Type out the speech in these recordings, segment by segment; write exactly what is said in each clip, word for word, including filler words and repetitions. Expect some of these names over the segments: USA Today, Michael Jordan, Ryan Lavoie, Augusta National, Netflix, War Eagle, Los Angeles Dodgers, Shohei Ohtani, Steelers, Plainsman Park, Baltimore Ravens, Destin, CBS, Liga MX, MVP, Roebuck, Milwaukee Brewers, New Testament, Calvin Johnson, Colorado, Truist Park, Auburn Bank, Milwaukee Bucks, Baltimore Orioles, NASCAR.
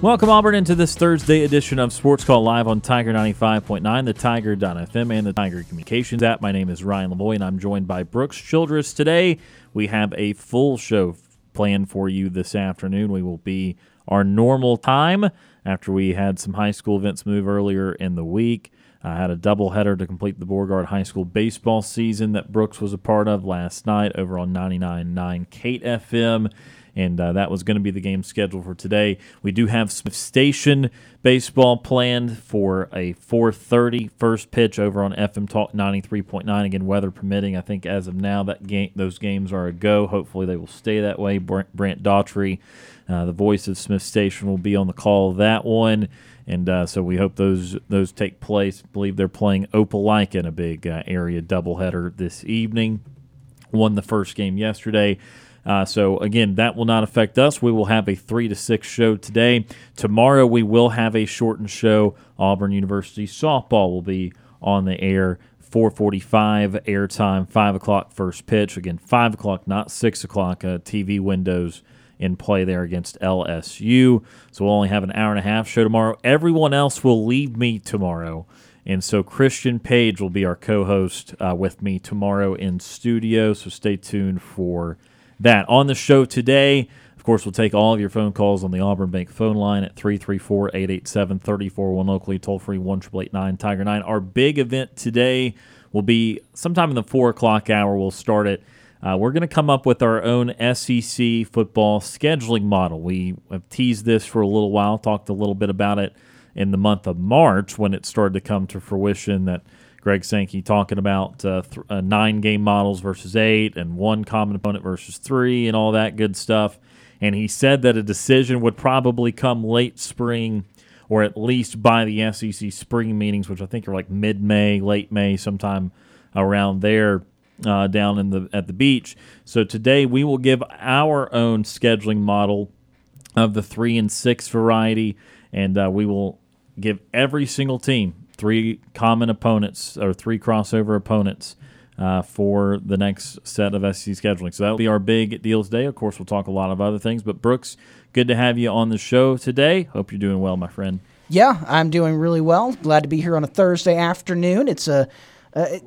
Welcome, Auburn, into this Thursday edition of Sports Call Live on Tiger ninety-five point nine, the Tiger dot f m, and the Tiger Communications app. My name is Ryan Lavoie, and I'm joined by Brooks Childress. Today, we have a full show planned for you this afternoon. We will be our normal time after we had some high school events move earlier in the week. I had a doubleheader to complete the Beauregard High School baseball season that Brooks was a part of last night over on ninety-nine point nine Kate F M. And uh, that was going to be the game schedule for today. We do have Smith Station baseball planned for a four thirty first pitch over on F M Talk ninety-three point nine. Again, weather permitting, I think as of now, that game, those games are a go. Hopefully they will stay that way. Brent, Brent Daughtry, uh, the voice of Smith Station, will be on the call of that one. And uh, so we hope those those take place. I believe they're playing Opelika in a big uh, area doubleheader this evening. Won the first game yesterday. Uh, so, again, that will not affect us. We will have a three to six show today. Tomorrow we will have a shortened show. Auburn University softball will be on the air, four forty-five airtime, five o'clock first pitch. Again, five o'clock, not six o'clock. Uh, T V windows in play there against L S U. So we'll only have an hour and a half show tomorrow. Everyone else will leave me tomorrow. And so Christian Page will be our co-host uh, with me tomorrow in studio. So stay tuned for that. On the show today, of course, we'll take all of your phone calls on the Auburn Bank phone line at three three four, eight eight seven, three four one locally, toll-free one, eight eight eight, nine, Tiger nine. Our big event today will be sometime in the four o'clock hour. We'll start it. Uh, we're going to come up with our own S E C football scheduling model. We have teased this for a little while, talked a little bit about it in the month of March when it started to come to fruition that Greg Sankey talking about uh, th- uh, nine-game models versus eight and one common opponent versus three and all that good stuff. And he said that a decision would probably come late spring or at least by the S E C spring meetings, which I think are like mid-May, late May, sometime around there uh, down in the at the beach. So today we will give our own scheduling model of the three and six variety, and uh, we will give every single team three common opponents or three crossover opponents uh, for the next set of S E C scheduling. So that will be our big deal today. Of course, we'll talk a lot of other things. But, Brooks, good to have you on the show today. Hope you're doing well, my friend. Yeah, I'm doing really well. Glad to be here on a Thursday afternoon. It's a uh, it,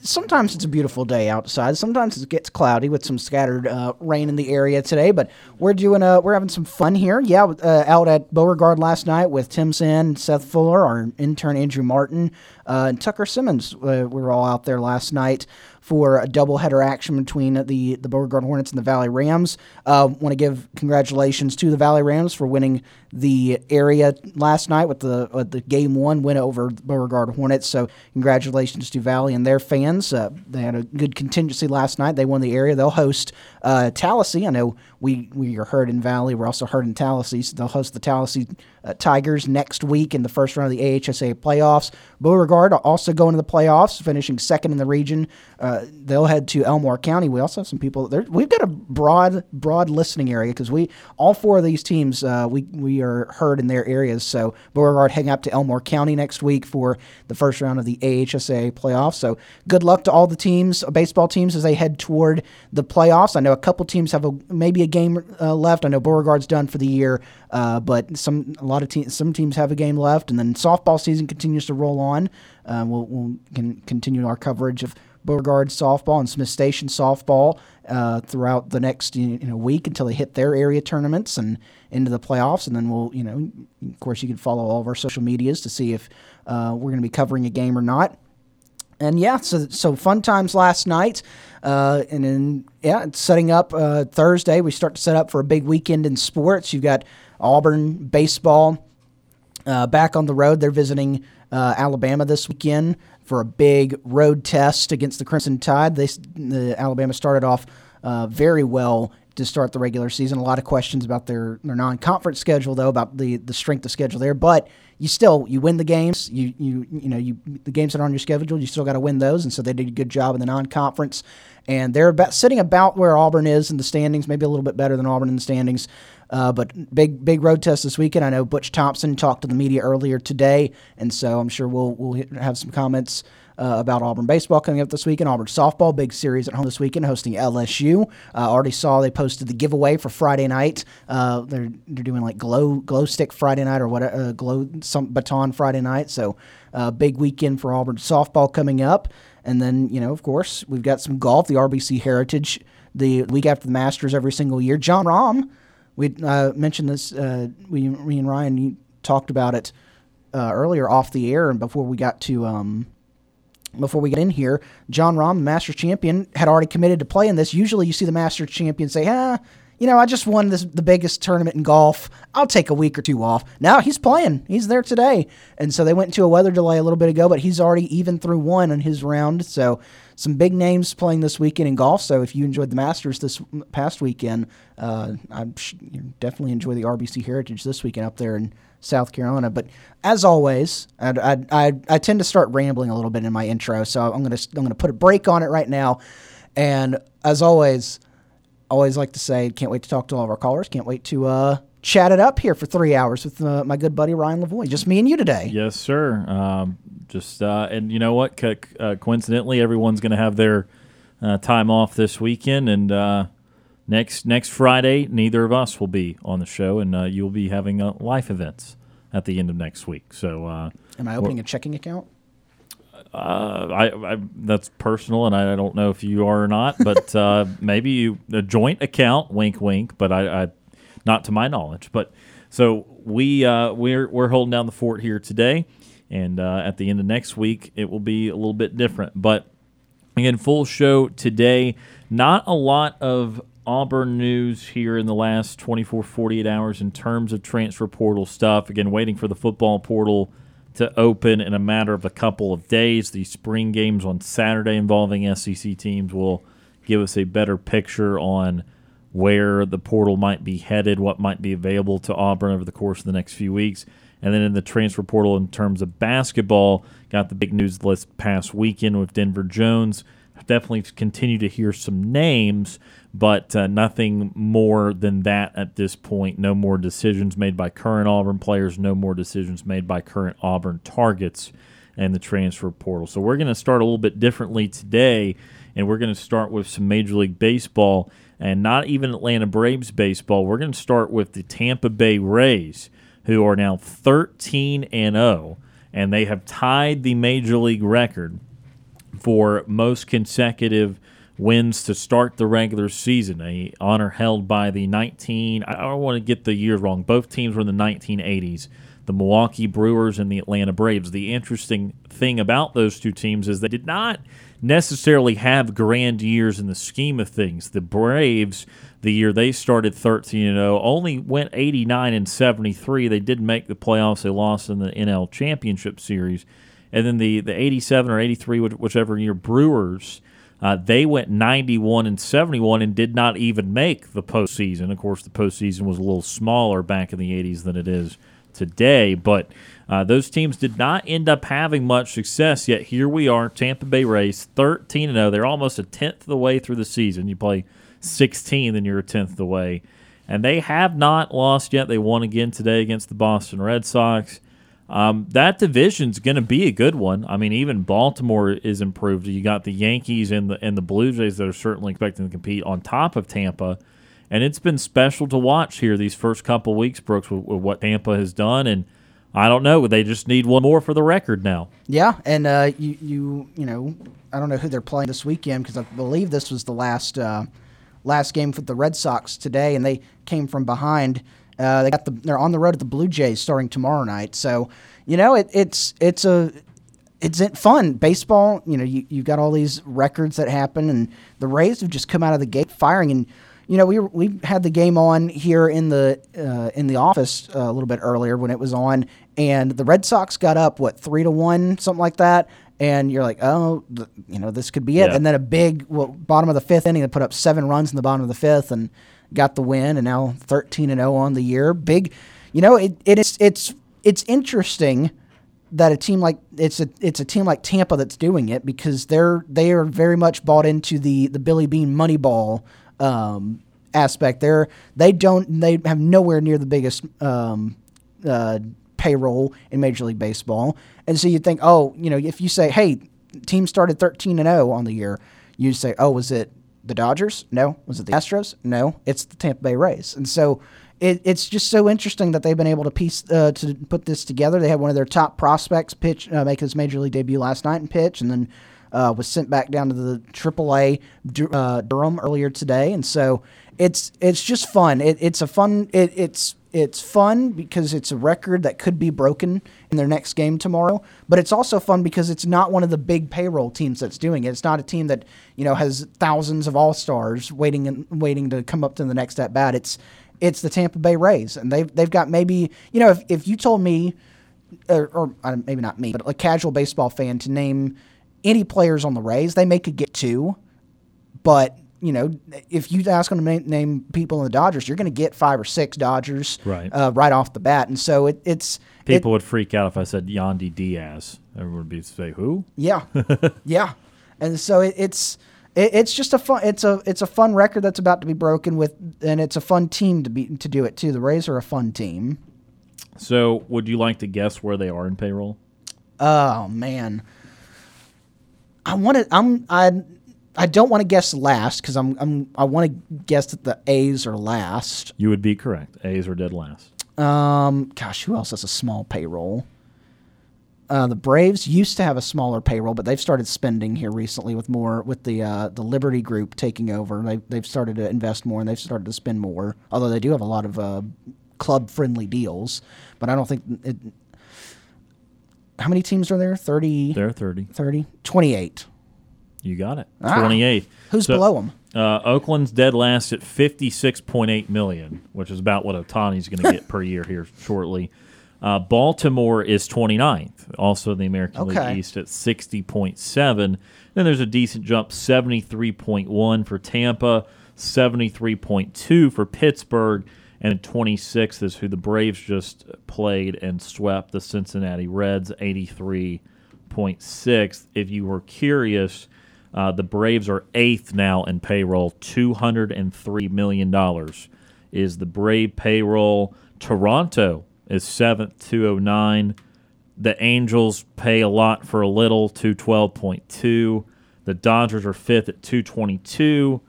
sometimes it's a beautiful day outside. Sometimes it gets cloudy with some scattered uh, rain in the area today. But we're doing a, we're having some fun here. Yeah, uh, out at Beauregard last night with Tim Sand, Seth Fuller, our intern Andrew Martin, uh, and Tucker Simmons. Uh, we were all out there last night for a doubleheader action between the, the Beauregard Hornets and the Valley Rams. I uh, want to give congratulations to the Valley Rams for winning the area last night with the with the game one win over the Beauregard Hornets. So congratulations to Valley and their fans. Uh, they had a good contingency last night. They won the area. They'll host uh, Tallahassee. I know we, we are heard in Valley. We're also heard in Tallahassee. So they'll host the Tallahassee uh, Tigers next week in the first round of the A H S A playoffs. Beauregard also going to the playoffs, finishing second in the region. Uh, Uh, they'll head to Elmore County. We also have some people there. We've got a broad, broad listening area because we all four of these teams uh, we we are heard in their areas. So Beauregard heading up to Elmore County next week for the first round of the A H S A playoffs. So good luck to all the teams, baseball teams, as they head toward the playoffs. I know a couple teams have a, maybe a game uh, left. I know Beauregard's done for the year, uh, but some a lot of teams, some teams have a game left, and then softball season continues to roll on. Uh, we'll, we'll can continue our coverage of Beauregard softball and Smith Station softball uh, throughout the next you know, week until they hit their area tournaments and into the playoffs. And then we'll, you know, of course, you can follow all of our social medias to see if uh, we're going to be covering a game or not. and yeah, so so fun times last night. Uh, and then, yeah, it's setting up uh, Thursday. We start to set up for a big weekend in sports. You've got Auburn baseball uh, back on the road. They're visiting uh, Alabama this weekend for a big road test against the Crimson Tide. They the, Alabama started off uh, very well to start the regular season. A lot of questions about their, their non-conference schedule, though, about the, the strength of schedule there. But you still you win the games. You you you know you the games that are on your schedule, you still got to win those. And so they did a good job in the non-conference. And they're about sitting about where Auburn is in the standings, maybe a little bit better than Auburn in the standings. Uh, but big big road test this weekend. I know Butch Thompson talked to the media earlier today, and so I'm sure we'll we'll have some comments uh, about Auburn baseball coming up this weekend. Auburn softball, big series at home this weekend, hosting L S U. Uh, already saw they posted the giveaway for Friday night. Uh, they're they're doing like glow glow stick Friday night or what uh, glow some baton Friday night. So uh, big weekend for Auburn softball coming up. And then, you know, of course, we've got some golf, the R B C Heritage, the week after the Masters every single year. Jon Rahm, we uh, mentioned this, uh, we, me and Ryan you talked about it uh, earlier off the air and before we got to, um, before we got in here. Jon Rahm, the Masters champion, had already committed to playing this. Usually you see the Masters champion say, ah, you know, I just won this the biggest tournament in golf. I'll take a week or two off. Now he's playing. He's there today. And so they went into a weather delay a little bit ago, but he's already even through one in his round. So some big names playing this weekend in golf. So if you enjoyed the Masters this past weekend, uh, I'm sh- you definitely enjoy the R B C Heritage this weekend up there in South Carolina. But as always, I'd, I'd, I'd, I tend to start rambling a little bit in my intro. So I'm gonna I'm gonna put a break on it right now. And as always, always like to say, can't wait to talk to all of our callers. Can't wait to uh, chat it up here for three hours with uh, my good buddy Ryan Lavoie. Just me and you today. Yes, sir. Um, just uh, and you know what? Co- uh, coincidentally, everyone's going to have their uh, time off this weekend, and uh, next next Friday, neither of us will be on the show, and uh, you'll be having uh, life events at the end of next week. So, uh, am I opening a checking account? Uh, I, I that's personal, and I, I don't know if you are or not, but uh, maybe you a joint account, wink, wink. But I, I, not to my knowledge. But so we uh, we're we're holding down the fort here today, and uh, at the end of next week it will be a little bit different. But again, full show today. Not a lot of Auburn news here in the last twenty-four, forty-eight hours in terms of transfer portal stuff. Again, waiting for the football portal to open in a matter of a couple of days. The spring games on Saturday involving S E C teams will give us a better picture on where the portal might be headed, what might be available to Auburn over the course of the next few weeks. And then in the transfer portal in terms of basketball, got the big news this past weekend with Denver Jones. Definitely continue to hear some names, but uh, nothing more than that at this point. No more decisions made by current Auburn players, no more decisions made by current Auburn targets and the transfer portal. So we're going to start a little bit differently today, and we're going to start with some Major League Baseball and not even Atlanta Braves baseball. We're going to start with the Tampa Bay Rays, who are now thirteen and oh, and they have tied the Major League record for most consecutive wins to start the regular season, a honor held by the nineteen I don't want to get the year wrong. Both teams were in the nineteen eighties, the Milwaukee Brewers and the Atlanta Braves. The interesting thing about those two teams is they did not necessarily have grand years in the scheme of things. The Braves, the year they started thirteen and oh, only went eighty-nine and seventy-three. They did make the playoffs. They lost in the N L Championship Series. And then the, the eighty-seven or eighty-three, whichever year, Brewers, uh, they went ninety-one and seventy-one and did not even make the postseason. Of course, the postseason was a little smaller back in the eighties than it is today. But uh, those teams did not end up having much success, yet here we are, Tampa Bay Rays, thirteen and oh. They're almost a tenth of the way through the season. You play sixteen, then you're a tenth of the way. And they have not lost yet. They won again today against the Boston Red Sox. Um, that division's going to be a good one. I mean, even Baltimore is improved. You got the Yankees and the and the Blue Jays that are certainly expecting to compete on top of Tampa, and it's been special to watch here these first couple weeks, Brooks, with, with what Tampa has done. And I don't know, they just need one more for the record now. Yeah, and uh, you you you know, I don't know who they're playing this weekend because I believe this was the last uh, last game for the Red Sox today, and they came from behind. Uh, they got the they're on the road at the Blue Jays starting tomorrow night. So, you know, it, it's it's a it's fun. Baseball, you know, you, you've got all these records that happen, and the Rays have just come out of the gate firing. And, you know, we were, we had the game on here in the uh, in the office uh, a little bit earlier when it was on, and the Red Sox got up, what, three to one, something like that. And you're like, oh, th- you know, this could be it. Yeah. And then a big well, bottom of the fifth inning, they put up seven runs in the bottom of the fifth and got the win. And now thirteen and oh on the year. Big, you know, it it is it's it's interesting that a team like it's a it's a team like Tampa that's doing it, because they're they are very much bought into the the Billy Beane Moneyball um, aspect. They're they don't they have nowhere near the biggest Um, uh, payroll in Major League Baseball. And so you'd think, oh, you know, if you say, hey, team started thirteen and oh on the year, you say, oh, was it the Dodgers? No. Was it the Astros? No. It's the Tampa Bay Rays. And so it, it's just so interesting that they've been able to piece uh, to put this together. They had one of their top prospects pitch uh, make his Major League debut last night and pitch, and then uh, was sent back down to the triple A Dur- uh, Durham earlier today. And so it's it's just fun. It, it's a fun it, – it's – It's fun because it's a record that could be broken in their next game tomorrow, but it's also fun because it's not one of the big payroll teams that's doing it. It's not a team that, you know, has thousands of all-stars waiting and waiting to come up to the next at bat. It's it's the Tampa Bay Rays, and they've they've got maybe, you know, if if you told me, or, or uh, maybe not me, but a casual baseball fan to name any players on the Rays, they may could get two, but you know, if you ask them to name, name people in the Dodgers, you're going to get five or six Dodgers right, uh, right off the bat. And so it, it's – People it, would freak out if I said Yandy Diaz. Everyone would be say, who? Yeah. yeah. And so it, it's it, it's just a fun – it's a it's a fun record that's about to be broken with, and it's a fun team to be to do it too. The Rays are a fun team. So would you like to guess where they are in payroll? Oh, man. I want to – I'm – I. I don't want to guess last because I'm, I'm I want to guess that the A's are last. You would be correct. A's are dead last. Um, gosh, who else has a small payroll? Uh, the Braves used to have a smaller payroll, but they've started spending here recently with more with the uh, the Liberty Group taking over. They they've started to invest more and they've started to spend more. Although they do have a lot of uh, club friendly deals, but I don't think it, how many teams are there? thirty. There are thirty. thirty. twenty-eight. You got it. twenty-eight. Ah, who's so, below them? Uh, Oakland's dead last at fifty-six point eight million dollars, which is about what Otani's going to get per year here shortly. Uh, Baltimore is twenty-ninth, also in the American okay. League East at sixty point seven. Then there's a decent jump, seventy-three point one for Tampa, seventy-three point two for Pittsburgh, and twenty-sixth is who the Braves just played and swept the Cincinnati Reds, eighty-three point six. If you were curious, Uh, the Braves are eighth now in payroll. two hundred three million dollars is the Brave payroll. Toronto is seventh, two hundred nine. The Angels pay a lot for a little, two hundred twelve point two. The Dodgers are fifth at two hundred twenty-two.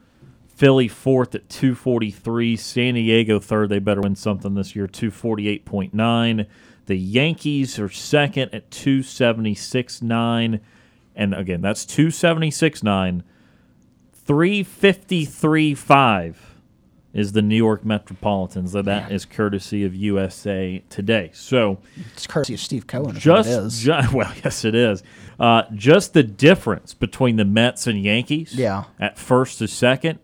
Philly fourth at two hundred forty-three. San Diego third. They better win something this year, two hundred forty-eight point nine. The Yankees are second at two hundred seventy-six point nine. And, again, that's two hundred seventy-six point nine. three hundred fifty-three point five is the New York Metropolitans. So that yeah. is courtesy of U S A Today. So it's courtesy of Steve Cohen. Just, it is. Ju- well, yes, it is. Uh, just the difference between the Mets and Yankees yeah. at first to second,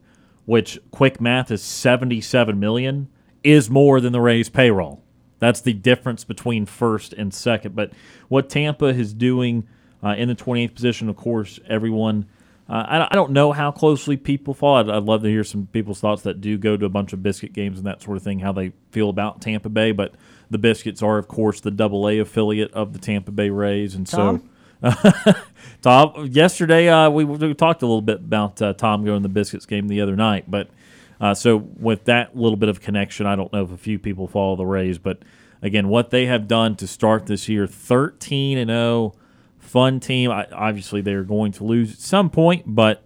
which quick math is seventy-seven million dollars, is more than the Rays' payroll. That's the difference between first and second. But what Tampa is doing – Uh, in the twenty-eighth position, of course, everyone uh, – I, I don't know how closely people fall. I'd, I'd love to hear some people's thoughts that do go to a bunch of Biscuit games and that sort of thing, how they feel about Tampa Bay. But the Biscuits are, of course, the double A affiliate of the Tampa Bay Rays. And Tom? so, uh, Tom, yesterday uh, we, we talked a little bit about uh, Tom going to the Biscuits game the other night. But uh, so with that little bit of connection, I don't know if a few people follow the Rays. But, again, what they have done to start this year, thirteen and oh – fun team. I, obviously, they're going to lose at some point, but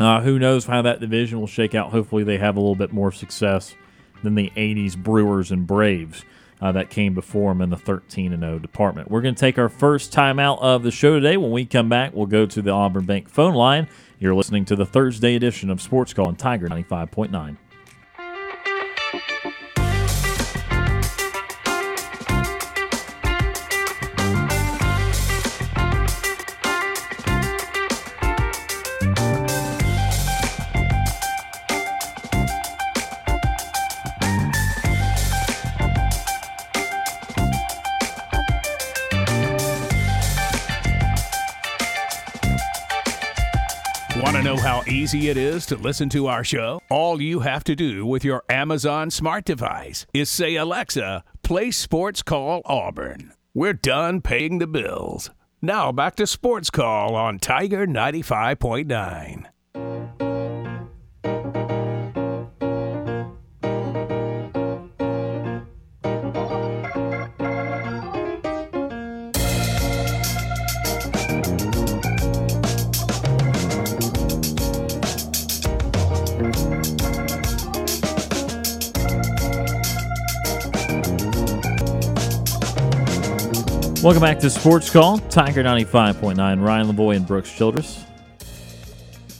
uh, who knows how that division will shake out. Hopefully, they have a little bit more success than the eighties Brewers and Braves uh, that came before them in the thirteen and oh department. We're going to take our first time out of the show today. When we come back, we'll go to the Auburn Bank phone line. You're listening to the Thursday edition of Sports Call on Tiger ninety-five point nine. how easy it is to listen to our show? All you have to do with your Amazon smart device is say, Alexa, play Sports Call Auburn. We're done paying the bills. Now back to Sports Call on Tiger ninety-five point nine. Welcome back to Sports Call, Tiger ninety-five point nine. Ryan Lavoie and Brooks Childress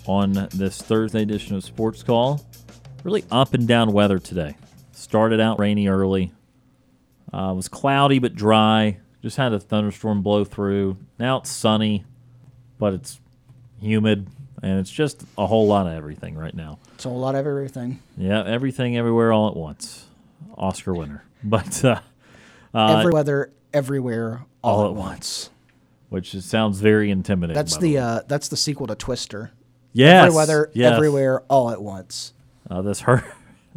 on this Thursday edition of Sports Call. Really up and down weather today. Started out rainy early. Uh, it was cloudy but dry. Just had a thunderstorm blow through. Now it's sunny, but it's humid, and it's just a whole lot of everything right now. It's a whole lot of everything. Yeah, everything, everywhere, all at once. Oscar winner. But uh, uh, every weather, everywhere, all, all at once. once, which is, sounds very intimidating. That's the, the uh, that's the sequel to Twister. Yes, every weather, yes. everywhere, all at once. Uh, this hur-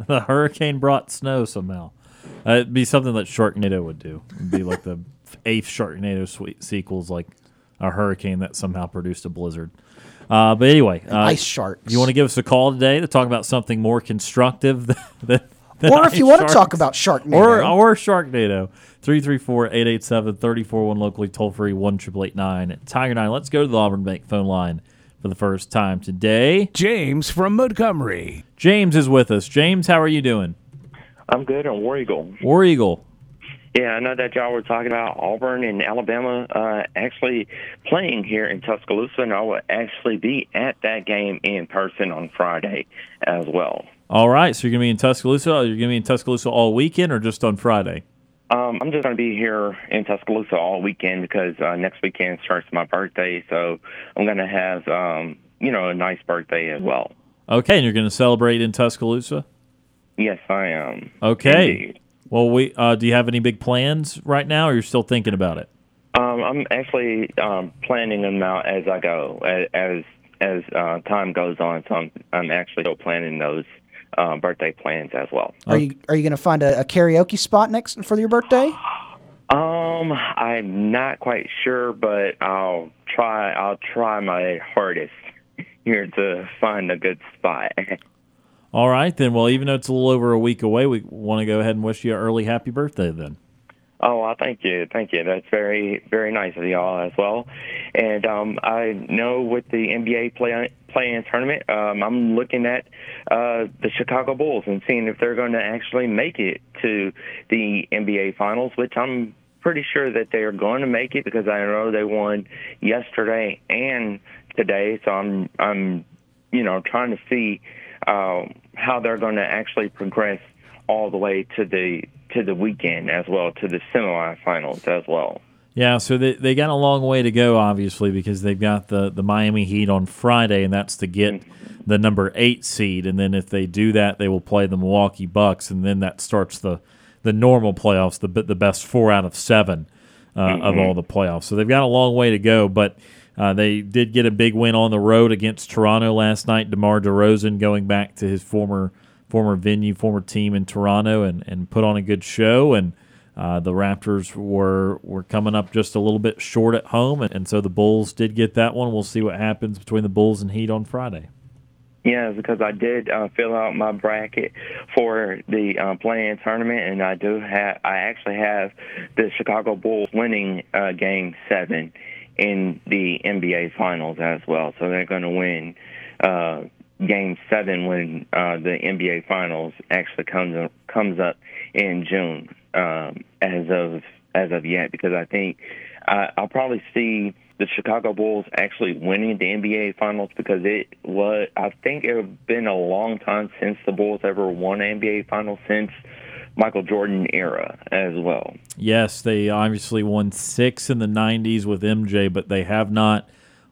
the hurricane brought snow somehow. Uh, it'd be something that Sharknado would do. It'd be like the eighth Sharknado suite sequels, like a hurricane that somehow produced a blizzard. Uh, but anyway, uh, ice sharks. You want to give us a call today to talk about something more constructive than, than or if you want sharks. to talk about Sharknado. Or, or Sharknado. three three four, eight eight seven, three four one locally, toll-free, one eight eight eight nine Tiger nine. Let's go to the Auburn Bank phone line for the first time today. James from Montgomery. James is with us. James, how are you doing? I'm good on War Eagle. War Eagle. Yeah, I know that y'all were talking about Auburn and Alabama uh, actually playing here in Tuscaloosa, and I will actually be at that game in person on Friday as well. All right, so you're going to be in Tuscaloosa? You're going to be in Tuscaloosa all weekend or just on Friday? Um, I'm just going to be here in Tuscaloosa all weekend because uh, next weekend starts my birthday, so I'm going to have, um, you know, a nice birthday as well. Okay, and you're going to celebrate in Tuscaloosa? Yes, I am. Okay. Indeed. Well, we uh, do you have any big plans right now, or you're still thinking about it? Um, I'm actually um, planning them out as I go, as as uh, time goes on. So I'm, I'm actually still planning those. Uh, birthday plans as well. Are you are you going to find a, a karaoke spot next for your birthday? Um, I'm not quite sure, but I'll try. I'll try my hardest here to find a good spot. All right, then. Well, even though it's a little over a week away, we want to go ahead and wish you an early happy birthday then. Oh, well, thank you. Thank you. That's very, very nice of y'all as well. And um, I know with the N B A play, play-in tournament, um, I'm looking at uh, the Chicago Bulls and seeing if they're going to actually make it to the N B A Finals, which I'm pretty sure that they are going to make it because I know they won yesterday and today. So I'm, I'm you know, trying to see uh, how they're going to actually progress all the way to the to the weekend as well, to the semifinals as well. Yeah, so they they got a long way to go, obviously, because they've got the, the Miami Heat on Friday, and that's to get the number eight seed. And then if they do that, they will play the Milwaukee Bucks, and then that starts the, the normal playoffs, the the best four out of seven uh, mm-hmm. of all the playoffs. So they've got a long way to go, but uh, they did get a big win on the road against Toronto last night. DeMar DeRozan going back to his former former venue, former team in Toronto, and, and put on a good show. And uh, the Raptors were were coming up just a little bit short at home, and, and so the Bulls did get that one. We'll see what happens between the Bulls and Heat on Friday. Yeah, because I did uh, fill out my bracket for the uh, play-in tournament, and I do have I actually have the Chicago Bulls winning uh, Game seven in the N B A Finals as well. So they're going to win uh Game seven when uh, the N B A Finals actually comes up, comes up in June um, as of as of yet, because I think uh, I'll probably see the Chicago Bulls actually winning the N B A Finals, because it was I think it had been a long time since the Bulls ever won an N B A Finals since Michael Jordan era as well. Yes, they obviously won six in the nineties with M J, but they have not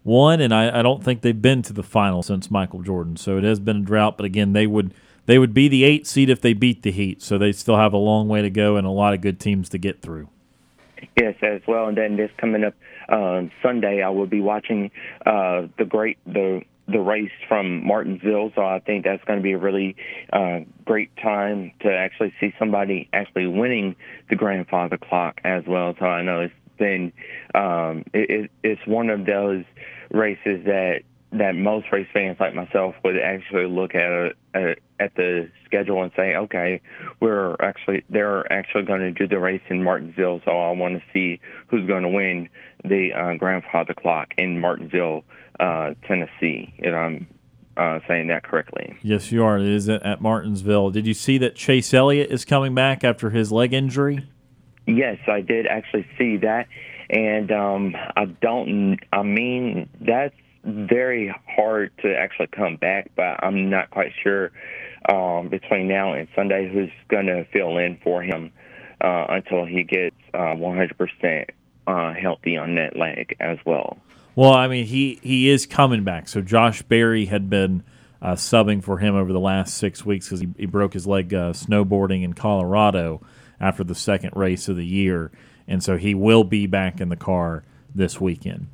One, and I, I don't think they've been to the final since Michael Jordan, so it has been a drought. But again, they would they would be the eight seed if they beat the Heat, so they still have a long way to go and a lot of good teams to get through. Yes, as well. And then this coming up um, Sunday, I will be watching uh, the great the the race from Martinsville, so I think that's going to be a really uh, great time to actually see somebody actually winning the grandfather clock as well. So I know it's been um, it, it's one of those races that that most race fans like myself would actually look at a, at the schedule and say, okay, we're actually they're actually going to do the race in Martinsville, so I want to see who's going to win the uh, grandfather clock in Martinsville, Uh, Tennessee, if I'm uh, saying that correctly. Yes, you are. It is at Martinsville. Did you see that Chase Elliott is coming back after his leg injury? Yes, I did actually see that. And um, I don't, I mean, that's very hard to actually come back, but I'm not quite sure um, between now and Sunday who's going to fill in for him uh, until he gets uh, one hundred percent uh, healthy on that leg as well. Well, I mean, he, he is coming back. So Josh Berry had been uh, subbing for him over the last six weeks because he, he broke his leg uh, snowboarding in Colorado after the second race of the year. And so he will be back in the car this weekend.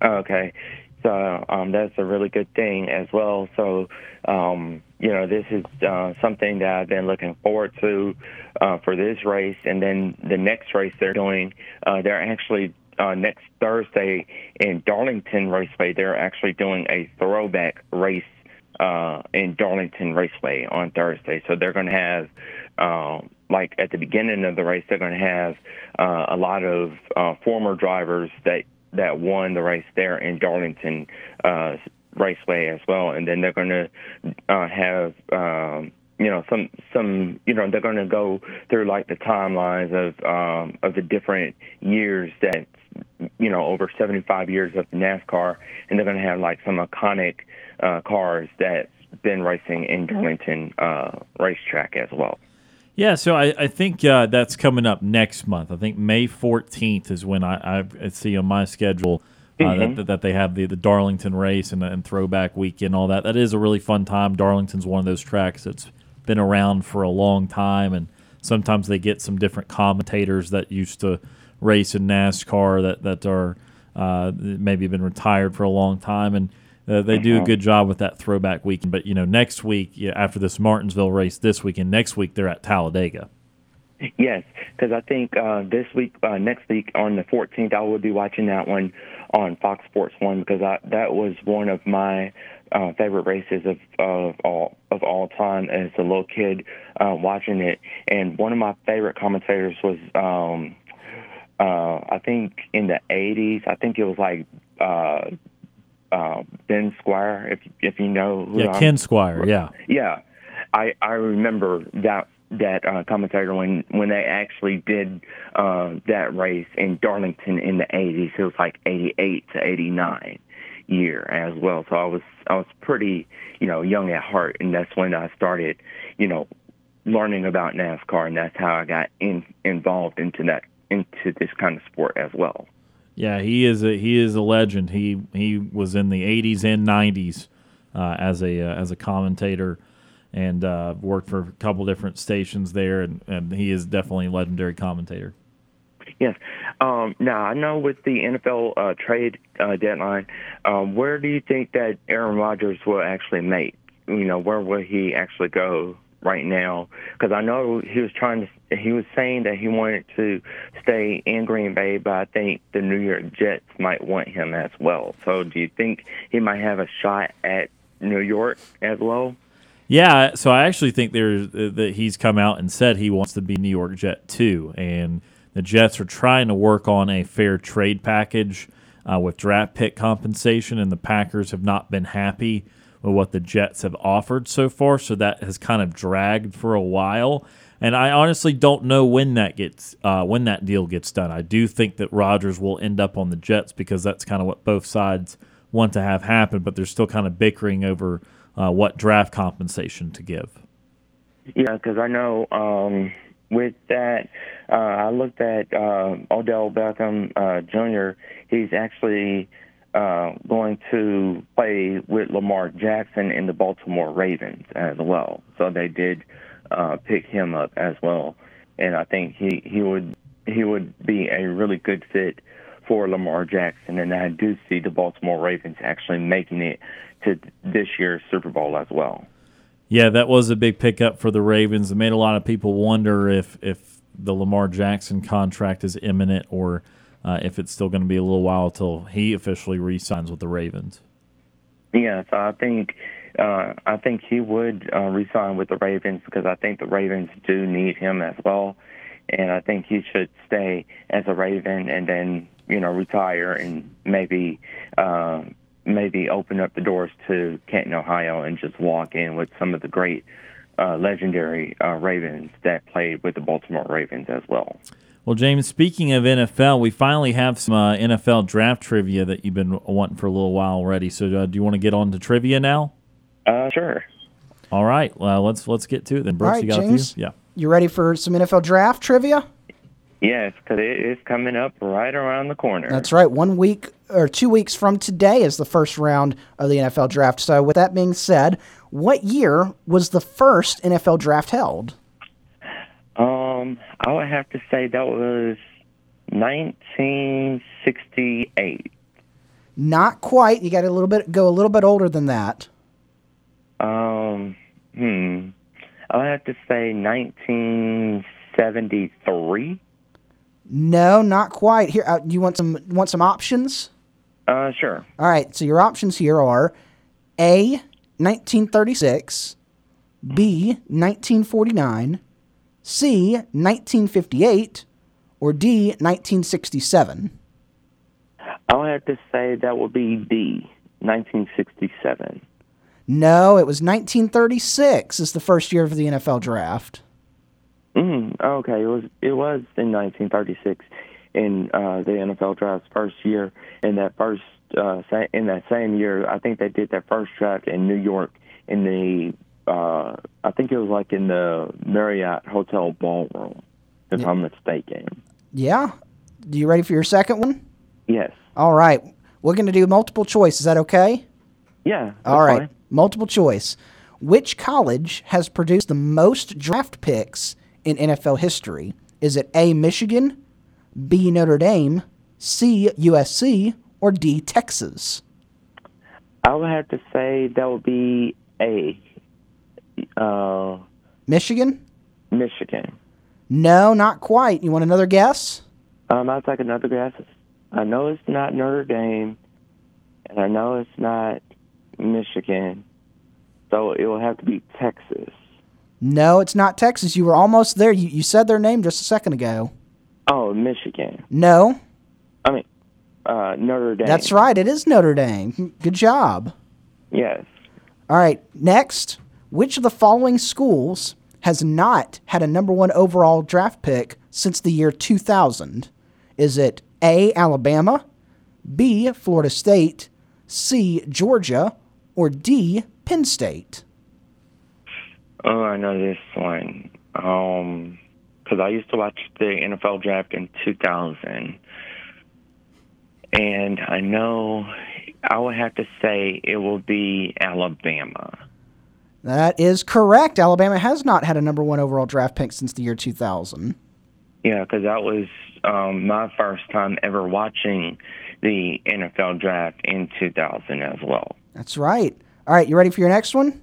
Okay. So um, that's a really good thing as well. So, um, you know, this is uh, something that I've been looking forward to uh, for this race. And then the next race they're doing, uh, they're actually Uh, next Thursday in Darlington Raceway. They're actually doing a throwback race uh, in Darlington Raceway on Thursday. So they're going to have, uh, like at the beginning of the race, they're going to have uh, a lot of uh, former drivers that, that won the race there in Darlington uh, Raceway as well. And then they're going to uh, have... Um, You know, some, some, you know, they're going to go through like the timelines of, um, of the different years that, you know, over seventy-five years of NASCAR, and they're going to have like some iconic, uh, cars that's been racing in Darlington, uh, racetrack as well. Yeah. So I, I think, uh, that's coming up next month. I think May fourteenth is when I, I see on my schedule, uh, mm-hmm. that, that they have the, the Darlington race and, and throwback weekend, all that. That is a really fun time. Darlington's one of those tracks that's been around for a long time, and sometimes they get some different commentators that used to race in NASCAR that that are uh, maybe been retired for a long time, and uh, they do a good job with that throwback weekend. But you know, next week yeah, after this Martinsville race this weekend, next week they're at Talladega. Yes, because I think uh, this week, uh, next week on the fourteenth, I will be watching that one on Fox Sports One because I, that was one of my Uh, favorite races of, of all of all time as a little kid uh, watching it, and one of my favorite commentators was um, uh, I think in the eighties. I think it was like uh, uh, Ben Squire, if if you know who. Yeah, I'm, Ken Squire. Yeah, yeah. I I remember that that uh, commentator when when they actually did uh, that race in Darlington in the eighties. It was like eighty-eight to eighty-nine. Year as well. So I was I was pretty, you know, young at heart, and that's when I started, you know, learning about NASCAR, and that's how I got in, involved into that into this kind of sport as well. Yeah, he is a he is a legend. He he was in the eighties and nineties uh, as a uh, as a commentator, and uh, worked for a couple different stations there, and, and he is definitely a legendary commentator. Yes. Um, now, I know with the N F L uh, trade uh, deadline, um, where do you think that Aaron Rodgers will actually make? You know, where will he actually go right now? Because I know he was trying to, he was saying that he wanted to stay in Green Bay, but I think the New York Jets might want him as well. So do you think he might have a shot at New York as well? Yeah, so I actually think there's uh, that he's come out and said he wants to be New York Jet too, and the Jets are trying to work on a fair trade package uh, with draft pick compensation, and the Packers have not been happy with what the Jets have offered so far, so that has kind of dragged for a while. And I honestly don't know when that gets uh, when that deal gets done. I do think that Rodgers will end up on the Jets because that's kind of what both sides want to have happen, but they're still kind of bickering over uh, what draft compensation to give. Yeah, because I know um – with that, uh, I looked at uh, Odell Beckham uh, Junior He's actually uh, going to play with Lamar Jackson in the Baltimore Ravens as well. So they did uh, pick him up as well, and I think he, he would he would be a really good fit for Lamar Jackson, and I do see the Baltimore Ravens actually making it to this year's Super Bowl as well. Yeah, that was a big pickup for the Ravens. It made a lot of people wonder if, if the Lamar Jackson contract is imminent or uh, if it's still going to be a little while until he officially re-signs with the Ravens. Yeah, so I think uh, I think he would uh, re-sign with the Ravens because I think the Ravens do need him as well, and I think he should stay as a Raven and then, you know, retire and maybe uh, maybe open up the doors to Canton, Ohio, and just walk in with some of the great uh, legendary uh, Ravens that played with the Baltimore Ravens as well. Well, James, speaking of N F L, we finally have some uh, N F L draft trivia that you've been wanting for a little while already. So uh, do you want to get on to trivia now? Uh, sure. All right. Well, let's let's get to it then. Brooks, right, you got James, a few? Yeah. You ready for some N F L draft trivia? Yes, because it is coming up right around the corner. That's right. One week or two weeks from today is the first round of the N F L draft. So with that being said, what year was the first N F L draft held? Um, I would have to say that was nineteen sixty-eight. Not quite. You got a little bit go a little bit older than that. Um, hmm. I would have to say nineteen seventy-three. No, not quite. Here, uh, you want some want some options? Uh, sure. All right. So your options here are A, nineteen thirty-six, B, nineteen forty-nine, C, nineteen fifty-eight, or D, nineteen sixty-seven. I would have to say that would be D, nineteen sixty-seven. No, it was nineteen thirty-six is the first year of the N F L draft. Mm, okay, it was it was in nineteen thirty-six in uh, the N F L draft's first year. In that first uh, in that same year, I think they did their first draft in New York in the uh, I think it was like in the Marriott Hotel ballroom, if yeah. I'm mistaken. Yeah. You ready for your second one? Yes. All right. We're going to do multiple choice. Is that okay? Yeah. All right. Fine. Multiple choice. Which college has produced the most draft picks in N F L history? Is it A, Michigan, B, Notre Dame, C, U S C, or D, Texas? I would have to say that would be A. Uh, Michigan? Michigan. No, not quite. You want another guess? Um, I'll take another guess. I know it's not Notre Dame, and I know it's not Michigan, so it will have to be Texas. No, it's not Texas. You were almost there. You, you said their name just a second ago. Oh, Michigan. No. I mean, uh, Notre Dame. That's right. It is Notre Dame. Good job. Yes. All right. Next, which of the following schools has not had a number one overall draft pick since the year two thousand? Is it A, Alabama, B, Florida State, C, Georgia, or D, Penn State? Oh, I know this one. Um, because I used to watch the N F L draft in two thousand. And I know I would have to say it will be Alabama. That is correct. Alabama has not had a number one overall draft pick since the year two thousand. Yeah, because that was um, my first time ever watching the N F L draft in two thousand as well. That's right. All right, you ready for your next one?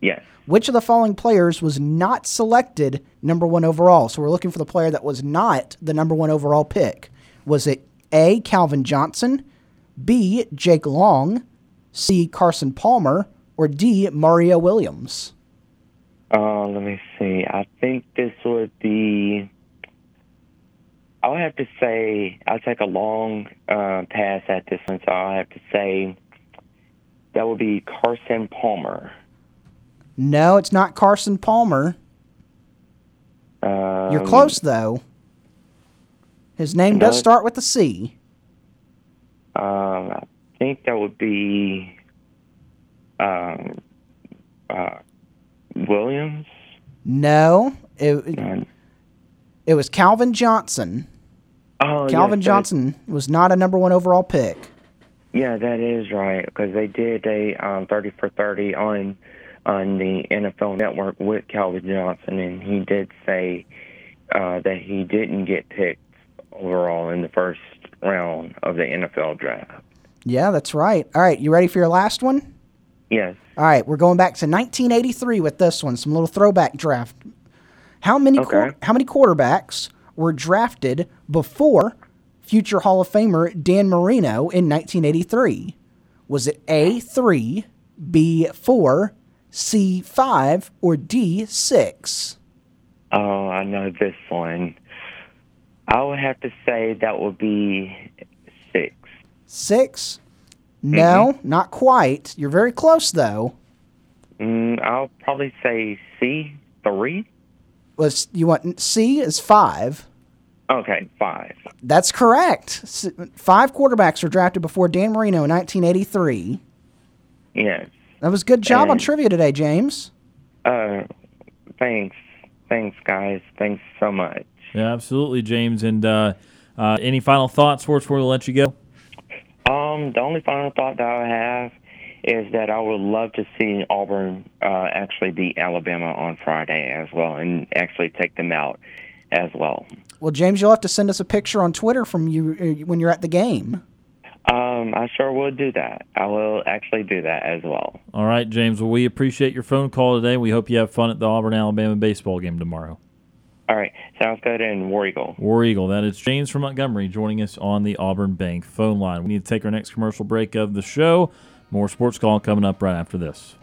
Yes. Which of the following players was not selected number one overall? So we're looking for the player that was not the number one overall pick. Was it A, Calvin Johnson, B, Jake Long, C, Carson Palmer, or D, Mario Williams? Uh, let me see. I think this would be... I would have to say, I'll take a long uh, pass at this one, so I'll have to say that would be Carson Palmer. No, it's not Carson Palmer. Um, You're close, though. His name does start with a C. Um, I think that would be um, uh, Williams? No. It, it, it was Calvin Johnson. Oh, Calvin yes, Johnson was not a number one overall pick. Yeah, that is right, because they did a um, thirty for thirty on on the N F L Network with Calvin Johnson, and he did say uh, that he didn't get picked overall in the first round of the N F L draft. Yeah, that's right. All right, you ready for your last one? Yes. All right, we're going back to nineteen eighty-three with this one, some little throwback draft. How many okay. qu- how many quarterbacks were drafted before future Hall of Famer Dan Marino in nineteen eighty-three? Was it A three, B four, C five, or D six? Oh, I know this one. I would have to say that would be six. Six? No, mm-hmm. not quite. You're very close, though. Mm, I'll probably say C three. Was, you want C is five. Okay, five. That's correct. Five quarterbacks were drafted before Dan Marino in nineteen eighty-three. Yes. That was a good job and, on trivia today, James. Uh, thanks. Thanks, guys. Thanks so much. Yeah, absolutely, James. And uh, uh, any final thoughts, Sports World, to let you go? Um, the only final thought that I have is that I would love to see Auburn uh, actually beat Alabama on Friday as well and actually take them out as well. Well, James, you'll have to send us a picture on Twitter from you when you're at the game. Um, I sure will do that. I will actually do that as well. All right, James. Well, we appreciate your phone call today. We hope you have fun at the Auburn-Alabama baseball game tomorrow. All right. Sounds good. And War Eagle. War Eagle. That is James from Montgomery joining us on the Auburn Bank phone line. We need to take our next commercial break of the show. More Sports Call coming up right after this.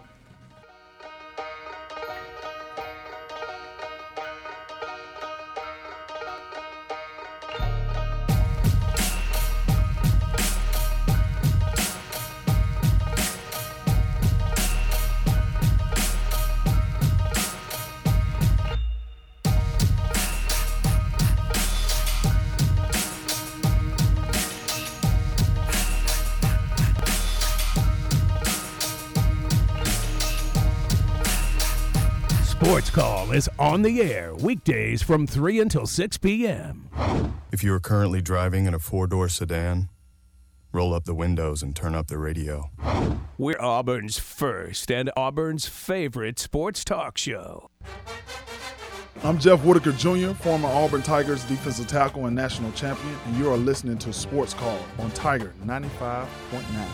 Is on the air weekdays from three until six p.m. If you are currently driving in a four-door sedan, roll up the windows and turn up the radio. We're Auburn's first and Auburn's favorite sports talk show. I'm Jeff Whitaker Junior, former Auburn Tigers defensive tackle and national champion, and you are listening to Sports Call on Tiger ninety-five point nine.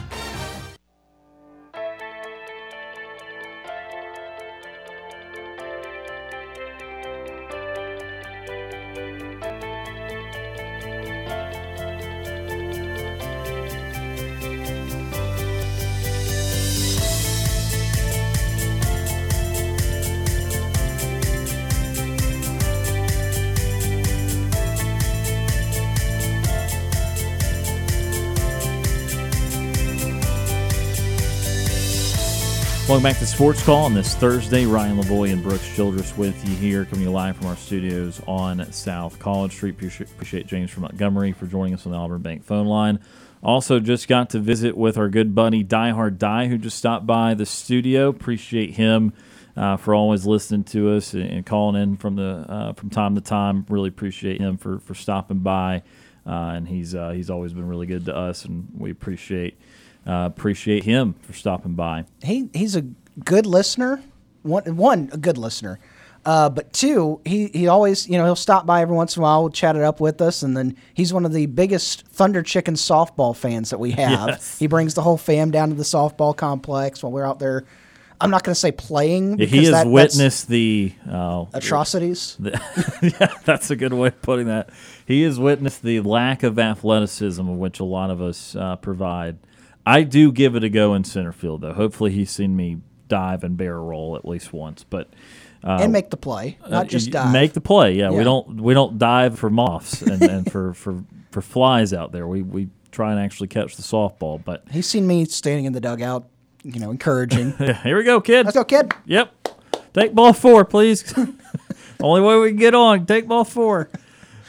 Welcome back to Sports Call on this Thursday. Ryan Lavoie and Brooks Childress with you here, coming to you live from our studios on South College Street. Appreciate James from Montgomery for joining us on the Auburn Bank phone line. Also just got to visit with our good buddy Die Hard Die, who just stopped by the studio. Appreciate him uh, for always listening to us and calling in from the uh, from time to time. Really appreciate him for for stopping by, uh, and he's uh, he's always been really good to us, and we appreciate. Uh, appreciate him for stopping by. He he's a good listener. One, one a good listener, uh, but two, he, he always you know he'll stop by every once in a while, chat it up with us, and then he's one of the biggest Thunder Chicken softball fans that we have. Yes. He brings the whole fam down to the softball complex while we're out there. I'm not going to say playing. Yeah, he has that, witnessed the uh, atrocities. The, yeah, that's a good way of putting that. He has witnessed the lack of athleticism of which a lot of us uh, provide. I do give it a go in center field, though. Hopefully he's seen me dive and barrel roll at least once, but uh, and make the play, not just dive. Make the play, yeah. yeah. We don't we don't dive for moths and, and for, for, for flies out there. We we try and actually catch the softball. But he's seen me standing in the dugout, you know, encouraging. Here we go, kid. Let's go, kid. Yep. Take ball four, please. Only way we can get on. Take ball four.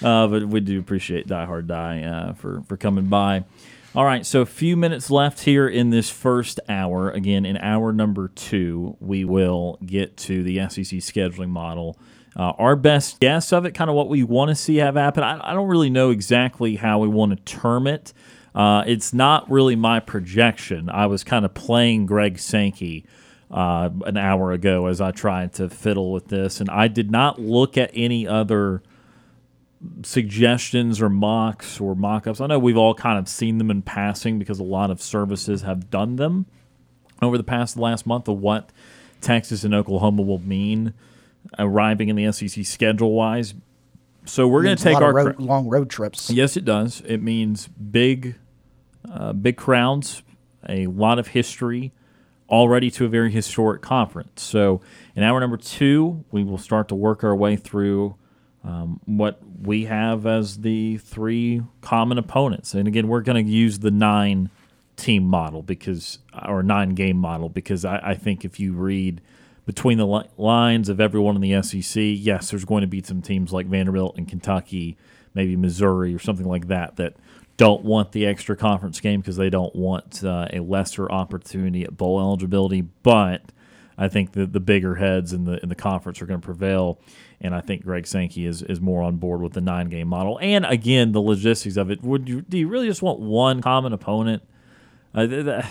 Uh, but we do appreciate Die Hard Die uh, for for coming by. All right, so a few minutes left here in this first hour. Again, in hour number two, we will get to the S E C scheduling model. Uh, our best guess of it, kind of what we want to see have happen. I, I don't really know exactly how we want to term it. Uh, it's not really my projection. I was kind of playing Greg Sankey uh, an hour ago as I tried to fiddle with this, and I did not look at any other suggestions or mocks or mock-ups? I know we've all kind of seen them in passing because a lot of services have done them over the past last month of what Texas and Oklahoma will mean arriving in the S E C schedule-wise. So we're going to take our road, long road trips. Yes, it does. It means big, uh, big crowds, a lot of history, already to a very historic conference. So in hour number two, we will start to work our way through um, what we have as the three common opponents. And again, we're going to use the nine team model because, or nine game model, because I, I think if you read between the lines of everyone in the S E C, yes, there's going to be some teams like Vanderbilt and Kentucky, maybe Missouri or something like that, that don't want the extra conference game because they don't want uh, a lesser opportunity at bowl eligibility. But I think that the bigger heads in the in the conference are going to prevail, and I think Greg Sankey is, is more on board with the nine-game model. And, again, the logistics of it. Would you, do you really just want one common opponent? Uh, th- th-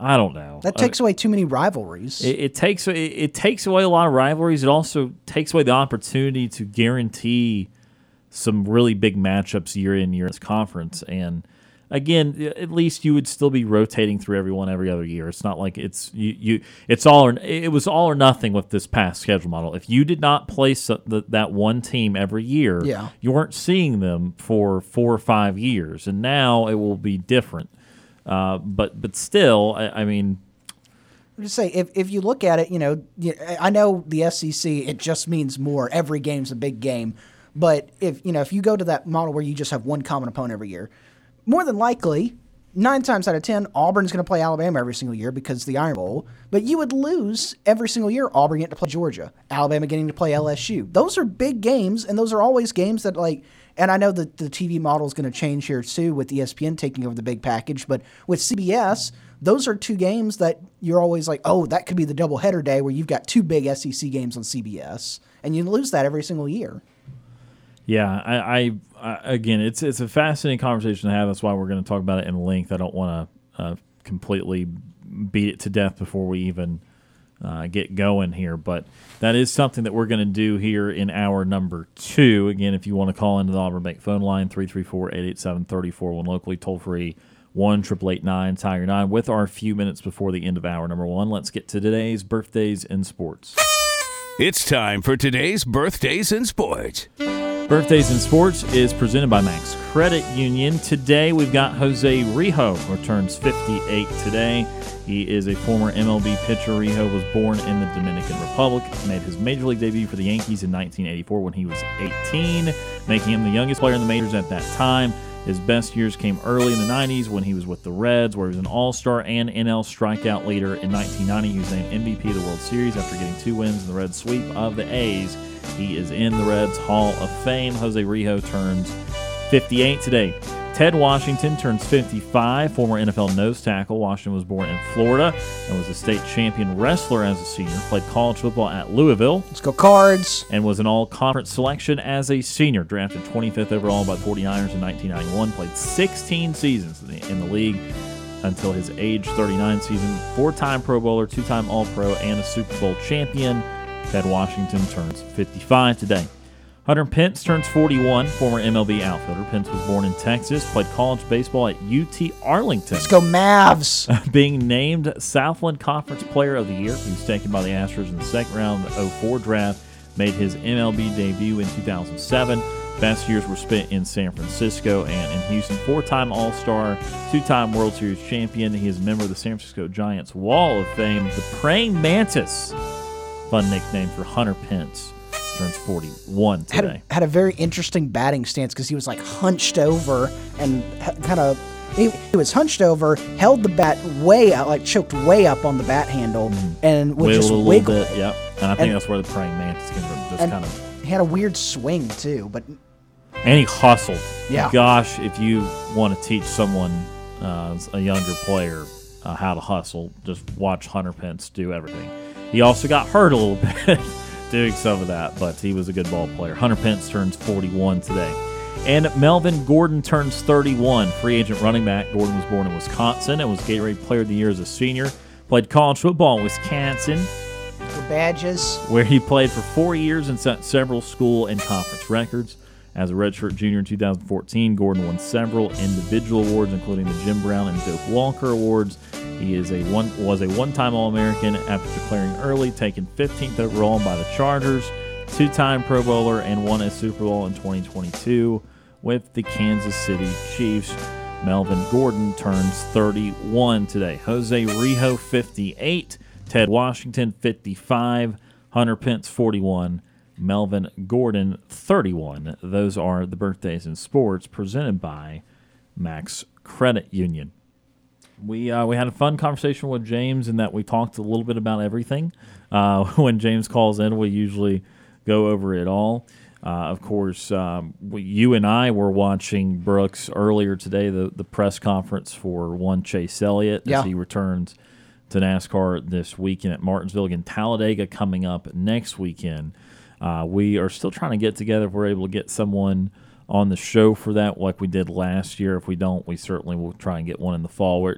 I don't know. That takes uh, away too many rivalries. It, it takes it, it takes away a lot of rivalries. It also takes away the opportunity to guarantee some really big matchups year in, year in this conference. And again, at least you would still be rotating through everyone every other year. It's not like it's you. you it's all or, it was all or nothing with this past schedule model. If you did not place the, that one team every year, yeah. you weren't seeing them for four or five years. And now it will be different. Uh, but but still, I, I mean, I'm just saying if if you look at it, you know, I know the S E C it just means more. Every game's a big game, but if you know if you go to that model where you just have one common opponent every year, more than likely nine times out of ten Auburn's going to play Alabama every single year because of the Iron Bowl. But you would lose every single year. Auburn getting to play Georgia, Alabama getting to play L S U. Those are big games, and those are always games that like. And I know that the T V model is going to change here, too, with E S P N taking over the big package. But with C B S, those are two games that you're always like, oh, that could be the doubleheader day where you've got two big S E C games on C B S. And you lose that every single year. Yeah, I, I, I again, it's it's a fascinating conversation to have. That's why we're going to talk about it in length. I don't want to uh, completely beat it to death before we even uh, get going here. But that is something that we're going to do here in hour number two. Again, if you want to call into the Auburn Bank phone line, three three four, eight eight seven, three four one locally, toll-free one triple eight nine Tiger nine. With our few minutes before the end of hour number one, let's get to today's birthdays in sports. It's time for today's birthdays in sports. Birthdays in sports is presented by Max Credit Union. Today we've got Jose Rijo, who turns fifty-eight today. He is a former M L B pitcher. Rijo was born in the Dominican Republic, made his major league debut for the Yankees in nineteen eighty-four when he was eighteen, making him the youngest player in the majors at that time. His best years came early in the nineties when he was with the Reds, where he was an all-star and N L strikeout leader. In nineteen ninety, he was named M V P of the World Series after getting two wins in the Reds' sweep of the A's. He is in the Reds' Hall of Fame. Jose Rijo turns fifty-eight today. Ted Washington turns fifty-five, former N F L nose tackle. Washington was born in Florida and was a state champion wrestler as a senior, played college football at Louisville. Let's go Cards! And was an all-conference selection as a senior, drafted twenty-fifth overall by the forty-niners in nineteen ninety-one, played sixteen seasons in the, in the league until his age thirty-nine season, four-time Pro Bowler, two-time All-Pro, and a Super Bowl champion. Ted Washington turns fifty-five today. Hunter Pence turns forty-one, former M L B outfielder. Pence was born in Texas, played college baseball at U T Arlington. Let's go Mavs! Being named Southland Conference Player of the Year, he was taken by the Astros in the second round of the oh four draft, made his M L B debut in two thousand seven. Best years were spent in San Francisco and in Houston. Four-time All-Star, two-time World Series champion. He is a member of the San Francisco Giants Wall of Fame. The Praying Mantis, fun nickname for Hunter Pence, turns forty-one today. Had a, had a very interesting batting stance because he was like hunched over and kind of he, he was hunched over, held the bat way out, like choked way up on the bat handle, and would wiggle just a little wiggle bit. It. Yep, and I think and, that's where the praying mantis came from. Just kind of. He had a weird swing too, but and he hustled. Yeah. Gosh, if you want to teach someone, uh, a younger player, uh, how to hustle, just watch Hunter Pence do everything. He also got hurt a little bit. Doing some of that, but he was a good ball player. Hunter Pence turns forty-one today. And Melvin Gordon turns thirty-one, free agent running back. Gordon was born in Wisconsin and was Gatorade Player of the Year as a senior. Played college football in Wisconsin. The Badges. Where he played for four years and set several school and conference records. As a redshirt junior in two thousand fourteen, Gordon won several individual awards, including the Jim Brown and Doak Walker Awards. He is a one was a one-time All-American after declaring early, taken fifteenth overall by the Chargers, two-time Pro Bowler, and won a Super Bowl in twenty twenty-two with the Kansas City Chiefs. Melvin Gordon turns thirty-one today. Jose Rijo, fifty-eight. Ted Washington, fifty-five. Hunter Pence, forty-one. Melvin Gordon, thirty-one. Those are the birthdays in sports presented by Max Credit Union. We uh, we had a fun conversation with James in that we talked a little bit about everything. Uh, when James calls in, we usually go over it all. Uh, of course, um, we, you and I were watching, Brooks, earlier today, the, the press conference for one Chase Elliott yeah. as he returns to NASCAR this weekend at Martinsville. Again, Talladega coming up next weekend. Uh, we are still trying to get together if we're able to get someone on the show for that like we did last year. If we don't, we certainly will try and get one in the fall. We're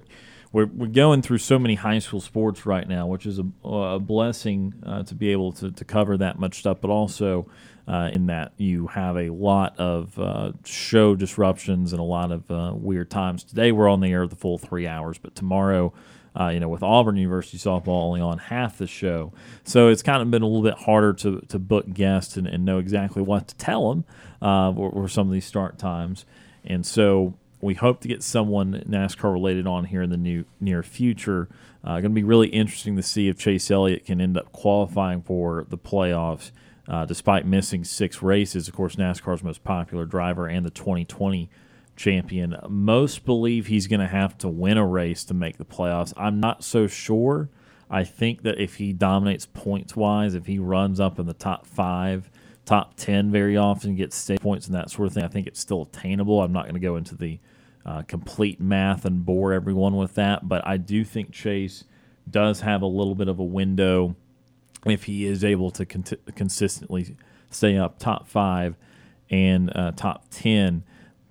we're, we're going through so many high school sports right now, which is a, a blessing uh, to be able to, to cover that much stuff, but also uh, in that you have a lot of uh, show disruptions and a lot of uh, weird times. Today we're on the air the full three hours, but tomorrow – Uh, you know, with Auburn University softball only on half the show. So it's kind of been a little bit harder to, to book guests and, and know exactly what to tell them uh, or, or some of these start times. And so we hope to get someone NASCAR-related on here in the new, near future. Uh, going to be really interesting to see if Chase Elliott can end up qualifying for the playoffs uh, despite missing six races. Of course, NASCAR's most popular driver and the twenty twenty champion. Most believe he's going to have to win a race to make the playoffs. I'm not so sure. I think that if he dominates points-wise, if he runs up in the top five, top ten very often, gets state points and that sort of thing, I think it's still attainable. I'm not going to go into the uh, complete math and bore everyone with that, but I do think Chase does have a little bit of a window if he is able to con- consistently stay up top five and uh, top ten.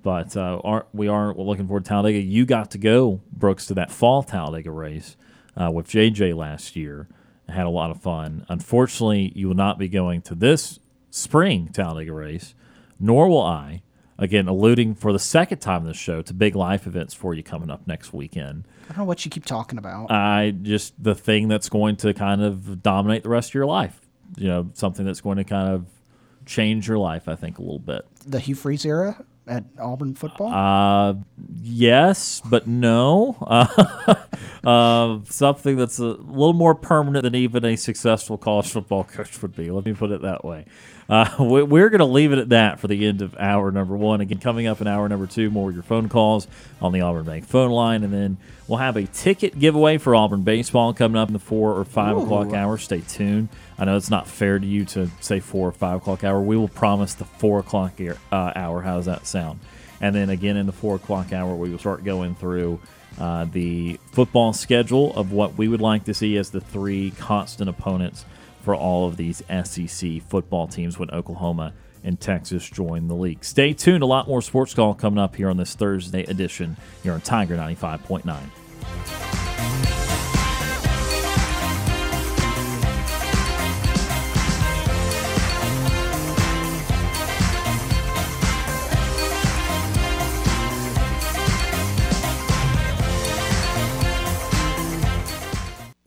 But uh, are, we are we're looking forward to Talladega. You got to go, Brooks, to that fall Talladega race uh, with J J last year. I had a lot of fun. Unfortunately, you will not be going to this spring Talladega race, nor will I. Again, alluding for the second time in this show to big life events for you coming up next weekend. I don't know what you keep talking about. I just the thing that's going to kind of dominate the rest of your life. You know, something that's going to kind of change your life, I think, a little bit. The Hugh Freeze era? At Auburn football? Uh, yes, but no. Uh, uh, something that's a little more permanent than even a successful college football coach would be. Let me put it that way. Uh, we're going to leave it at that for the end of hour number one. Again, coming up in hour number two, more of your phone calls on the Auburn Bank phone line. And then we'll have a ticket giveaway for Auburn baseball coming up in the four or five Ooh. o'clock hour. Stay tuned. I know it's not fair to you to say four or five o'clock hour. We will promise the four o'clock uh, hour. How does that sound? And then again in the four o'clock hour, we will start going through uh, the football schedule of what we would like to see as the three constant opponents for all of these S E C football teams when Oklahoma and Texas join the league. Stay tuned. A lot more Sports Call coming up here on this Thursday edition here on Tiger ninety-five point nine.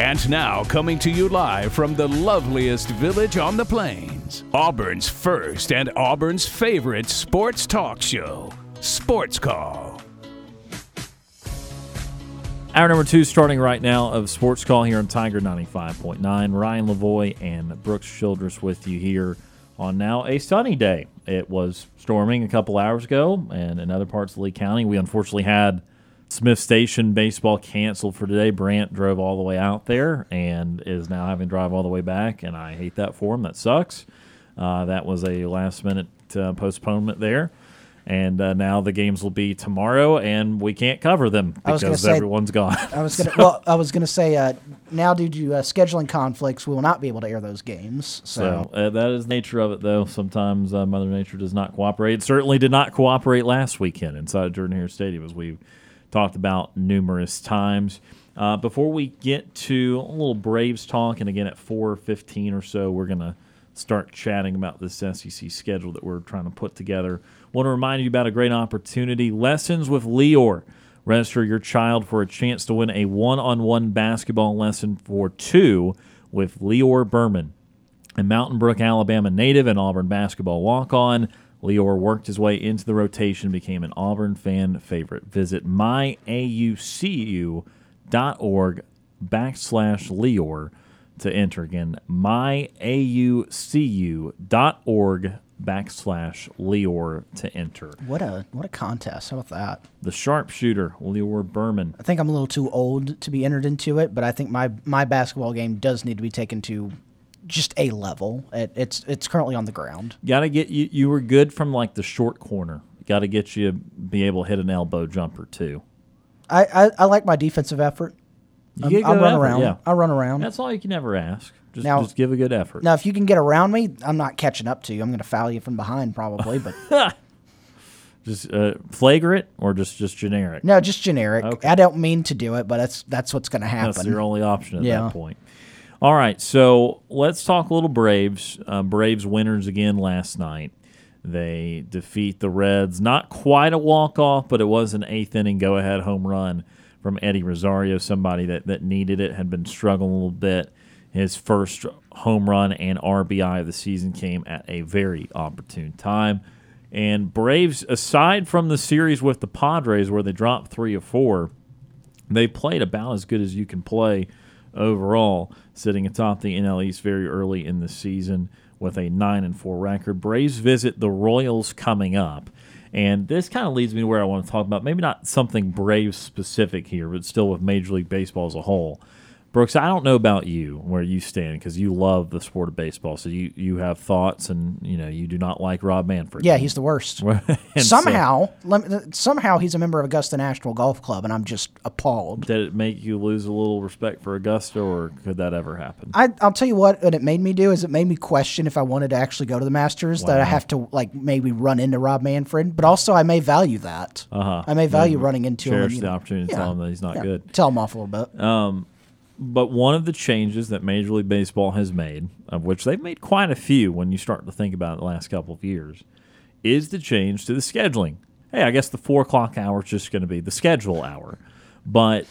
And now, coming to you live from the loveliest village on the plains, Auburn's first and Auburn's favorite sports talk show, Sports Call. Hour number two starting right now of Sports Call here on Tiger ninety-five point nine. Ryan Lavoie and Brooks Childress with you here on now a sunny day. It was storming a couple hours ago, and in other parts of Lee County, we unfortunately had Smith Station baseball canceled for today. Brant drove all the way out there and is now having to drive all the way back, and I hate that for him. That sucks. Uh, that was a last-minute uh, postponement there. And uh, now the games will be tomorrow, and we can't cover them because say, everyone's gone. I was gonna, so. Well, I was going to say, uh, now due to uh, scheduling conflicts, we will not be able to air those games. So, so uh, that is the nature of it, though. Sometimes uh, Mother Nature does not cooperate. It certainly did not cooperate last weekend inside Jordan-Hare Stadium, as we've talked about numerous times. Uh, before we get to a little Braves talk, and again at four fifteen or so, we're going to start chatting about this S E C schedule that we're trying to put together. Want to remind you about a great opportunity, Lessons with Lior. Register your child for a chance to win a one-on-one basketball lesson for two with Lior Berman. A Mountain Brook, Alabama native and Auburn basketball walk-on, Lior worked his way into the rotation and became an Auburn fan favorite. Visit myaucu.org backslash Lior to enter. Again, myaucu.org backslash Lior to enter. What a what a contest. How about that? The sharpshooter, Lior Berman. I think I'm a little too old to be entered into it, but I think my, my basketball game does need to be taken to just a level. It, it's it's currently on the ground. Got to get you. You were good from like the short corner. Got to get you be able to hit an elbow jumper too. I, I, I like my defensive effort. I run effort, around. Yeah. I run around. That's all you can ever ask. Just, now, just give a good effort. Now, if you can get around me, I'm not catching up to you. I'm going to foul you from behind probably. But just uh, flagrant or just, just generic? No, just generic. Okay. I don't mean to do it, but that's that's what's going to happen. That's your only option at yeah. that point. All right, so let's talk a little Braves. Uh, Braves winners again last night. They defeat the Reds. Not quite a walk-off, but it was an eighth-inning go-ahead home run from Eddie Rosario, somebody that, that needed it, had been struggling a little bit. His first home run and R B I of the season came at a very opportune time. And Braves, aside from the series with the Padres where they dropped three of four, they played about as good as you can play overall, sitting atop the N L East very early in the season with a nine and four record. Braves visit the Royals coming up. And this kind of leads me to where I want to talk about, maybe not something Braves-specific here, but still with Major League Baseball as a whole. Brooks, I don't know about you, where you stand, because you love the sport of baseball. So you, you have thoughts, and you know you do not like Rob Manfred. Yeah, he's the worst. somehow, so, let me, somehow he's a member of Augusta National Golf Club, and I'm just appalled. Did it make you lose a little respect for Augusta, or could that ever happen? I, I'll tell you what, what it made me do is it made me question if I wanted to actually go to the Masters, wow. that I have to like maybe run into Rob Manfred, but also I may value that. Uh-huh. I may value yeah, running into cherish him. Cherish the you know, opportunity to yeah, tell him that he's not yeah, good. Tell him off a little bit. Um. But one of the changes that Major League Baseball has made, of which they've made quite a few when you start to think about it the last couple of years, is the change to the scheduling. Hey, I guess the four o'clock hour is just going to be the schedule hour. But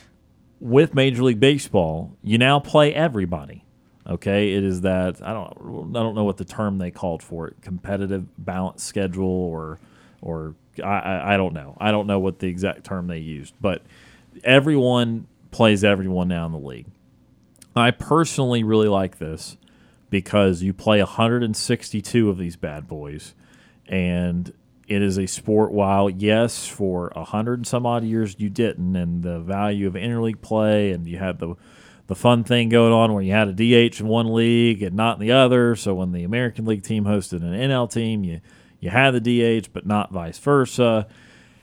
with Major League Baseball, you now play everybody. Okay, it is that, I don't I don't know what the term they called for it, competitive balance schedule or, or I, I don't know. I don't know what the exact term they used. But everyone plays everyone now in the league. I personally really like this because you play one hundred sixty-two of these bad boys, and it is a sport while, yes, for one hundred and some odd years you didn't, and the value of interleague play, and you had the the fun thing going on where you had a D H in one league and not in the other, so when the American League team hosted an N L team, you, you had the D H but not vice versa,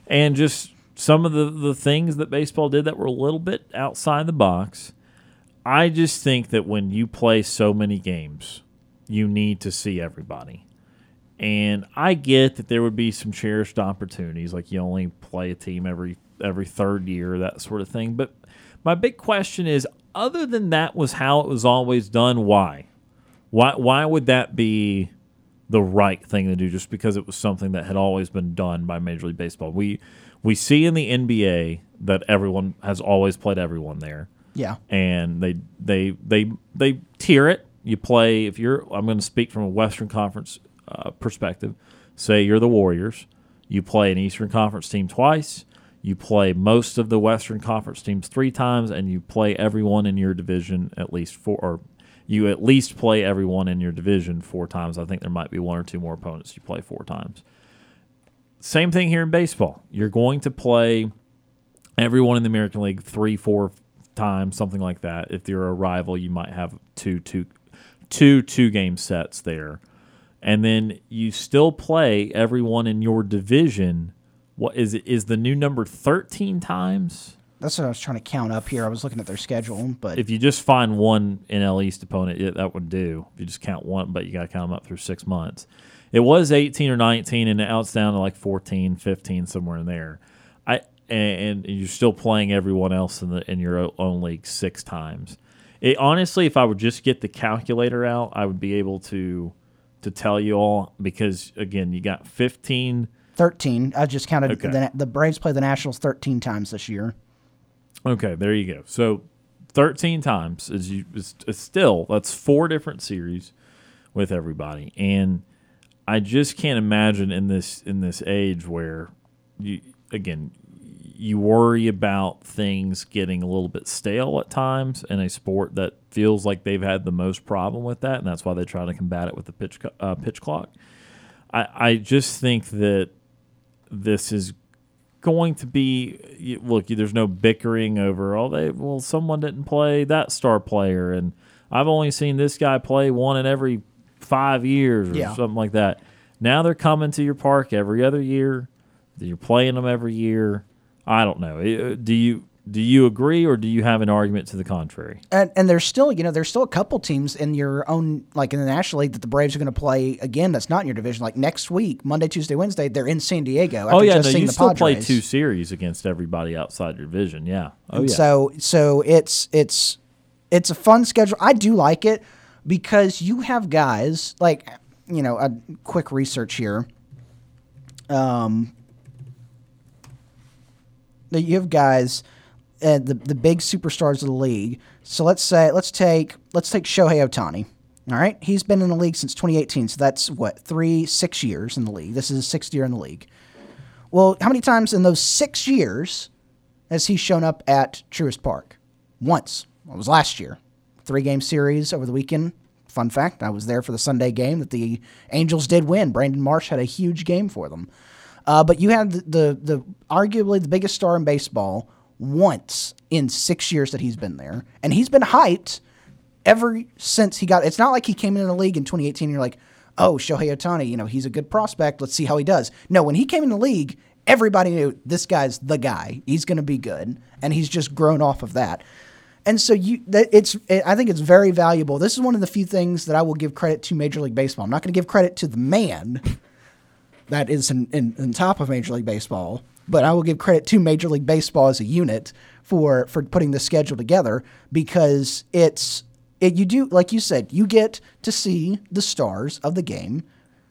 and just some of the, the things that baseball did that were a little bit outside the box. I just think that when you play so many games, you need to see everybody. And I get that there would be some cherished opportunities, like you only play a team every every third year, that sort of thing. But my big question is, other than that was how it was always done, why? Why, why would that be the right thing to do just because it was something that had always been done by Major League Baseball? We, we see in the N B A that everyone has always played everyone there. Yeah, and they they they they tier it. You play if you're. I'm going to speak from a Western Conference uh, perspective. Say you're the Warriors. You play an Eastern Conference team twice. You play most of the Western Conference teams three times, and you play everyone in your division at least four. Or you at least play everyone in your division four times. I think there might be one or two more opponents you play four times. Same thing here in baseball. You're going to play everyone in the American League three, four times, something like that. If you're a rival, you might have two, two, two, two game sets there. And then you still play everyone in your division. What is it? Is the new number thirteen times? That's what I was trying to count up here. I was looking at their schedule, but if you just find one N L East opponent, it, that would do. If you just count one, but you got to count them up through six months. It was eighteen or nineteen, and now it's down to like fourteen, fifteen, somewhere in there. I and, and you're still playing everyone else in the in your own league six times. It, honestly, if I would just get the calculator out, I would be able to to tell you all because again, you got fifteen. Thirteen. I just counted. Okay. the, the Braves play the Nationals thirteen times this year. Okay, there you go. So, thirteen times is you. It's, it's still that's four different series with everybody, and I just can't imagine in this in this age where you again you worry about things getting a little bit stale at times in a sport that feels like they've had the most problem with that, and that's why they try to combat it with the pitch uh, pitch clock. I I just think that this is going to be look there's no bickering over oh they well someone didn't play that star player and I've only seen this guy play one in every five years or yeah. something like that. Now they're coming to your park every other year, you're playing them every year. I don't know, do you do you agree or do you have an argument to the contrary? And, and there's still you know there's still a couple teams in your own like in the National League that the Braves are going to play again that's not in your division. Like next week, Monday, Tuesday, Wednesday, they're in San Diego. After oh yeah, just no, seeing you the still Padres. Play two series against everybody outside your division. Yeah. Oh and yeah. So so it's it's it's a fun schedule. I do like it because you have guys like you know a quick research here. Um, that you have guys. Uh, the the big superstars of the league. So let's say let's take let's take Shohei Ohtani. All right, he's been in the league since twenty eighteen. So that's what three six years in the league. This is his sixth year in the league. Well, how many times in those six years has he shown up at Truist Park? Once. Well, it was last year. Three game series over the weekend. Fun fact: I was there for the Sunday game that the Angels did win. Brandon Marsh had a huge game for them. Uh, but you have the, the the arguably the biggest star in baseball. Once in six years that he's been there. And he's been hyped ever since he got – it's not like he came into the league in twenty eighteen and you're like, oh, Shohei Ohtani, you know, he's a good prospect. Let's see how he does. No, when he came in the league, everybody knew this guy's the guy. He's going to be good. And he's just grown off of that. And so you, it's. It, I think it's very valuable. This is one of the few things that I will give credit to Major League Baseball. I'm not going to give credit to the man that is in, in, in top of Major League Baseball. But I will give credit to Major League Baseball as a unit for, for putting this schedule together because it's it you do like you said, you get to see the stars of the game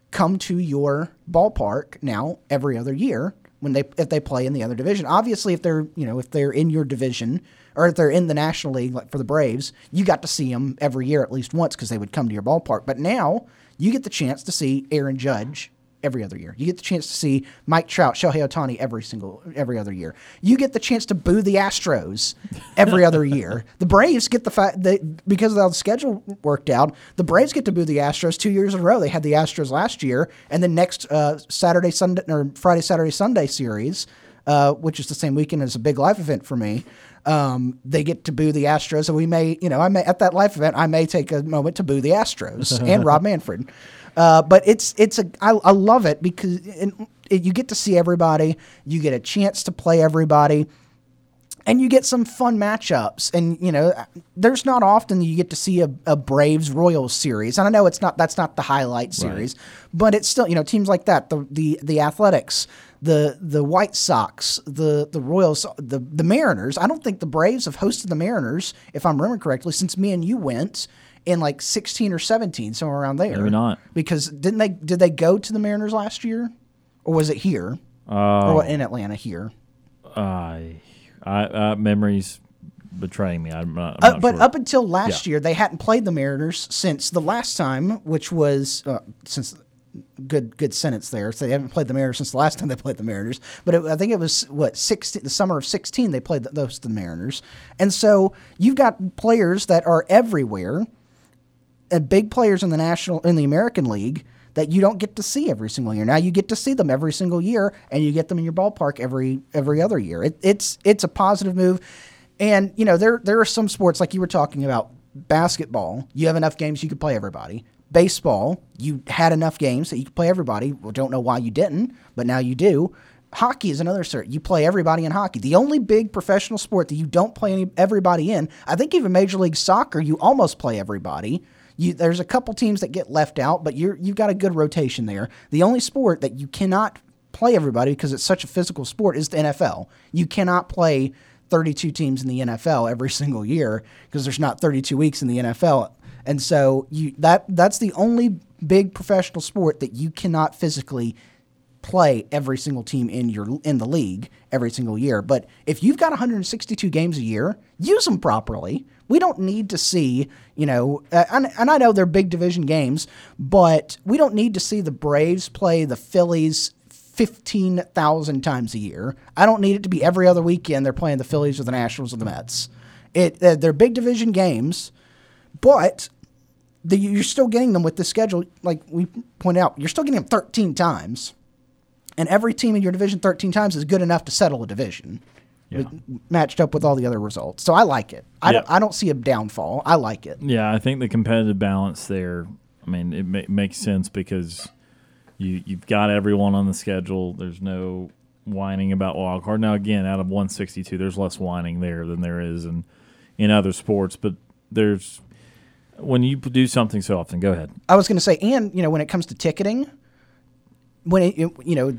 come to your ballpark now every other year when they if they play in the other division. Obviously if they're you know if they're in your division or if they're in the National League like for the Braves, you got to see them every year at least once because they would come to your ballpark. But now you get the chance to see Aaron Judge every other year. You get the chance to see Mike Trout, Shohei Ohtani every single, every other year. You get the chance to boo the Astros every other year. The Braves get the fact that because of how the schedule worked out, the Braves get to boo the Astros two years in a row. They had the Astros last year, and the next uh, Saturday, Sunday, or Friday, Saturday, Sunday series, uh, which is the same weekend as a big live event for me, um, they get to boo the Astros. And we may, you know, I may at that live event, I may take a moment to boo the Astros and Rob Manfred. Uh, but it's it's a I, I love it because it, it, you get to see everybody, you get a chance to play everybody, and you get some fun matchups. And you know, there's not often you get to see a, a Braves Royals series. And I know it's not that's not the highlight series, right. But it's still you know teams like that, the the the Athletics, the the White Sox, the the Royals, the the Mariners. I don't think the Braves have hosted the Mariners, if I'm remembering correctly, since me and you went. In like sixteen or seventeen, somewhere around there. Maybe not. Because didn't they did they go to the Mariners last year, or was it here, uh, or in Atlanta here? Uh, I uh, memories betraying me. I'm not. I'm uh, not but sure. Up until last yeah. year, they hadn't played the Mariners since the last time, which was uh, since good good sentence there. So they haven't played the Mariners since the last time they played the Mariners. But it, I think it was what sixteen, the summer of sixteen they played the, those the Mariners, and so you've got players that are everywhere. and big players in the national in the American League that you don't get to see every single year. Now you get to see them every single year, and you get them in your ballpark every every other year. It, it's it's a positive move, and you know there there are some sports like you were talking about. Basketball, you have enough games you could play everybody. Baseball, you had enough games that you could play everybody. Well, don't know why you didn't, but now you do. Hockey is another cert. You play everybody in hockey. The only big professional sport that you don't play any, everybody in, I think even Major League Soccer, you almost play everybody. You, there's a couple teams that get left out, but you're, you've got a good rotation there. The only sport that you cannot play everybody because it's such a physical sport is the N F L. You cannot play thirty-two teams in the N F L every single year because there's not thirty-two weeks in the N F L. And so you that that's the only big professional sport that you cannot physically play every single team in your in the league every single year. But if you've got one hundred sixty-two games a year, use them properly. We don't need to see, you know, and, and I know they're big division games, but we don't need to see the Braves play the Phillies fifteen thousand times a year. I don't need it to be every other weekend they're playing the Phillies or the Nationals or the Mets. It they're big division games, but the, you're still getting them with the schedule. Like we pointed out, you're still getting them thirteen times, and every team in your division thirteen times is good enough to settle a division, yeah. matched up with all the other results. So I like it. I yeah. don't I don't see a downfall. I like it. Yeah, I think the competitive balance there. I mean, it ma- makes sense because. You, you've got everyone on the schedule. There's no whining about wild card. Now, again, out of one sixty-two, there's less whining there than there is in, in other sports. But there's when you do something so often, go ahead. I was going to say, and, you know, when it comes to ticketing, when it, you know,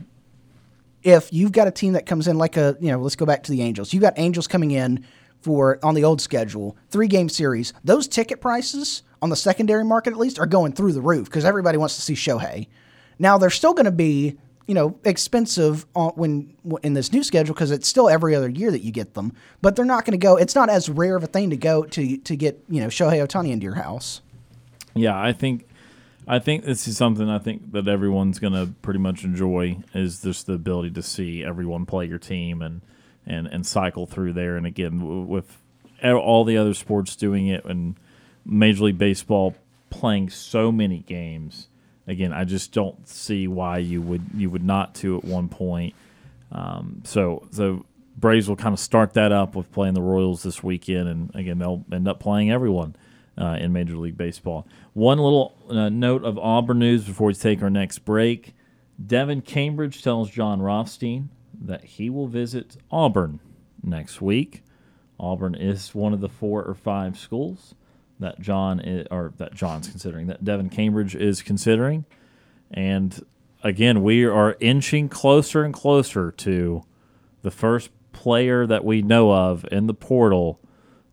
if you've got a team that comes in like a, you know, let's go back to the Angels. You've got Angels coming in for, on the old schedule, three-game series. Those ticket prices, on the secondary market at least, are going through the roof because everybody wants to see Shohei. Now, they're still going to be, you know, expensive on, when in this new schedule because it's still every other year that you get them. But they're not going to go – it's not as rare of a thing to go to to get, you know, Shohei Ohtani into your house. Yeah, I think I think this is something I think that everyone's going to pretty much enjoy is just the ability to see everyone play your team and, and, and cycle through there. And, again, with all the other sports doing it and Major League Baseball playing so many games – again, I just don't see why you would you would not to at one point. Um, so the Braves will kind of start that up with playing the Royals this weekend, and again they'll end up playing everyone uh, in Major League Baseball. One little uh, note of Auburn news before we take our next break: Devin Cambridge tells John Rothstein that he will visit Auburn next week. Auburn is one of the four or five schools that John is, or that John's considering, that Devin Cambridge is considering. And, again, we are inching closer and closer to the first player that we know of in the portal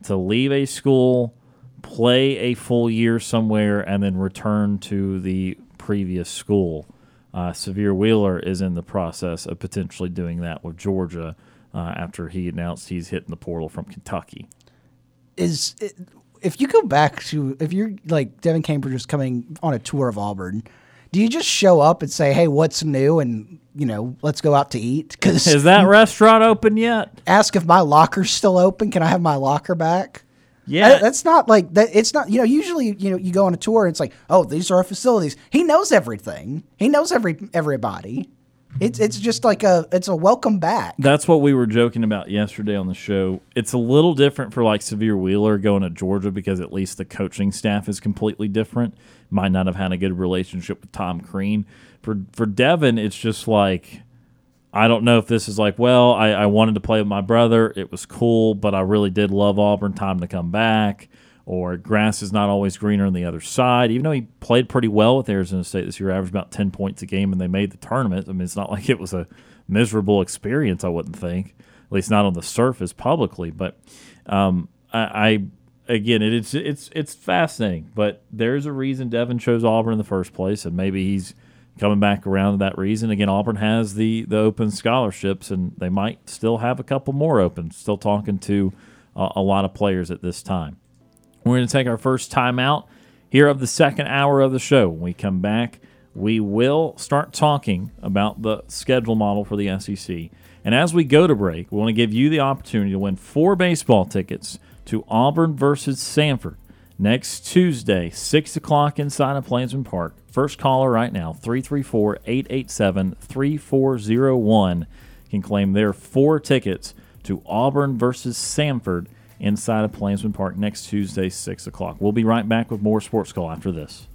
to leave a school, play a full year somewhere, and then return to the previous school. Uh, Severe Wheeler is in the process of potentially doing that with Georgia uh, after he announced he's hitting the portal from Kentucky. Is it... If you go back to, if you're like Devin Cambridge is coming on a tour of Auburn, do you just show up and say, hey, what's new? And, you know, let's go out to eat. 'Cause is that restaurant open yet? Ask if my locker's still open. Can I have my locker back? Yeah. I, that's not like that. It's not, you know, usually, you know, you go on a tour and it's like, oh, these are our facilities. He knows everything. He knows every, everybody. It's it's just like a it's a welcome back. That's what we were joking about yesterday on the show. It's a little different for like Severe Wheeler going to Georgia because at least the coaching staff is completely different. Might not have had a good relationship with Tom Crean. For for Devin, it's just like I don't know if this is like, well, I, I wanted to play with my brother. It was cool, but I really did love Auburn. Time to come back. Or grass is not always greener on the other side. Even though he played pretty well with Arizona State this year, averaged about ten points a game, and they made the tournament. I mean, it's not like it was a miserable experience, I wouldn't think, at least not on the surface publicly. But um, I, I again, it, it's it's it's fascinating. But there's a reason Devin chose Auburn in the first place, and maybe he's coming back around to that reason. Again, Auburn has the the open scholarships, and they might still have a couple more open. Still talking to uh, a lot of players at this time. We're going to take our first time out here of the second hour of the show. When we come back, we will start talking about the schedule model for the S E C. And as we go to break, we want to give you the opportunity to win four baseball tickets to Auburn versus Samford. next Tuesday, six o'clock inside of Plainsman Park. First caller right now, three three four, eight eight seven, three four zero one, can claim their four tickets to Auburn versus Samford inside of Plainsman Park next Tuesday, six o'clock. We'll be right back with more Sports Call after this.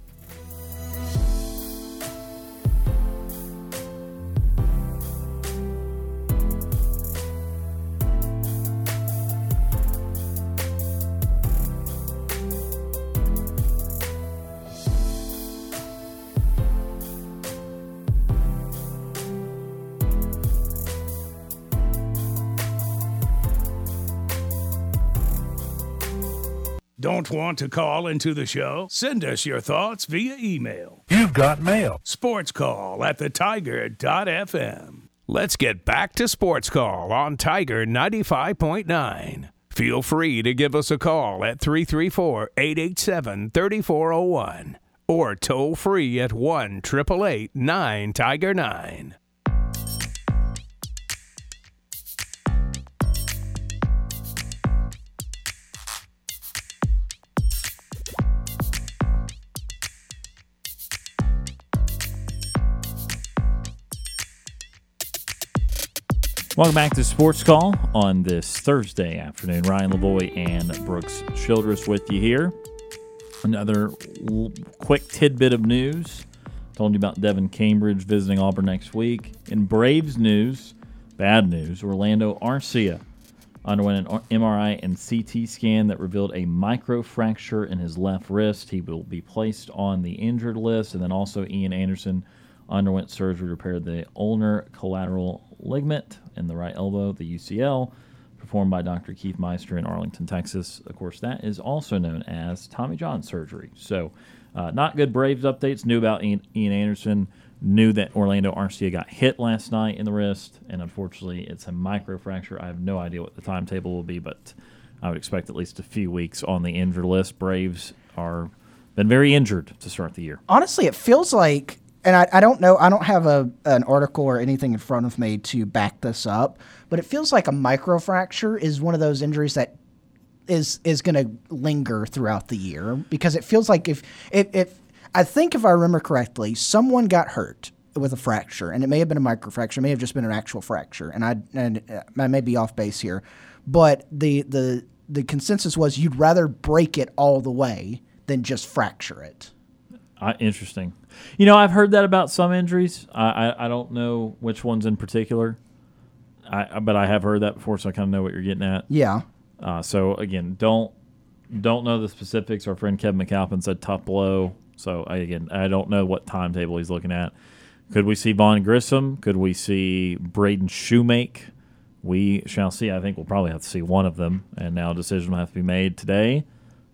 Don't want to call into the show? Send us your thoughts via email. You've got mail. Sports Call at the tiger dot f m. Let's get back to Sports Call on Tiger ninety-five point nine. Feel free to give us a call at three three four, eight eight seven, three four zero one or toll free at one, eight eight eight, nine, tiger nine. Welcome back to Sports Call on this Thursday afternoon. Ryan Lavoie and Brooks Childress with you here. Another l- quick tidbit of news. Told you about Devin Cambridge visiting Auburn next week. In Braves news, bad news, Orlando Arcia underwent an M R I and C T scan that revealed a microfracture in his left wrist. He will be placed on the injured list. And then also Ian Anderson underwent surgery to repair the ulnar collateral ligament in the right elbow, the U C L, performed by Doctor Keith Meister in Arlington, Texas. Of course, that is also known as Tommy John surgery. So uh, not good Braves updates. Knew about Ian, Ian Anderson, knew that Orlando Arcia got hit last night in the wrist, and unfortunately it's a microfracture. I have no idea what the timetable will be, but I would expect at least a few weeks on the injured list. Braves are been very injured to start the year. Honestly, it feels like, and I, I don't know, I don't have a an article or anything in front of me to back this up, but it feels like a microfracture is one of those injuries that is is going to linger throughout the year, because it feels like if, if, if, I think if I remember correctly, someone got hurt with a fracture, and it may have been a microfracture, it may have just been an actual fracture, and I and I may be off base here, but the the the consensus was you'd rather break it all the way than just fracture it. Uh, interesting. You know, I've heard that about some injuries. I, I, I don't know which ones in particular, I, but I have heard that before, so I kind of know what you're getting at. Yeah. Uh, so, again, don't don't know the specifics. Our friend Kevin McAlpin said top blow. So, I, again, I don't know what timetable he's looking at. Could we see Vaughn Grissom? Could we see Braden Shoemake? We shall see. I think we'll probably have to see one of them, and now a decision will have to be made today.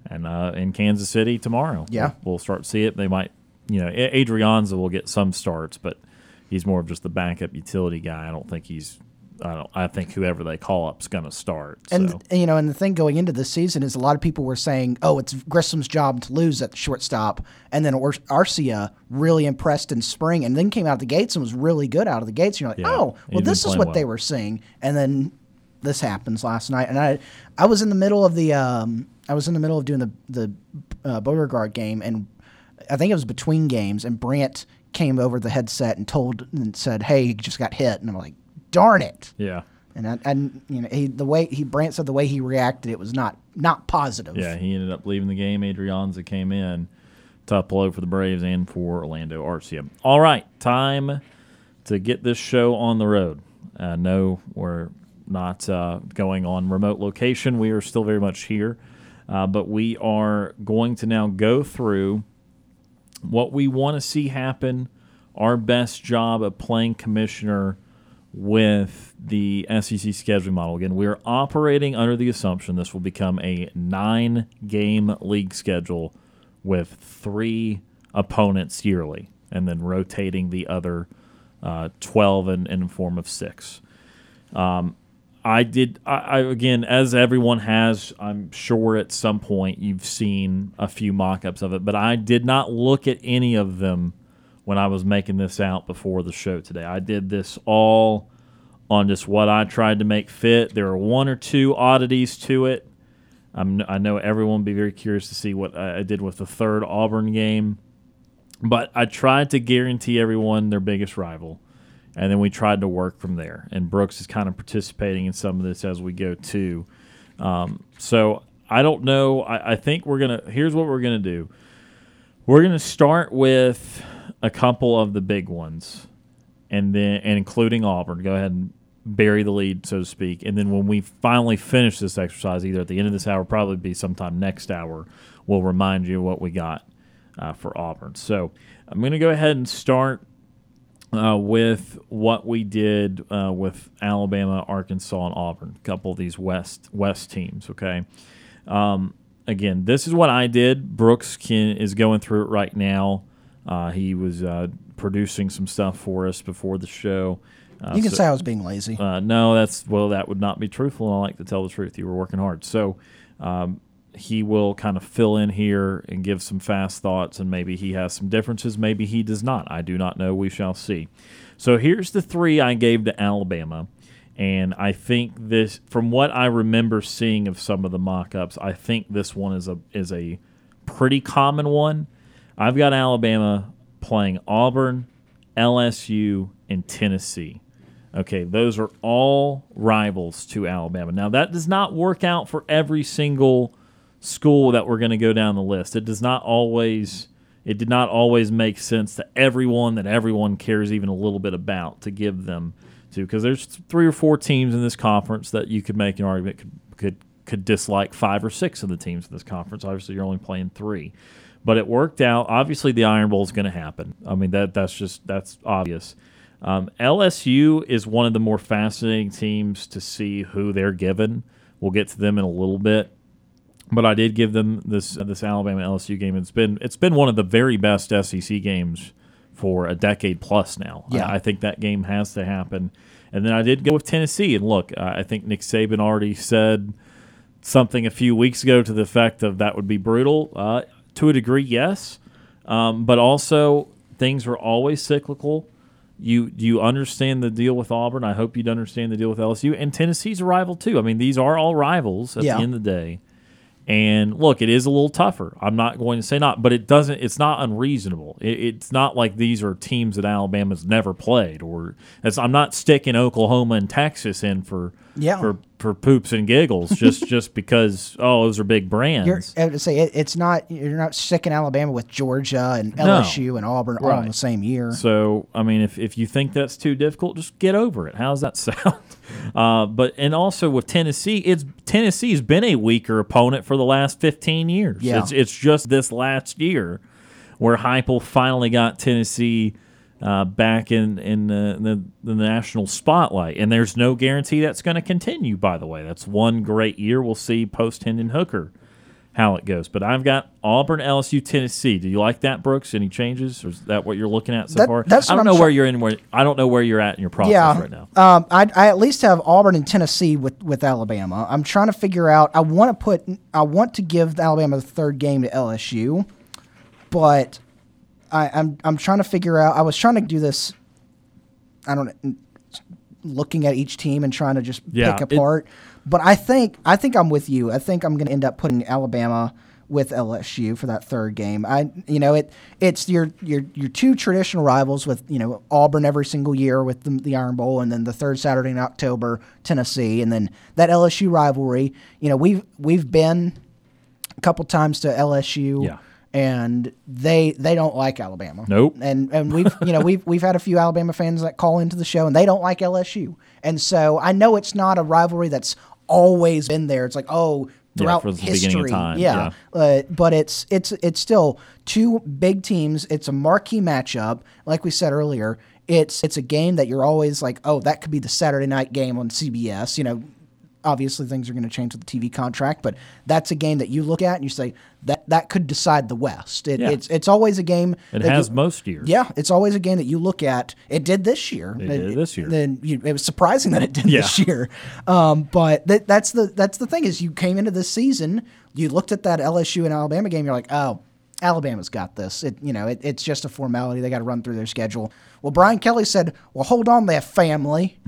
And uh, in Kansas City tomorrow, yeah, we'll start to see it. They might, you know, Adrianza will get some starts, but he's more of just the backup utility guy. I don't think he's, I don't, I think whoever they call up's going to start. And so, you know, and the thing going into this season is a lot of people were saying, oh, it's Grissom's job to lose at the shortstop, and then Ar- Arcia really impressed in spring, and then came out of the gates and was really good out of the gates. And you're like, yeah, oh, well, this is what well. they were seeing, and then this happens last night, and I, I was in the middle of the, um, I was in the middle of doing the the uh, Beauregard game, and I think it was between games, and Brant came over the headset and told and said, "Hey, he just got hit," and I'm like, "Darn it!" Yeah, and I, I you know, he, the way he Brant said the way he reacted, it was not not positive. Yeah, he ended up leaving the game. Adrianza came in, tough blow for the Braves and for Orlando Arcia. All right, time to get this show on the road. I know we're not uh, going on remote location. We are still very much here. Uh, but we are going to now go through what we want to see happen, our best job of playing commissioner with the S E C scheduling model. Again, we are operating under the assumption this will become a nine-game league schedule with three opponents yearly and then rotating the other uh, twelve in, in the form of six. Um I did, I, I again, as everyone has, I'm sure at some point you've seen a few mock-ups of it, but I did not look at any of them when I was making this out before the show today. I did this all on just what I tried to make fit. There are one or two oddities to it, I'm, I know everyone will be very curious to see what I did with the third Auburn game. But I tried to guarantee everyone their biggest rival, and then we tried to work from there. And Brooks is kind of participating in some of this as we go, too. Um, so I don't know. I, I think we're going to – here's what we're going to do. We're going to start with a couple of the big ones, and then and including Auburn. Go ahead and bury the lead, so to speak. And then when we finally finish this exercise, either at the end of this hour, probably be sometime next hour, we'll remind you what we got. Uh, for Auburn. So I'm going to go ahead and start uh, with what we did uh, with Alabama, Arkansas, and Auburn, a couple of these West West teams, okay? Um, again, this is what I did. Brooks can, is going through it right now. Uh, he was uh, producing some stuff for us before the show. Uh, you can so, say I was being lazy. Uh, no, that's well, that would not be truthful, and I like to tell the truth. You were working hard. So, um he will kind of fill in here and give some fast thoughts, and maybe he has some differences. Maybe he does not. I do not know. We shall see. So here's the three I gave to Alabama, and I think this, from what I remember seeing of some of the mock-ups, I think this one is a is a pretty common one. I've got Alabama playing Auburn, L S U, and Tennessee. Okay, those are all rivals to Alabama. Now, that does not work out for every single school that we're going to go down the list. It does not always it did not always make sense to everyone that everyone cares even a little bit about to give them to, because there's three or four teams in this conference that you could make an argument could, could could dislike five or six of the teams in this conference. Obviously you're only playing three, but it worked out. Obviously the Iron Bowl is going to happen. I mean that that's just that's obvious. um, L S U is one of the more fascinating teams to see who they're given. We'll get to them in a little bit. But I did give them this uh, this Alabama L S U game. It's been it's been one of the very best S E C games for a decade plus now. Yeah. I, I think that game has to happen. And then I did go with Tennessee. And look, uh, I think Nick Saban already said something a few weeks ago to the effect of that would be brutal. Uh, to a degree, yes. Um, but also, things are always cyclical. You you understand the deal with Auburn. I hope you'd understand the deal with L S U. And Tennessee's a rival, too. I mean, these are all rivals at yeah. the end of the day. And look, it is a little tougher. I'm not going to say not, but it doesn't. It's not unreasonable. It, it's not like these are teams that Alabama's never played, or that's, I'm not sticking Oklahoma and Texas in for yeah. for, for poops and giggles just, just because oh those are big brands. You're, I would say it, it's not. You're not sticking Alabama with Georgia and L S U no. and Auburn right. all in the same year. So I mean, if if you think that's too difficult, just get over it. How's that sound? Uh, but and also with Tennessee, it's Tennessee's been a weaker opponent for the last fifteen years. Yeah. It's it's just this last year where Heupel finally got Tennessee uh, back in in the, in the the national spotlight, and there's no guarantee that's going to continue. By the way, that's one great year. We'll see post Hendon Hooker how it goes. But I've got Auburn, L S U, Tennessee. Do you like that, Brooks? Any changes? Or is that what you're looking at so that, far? That's I don't I'm know tra- where you're in. Where I don't know where you're at in your process yeah, right now. Um, I, I at least have Auburn and Tennessee with, with Alabama. I'm trying to figure out. I want to put. I want to give Alabama the third game to L S U, but I, I'm I'm trying to figure out. I was trying to do this. I don't know, looking at each team and trying to just yeah, pick apart. It, But I think I think I'm with you. I think I'm going to end up putting Alabama with L S U for that third game. I you know it it's your your your two traditional rivals with you know Auburn every single year with the, the Iron Bowl, and then the third Saturday in October Tennessee, and then that L S U rivalry. You know we've we've been a couple times to L S U. Yeah. And they they don't like Alabama. Nope. And and we've you know we've we've had a few Alabama fans that call into the show, and they don't like L S U. And so I know it's not a rivalry that's always been there. It's like oh throughout yeah, the history, yeah. yeah. Uh, but it's it's it's still two big teams. It's a marquee matchup. Like we said earlier, it's it's a game that you're always like oh that could be the Saturday night game on C B S. You know. Obviously, things are going to change with the T V contract, but that's a game that you look at and you say that that could decide the West. It, yeah. It's it's always a game. It that has you, most years. Yeah, it's always a game that you look at. It did this year. It, it did this year. Then it was surprising that it did yeah. this year. Um, but that, that's the that's the thing is you came into this season, you looked at that L S U and Alabama game, you're like, oh, Alabama's got this. It you know it, it's just a formality. They got to run through their schedule. Well, Brian Kelly said, well, hold on there, family.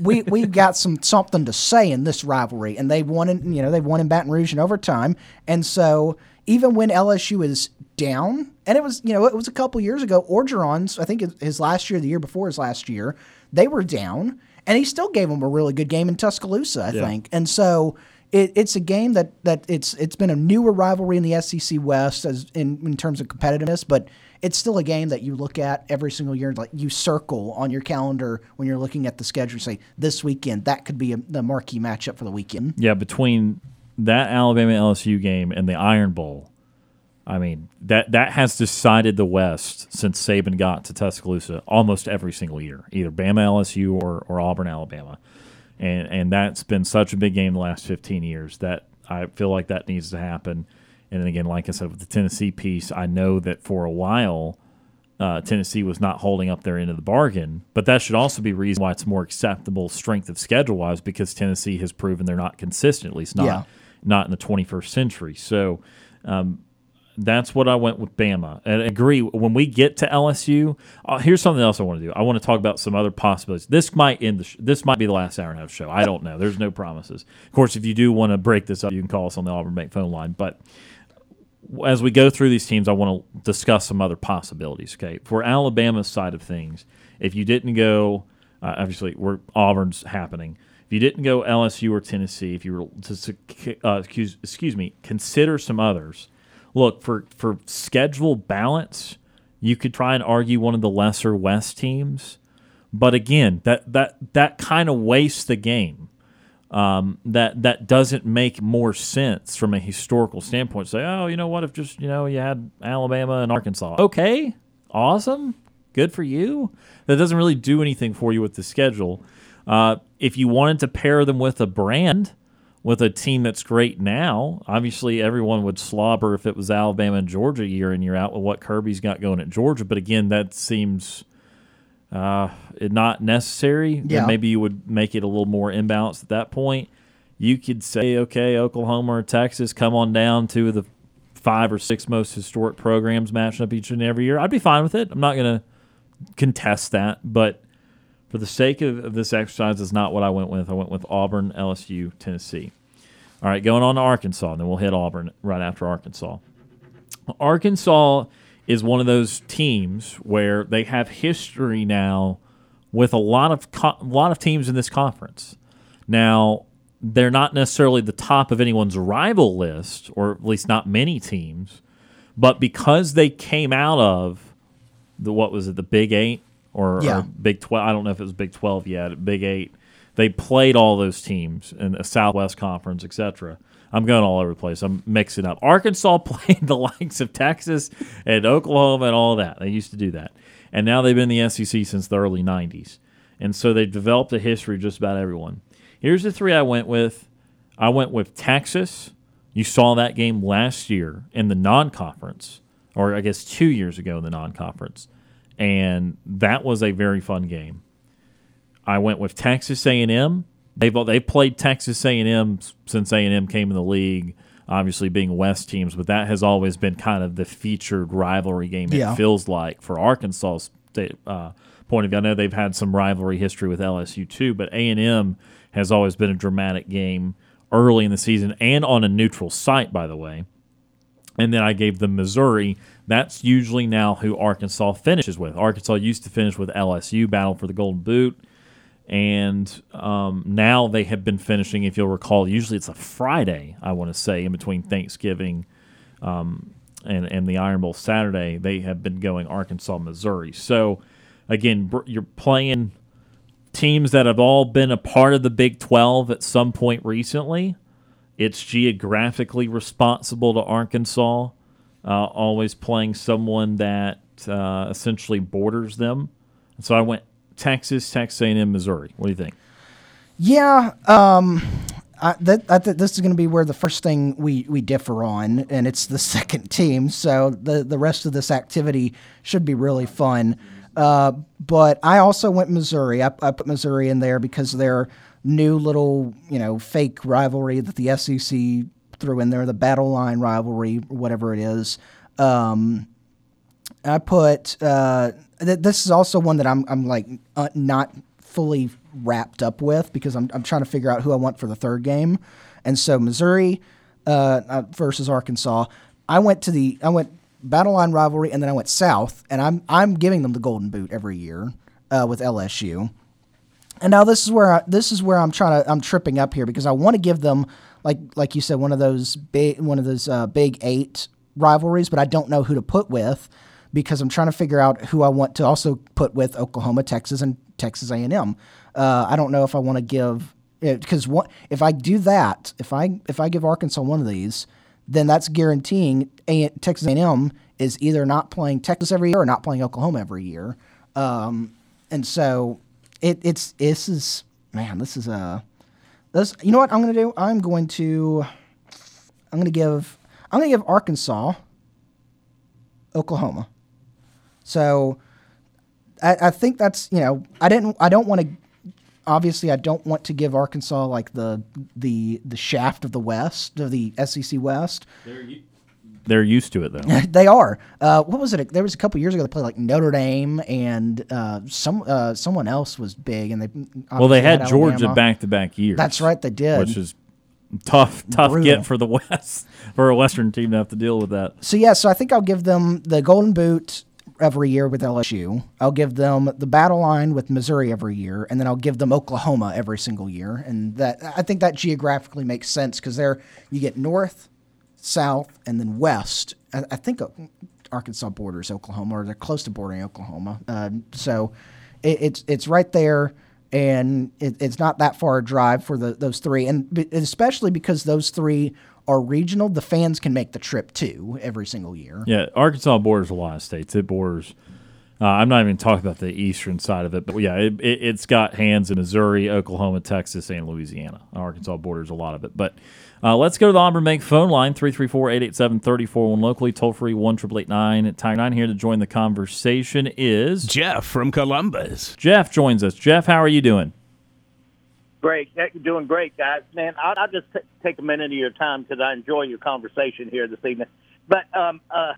we we've got some something to say in this rivalry, and they won in you know they won in Baton Rouge in overtime, and so even when L S U is down, and it was you know it was a couple years ago, Orgeron's I think his last year, the year before his last year, they were down, and he still gave them a really good game in Tuscaloosa, I yeah. think, and so. It, it's a game that, that it's it's been a newer rivalry in the S E C West as in, in terms of competitiveness, but it's still a game that you look at every single year, like you circle on your calendar when you're looking at the schedule and say, this weekend, that could be a, the marquee matchup for the weekend. Yeah, between that Alabama-L S U game and the Iron Bowl, I mean, that, that has decided the West since Saban got to Tuscaloosa almost every single year, either Bama-L S U or, or Auburn-Alabama. And and that's been such a big game the last fifteen years that I feel like that needs to happen. And then again, like I said, with the Tennessee piece, I know that for a while uh, Tennessee was not holding up their end of the bargain, but that should also be reason why it's more acceptable strength of schedule-wise because Tennessee has proven they're not consistent, at least not, yeah. not in the twenty-first century. So um, that's what I went with Bama. And I agree, when we get to L S U, uh, here's something else I want to do. I want to talk about some other possibilities. This might end the sh- this might be the last hour and a half show. I don't know. There's no promises. Of course, if you do want to break this up, you can call us on the Auburn Bank phone line. But as we go through these teams, I want to discuss some other possibilities. Okay, for Alabama's side of things, if you didn't go, uh, obviously, we're, Auburn's happening. If you didn't go L S U or Tennessee, if you were to uh, excuse, excuse me, consider some others. Look, for, for schedule balance, you could try and argue one of the lesser West teams. But again, that that, that kind of wastes the game. Um, that that doesn't make more sense from a historical standpoint. Say, oh, you know what, if just, you know, you had Alabama and Arkansas. Okay, awesome, good for you. That doesn't really do anything for you with the schedule. Uh, if you wanted to pair them with a brand, with a team that's great now, obviously everyone would slobber if it was Alabama and Georgia year in, year out with what Kirby's got going at Georgia. But again, that seems uh, not necessary. Yeah. Maybe you would make it a little more imbalanced at that point. You could say, okay, Oklahoma or Texas, come on down to the five or six most historic programs matching up each and every year. I'd be fine with it. I'm not going to contest that, but for the sake of, of this exercise, is not what I went with. I went with Auburn, L S U, Tennessee. All right, going on to Arkansas, and then we'll hit Auburn right after Arkansas. Arkansas is one of those teams where they have history now with a lot of co- a lot of teams in this conference. Now, they're not necessarily the top of anyone's rival list, or at least not many teams, but because they came out of the what was it, the Big Eight? Or, yeah. or Big twelve. I don't know if it was Big twelve yet. Big eight. They played all those teams in the Southwest Conference, et cetera. I'm going all over the place. I'm mixing up. Arkansas played the likes of Texas and Oklahoma and all that. They used to do that. And now they've been in the S E C since the early nineties. And so they've developed a history of just about everyone. Here's the three I went with. I went with Texas. You saw that game last year in the non-conference, or I guess two years ago in the non-conference. And that was a very fun game. I went with Texas A and M. They've they played Texas A and M since A and M came in the league, obviously being West teams, but that has always been kind of the featured rivalry game yeah. it feels like for Arkansas's uh, point of view. I know they've had some rivalry history with L S U too, but A and M has always been a dramatic game early in the season and on a neutral site, by the way. And then I gave them Missouri. That's usually now who Arkansas finishes with. Arkansas used to finish with L S U, battle for the Golden Boot. And um, now they have been finishing, if you'll recall, usually it's a Friday, I want to say, in between Thanksgiving um, and, and the Iron Bowl Saturday. They have been going Arkansas, Missouri. So, again, you're playing teams that have all been a part of the Big twelve at some point recently. It's geographically responsible to Arkansas, uh, always playing someone that uh, essentially borders them. And so I went Texas, Texas A and M, Missouri. What do you think? Yeah, um, I, that, I th- this is going to be where the first thing we, we differ on, and it's the second team. So the, the rest of this activity should be really fun. Uh, but I also went Missouri. I, I put Missouri in there because they're – new little, you know, fake rivalry that the S E C threw in there, the battle line rivalry, whatever it is. Um, I put uh, th- this is also one that I'm I'm like uh, not fully wrapped up with because I'm I'm trying to figure out who I want for the third game. And so Missouri uh, versus Arkansas, I went to the I went battle line rivalry, and then I went south, and I'm I'm giving them the Golden Boot every year uh, with L S U. And now this is where I, this is where I'm trying to I'm tripping up here because I want to give them like like you said one of those big one of those uh, big eight rivalries, but I don't know who to put with because I'm trying to figure out who I want to also put with Oklahoma, Texas, and Texas A and M. Uh, I don't know if I want to give because what if I do that if I if I give Arkansas one of these, then that's guaranteeing a- Texas A and M is either not playing Texas every year or not playing Oklahoma every year, um, and so. It it's this is man this is a uh, you know what I'm gonna do I'm going to I'm gonna give I'm gonna give Arkansas Oklahoma, so I, I think that's you know I didn't I don't want to obviously I don't want to give Arkansas like the the the shaft of the West of the S E C West. They're, they're used to it though. They are. Uh, what was it? There was a couple years ago they played like Notre Dame and uh, some uh, someone else was big and they. Well, they had, had Georgia back to back years. That's right, they did. Which is tough, tough Brutal. get for the West for a Western team to have to deal with that. So yeah, so I think I'll give them the Golden Boot every year with L S U. I'll give them the battle line with Missouri every year, and then I'll give them Oklahoma every single year. And that I think that geographically makes sense because there you get north, south, and then west. I, I think Arkansas borders Oklahoma, or they're close to bordering Oklahoma. Uh, so it, it's it's right there, and it, it's not that far a drive for the, those three, and b- especially because those three are regional, the fans can make the trip too every single year. Yeah, Arkansas borders a lot of states. It borders. Uh, I'm not even talking about the eastern side of it, but yeah, it, it, it's got hands in Missouri, Oklahoma, Texas, and Louisiana. Arkansas borders a lot of it, but. Uh, let's go to the Auburn Bank phone line, three three four, eight eight seven, three four one one locally, toll-free one eight eight eight nine Tiger nine. Here to join the conversation is... Jeff from Columbus. Jeff joins us. Jeff, how are you doing? Great. Doing great, guys. Man, I'll, I'll just t- take a minute of your time because I enjoy your conversation here this evening. But um, uh,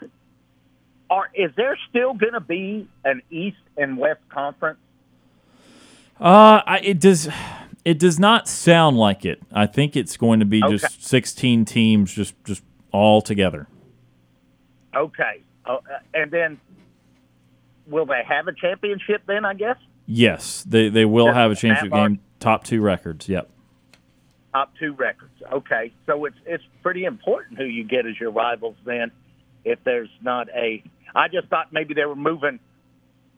are is there still going to be an East and West Conference? Uh, I, it does... It does not sound like it. I think it's going to be okay. just sixteen teams, just, just all together. Okay. Uh, and then will they have a championship then, I guess? Yes, they they will Does have a championship game, mark? top two records, yep. Top two records, okay. So it's it's pretty important who you get as your rivals then if there's not a – I just thought maybe they were moving –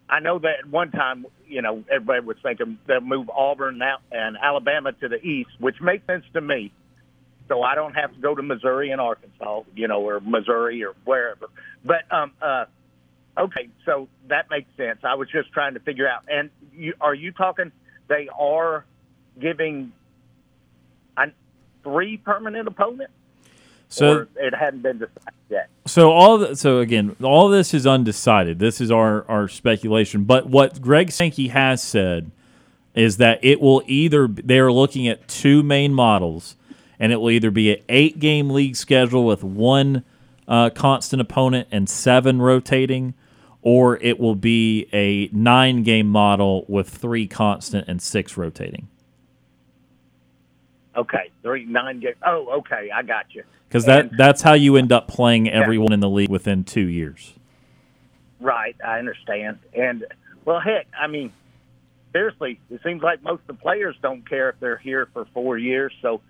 I know that at one time, you know, everybody was thinking they'll move Auburn and Alabama to the east, which makes sense to me. So I don't have to go to Missouri and Arkansas, you know, or Missouri or wherever. But, um, uh, okay, so that makes sense. I was just trying to figure out. And you, are you talking they are giving three permanent opponents? So or it hadn't been decided yet. So all the, so again, all this is undecided. This is our, our speculation. But what Greg Sankey has said is that it will either they are looking at two main models, and it will either be an eight game league schedule with one uh, constant opponent and seven rotating, or it will be a nine game model with three constant and six rotating. Okay, three nine games. Oh, okay, I got you. Because that, that's how you end up playing everyone yeah. in the league within two years. Right, I understand. And, well, heck, I mean, seriously, it seems like most of the players don't care if they're here for four years, so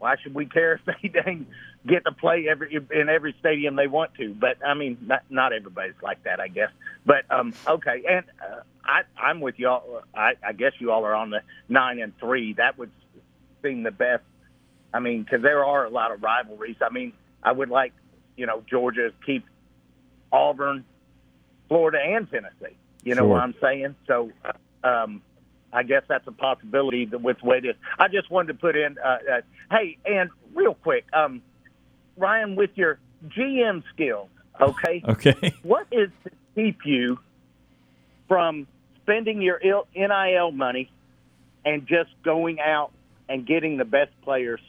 why should we care if they dang get to play every in every stadium they want to? But, I mean, not, not everybody's like that, I guess. But, um, okay, and uh, I, I'm with you all. I, I guess you all are on the nine and three. That would seem the best. I mean, because there are a lot of rivalries. I mean, I would like, you know, Georgia to keep Auburn, Florida, and Tennessee. You know sure. what I'm saying? So um, I guess that's a possibility that with the way it is. I just wanted to put in, uh, uh, hey, and real quick, um, Ryan, with your G M skills, okay? Okay. What is to keep you from spending your N I L money and just going out and getting the best players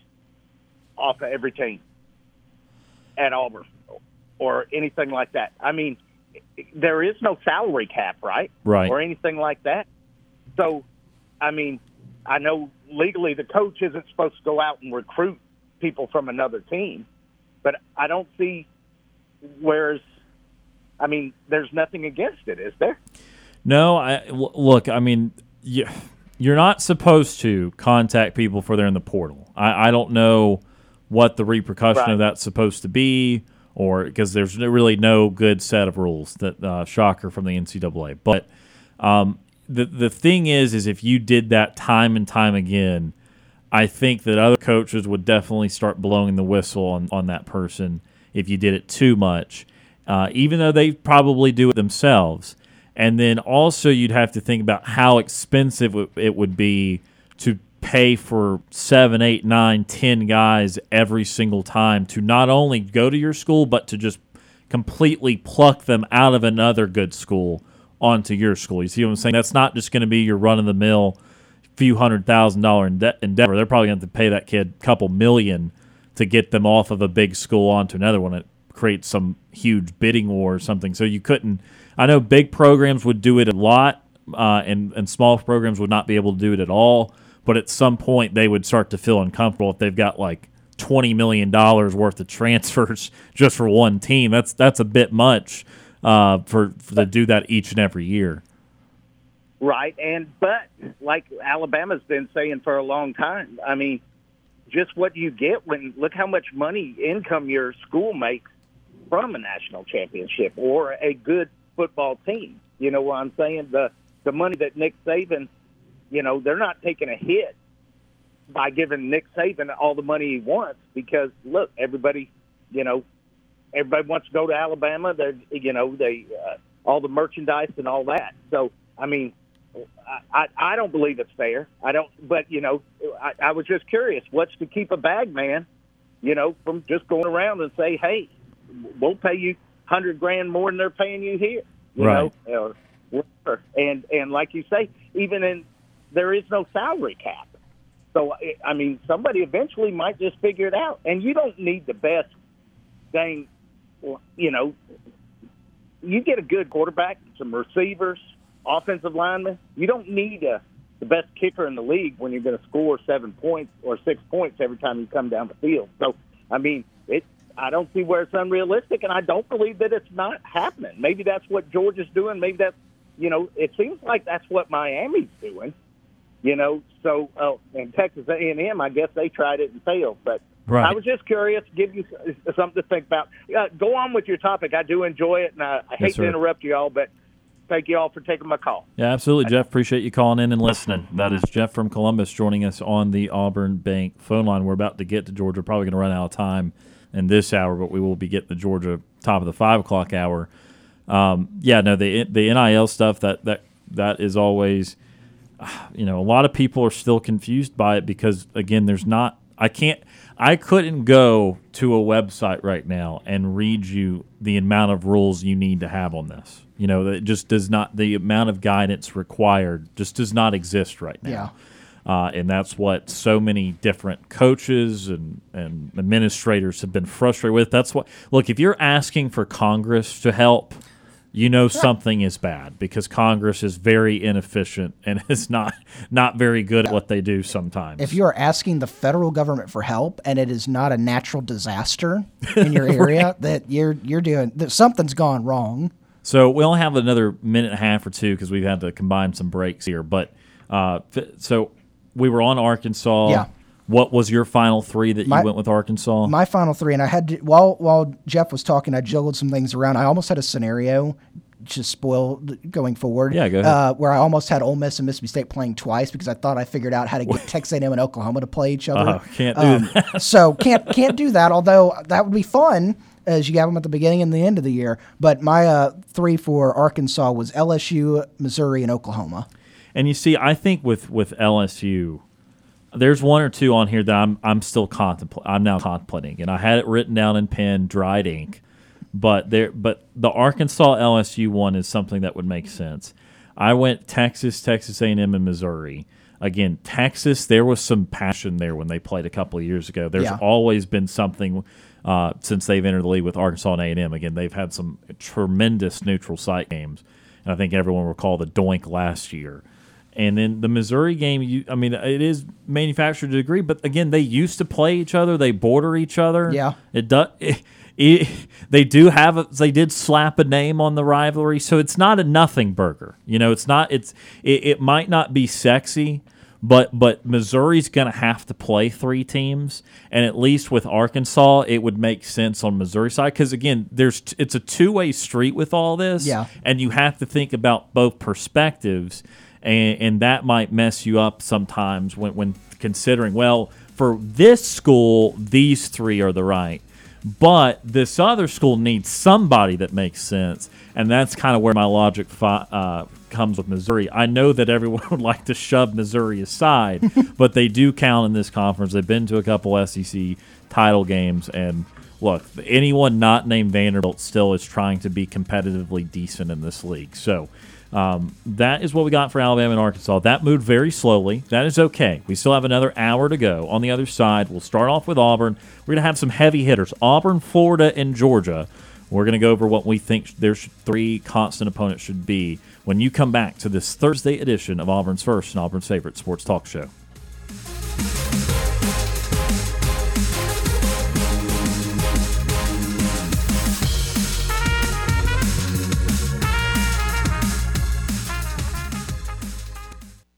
off of every team at Auburn or anything like that? I mean, there is no salary cap, right? Right. Or anything like that. So I mean, I know legally the coach isn't supposed to go out and recruit people from another team, but I don't see where's, I mean, there's nothing against it, is there? No, I, w- look, I mean, yeah, you're not supposed to contact people for they're in the portal. I, I don't know what the repercussion right. of that's supposed to be, or because there's really no good set of rules that uh, shocker from the N C double A. But um, the the thing is, is if you did that time and time again, I think that other coaches would definitely start blowing the whistle on, on that person if you did it too much, uh, even though they probably do it themselves. And then also you'd have to think about how expensive it would be to pay for seven, eight, nine, ten guys every single time to not only go to your school, but to just completely pluck them out of another good school onto your school. You see what I'm saying? That's not just going to be your run-of-the-mill few hundred thousand dollar ende- endeavor. They're probably going to have to pay that kid a couple million to get them off of a big school onto another one. It creates some huge bidding war or something. So you couldn't I know big programs would do it a lot, uh, and, and small programs would not be able to do it at all. But at some point, they would start to feel uncomfortable if they've got like twenty million dollars worth of transfers just for one team. That's that's a bit much uh, for, for to do that each and every year. Right, and but like Alabama's been saying for a long time, I mean, just what you get when look how much money income your school makes from a national championship or a good football team. You know what I'm saying? The the money that Nick Saban, you know, they're not taking a hit by giving Nick Saban all the money he wants because, look, everybody, you know, everybody wants to go to Alabama. They're, you know, they uh, all the merchandise and all that. So, I mean, I, I, I don't believe it's fair. I don't, but, you know, I, I was just curious. What's to keep a bag man, you know, from just going around and say, hey, we'll pay you hundred grand more than they're paying you here, you right. know, or whatever. And and like you say, even in there is no salary cap. So I mean, somebody eventually might just figure it out. And you don't need the best thing, you know. You get a good quarterback, some receivers, offensive linemen. You don't need a, the best kicker in the league when you're going to score seven points or six points every time you come down the field. So I mean, it. I don't see where it's unrealistic, and I don't believe that it's not happening. Maybe that's what Georgia's doing. Maybe that's, you know, it seems like that's what Miami's doing, you know. So, oh, and Texas A and M, I guess they tried it and failed. But right. I was just curious, give you something to think about. Uh, go on with your topic. I do enjoy it, and I, I hate yes, to sir. interrupt you all, but thank you all for taking my call. Yeah, absolutely, Jeff. Appreciate you calling in and listening. That is Jeff from Columbus joining us on the Auburn Bank phone line. We're about to get to Georgia. Probably going to run out of time in this hour, but we will be getting the Georgia top of the five o'clock hour. Um, yeah, no, the the N I L stuff, that that that is always, you know, a lot of people are still confused by it because, again, there's not, I can't, I couldn't go to a website right now and read you the amount of rules you need to have on this. You know, it just does not, the amount of guidance required just does not exist right now. Yeah. Uh, and that's what so many different coaches and, and administrators have been frustrated with. That's what, look, if you're asking for Congress to help, you know something is bad because Congress is very inefficient and is not not very good at what they do sometimes. If you are asking the federal government for help and it is not a natural disaster in your area, right. that you're you're doing that something's gone wrong. So we only have another minute and a half or two because we've had to combine some breaks here, but uh, so. We were on Arkansas. Yeah. What was your final three that my, you went with Arkansas? My final three, and I had to, while while Jeff was talking, I juggled some things around. I almost had a scenario to spoil going forward. Yeah, go ahead. Uh, where I almost had Ole Miss and Mississippi State playing twice because I thought I figured out how to get Texas A and M and Oklahoma to play each other. Oh, can't do um, that. So can't can't do that. Although that would be fun as you have them at the beginning and the end of the year. But my uh, three for Arkansas was L S U, Missouri, and Oklahoma. And you see, I think with, with L S U, there's one or two on here that I'm I'm still contempl- I'm now contemplating, and I had it written down in pen, dried ink, but there but the Arkansas L S U one is something that would make sense. I went Texas, Texas A and M, and Missouri. Again, Texas, there was some passion there when they played a couple of years ago. There's yeah. always been something uh, since they've entered the league with Arkansas and A and M. Again, they've had some tremendous neutral site games, and I think everyone will recall the doink last year. And then the Missouri game, you, I mean, it is manufactured to a degree, but again, they used to play each other. They border each other. Yeah. It does. It, it, they do have. A, they did slap a name on the rivalry, so it's not a nothing burger. You know, it's not. It's. It, it might not be sexy, but but Missouri's going to have to play three teams, and at least with Arkansas, it would make sense on Missouri side because again, there's it's a two way street with all this, yeah. And you have to think about both perspectives. And, and that might mess you up sometimes when, when considering, well, for this school, these three are the right. But this other school needs somebody that makes sense. And that's kind of where my logic fi- uh, comes with Missouri. I know that everyone would like to shove Missouri aside, but they do count in this conference. They've been to a couple S E C title games. And look, anyone not named Vanderbilt still is trying to be competitively decent in this league. So Um, that is what we got for Alabama and Arkansas. That moved very slowly. That is okay. We still have another hour to go. On the other side, we'll start off with Auburn. We're going to have some heavy hitters. Auburn, Florida, and Georgia. We're going to go over what we think their three constant opponents should be when you come back to this Thursday edition of Auburn's First and Auburn's Favorite Sports Talk Show.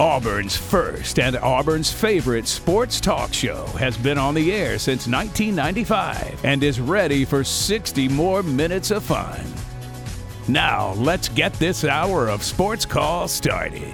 Auburn's First and Auburn's Favorite Sports Talk Show has been on the air since nineteen ninety-five and is ready for sixty more minutes of fun. Now, let's get this hour of Sports Call started.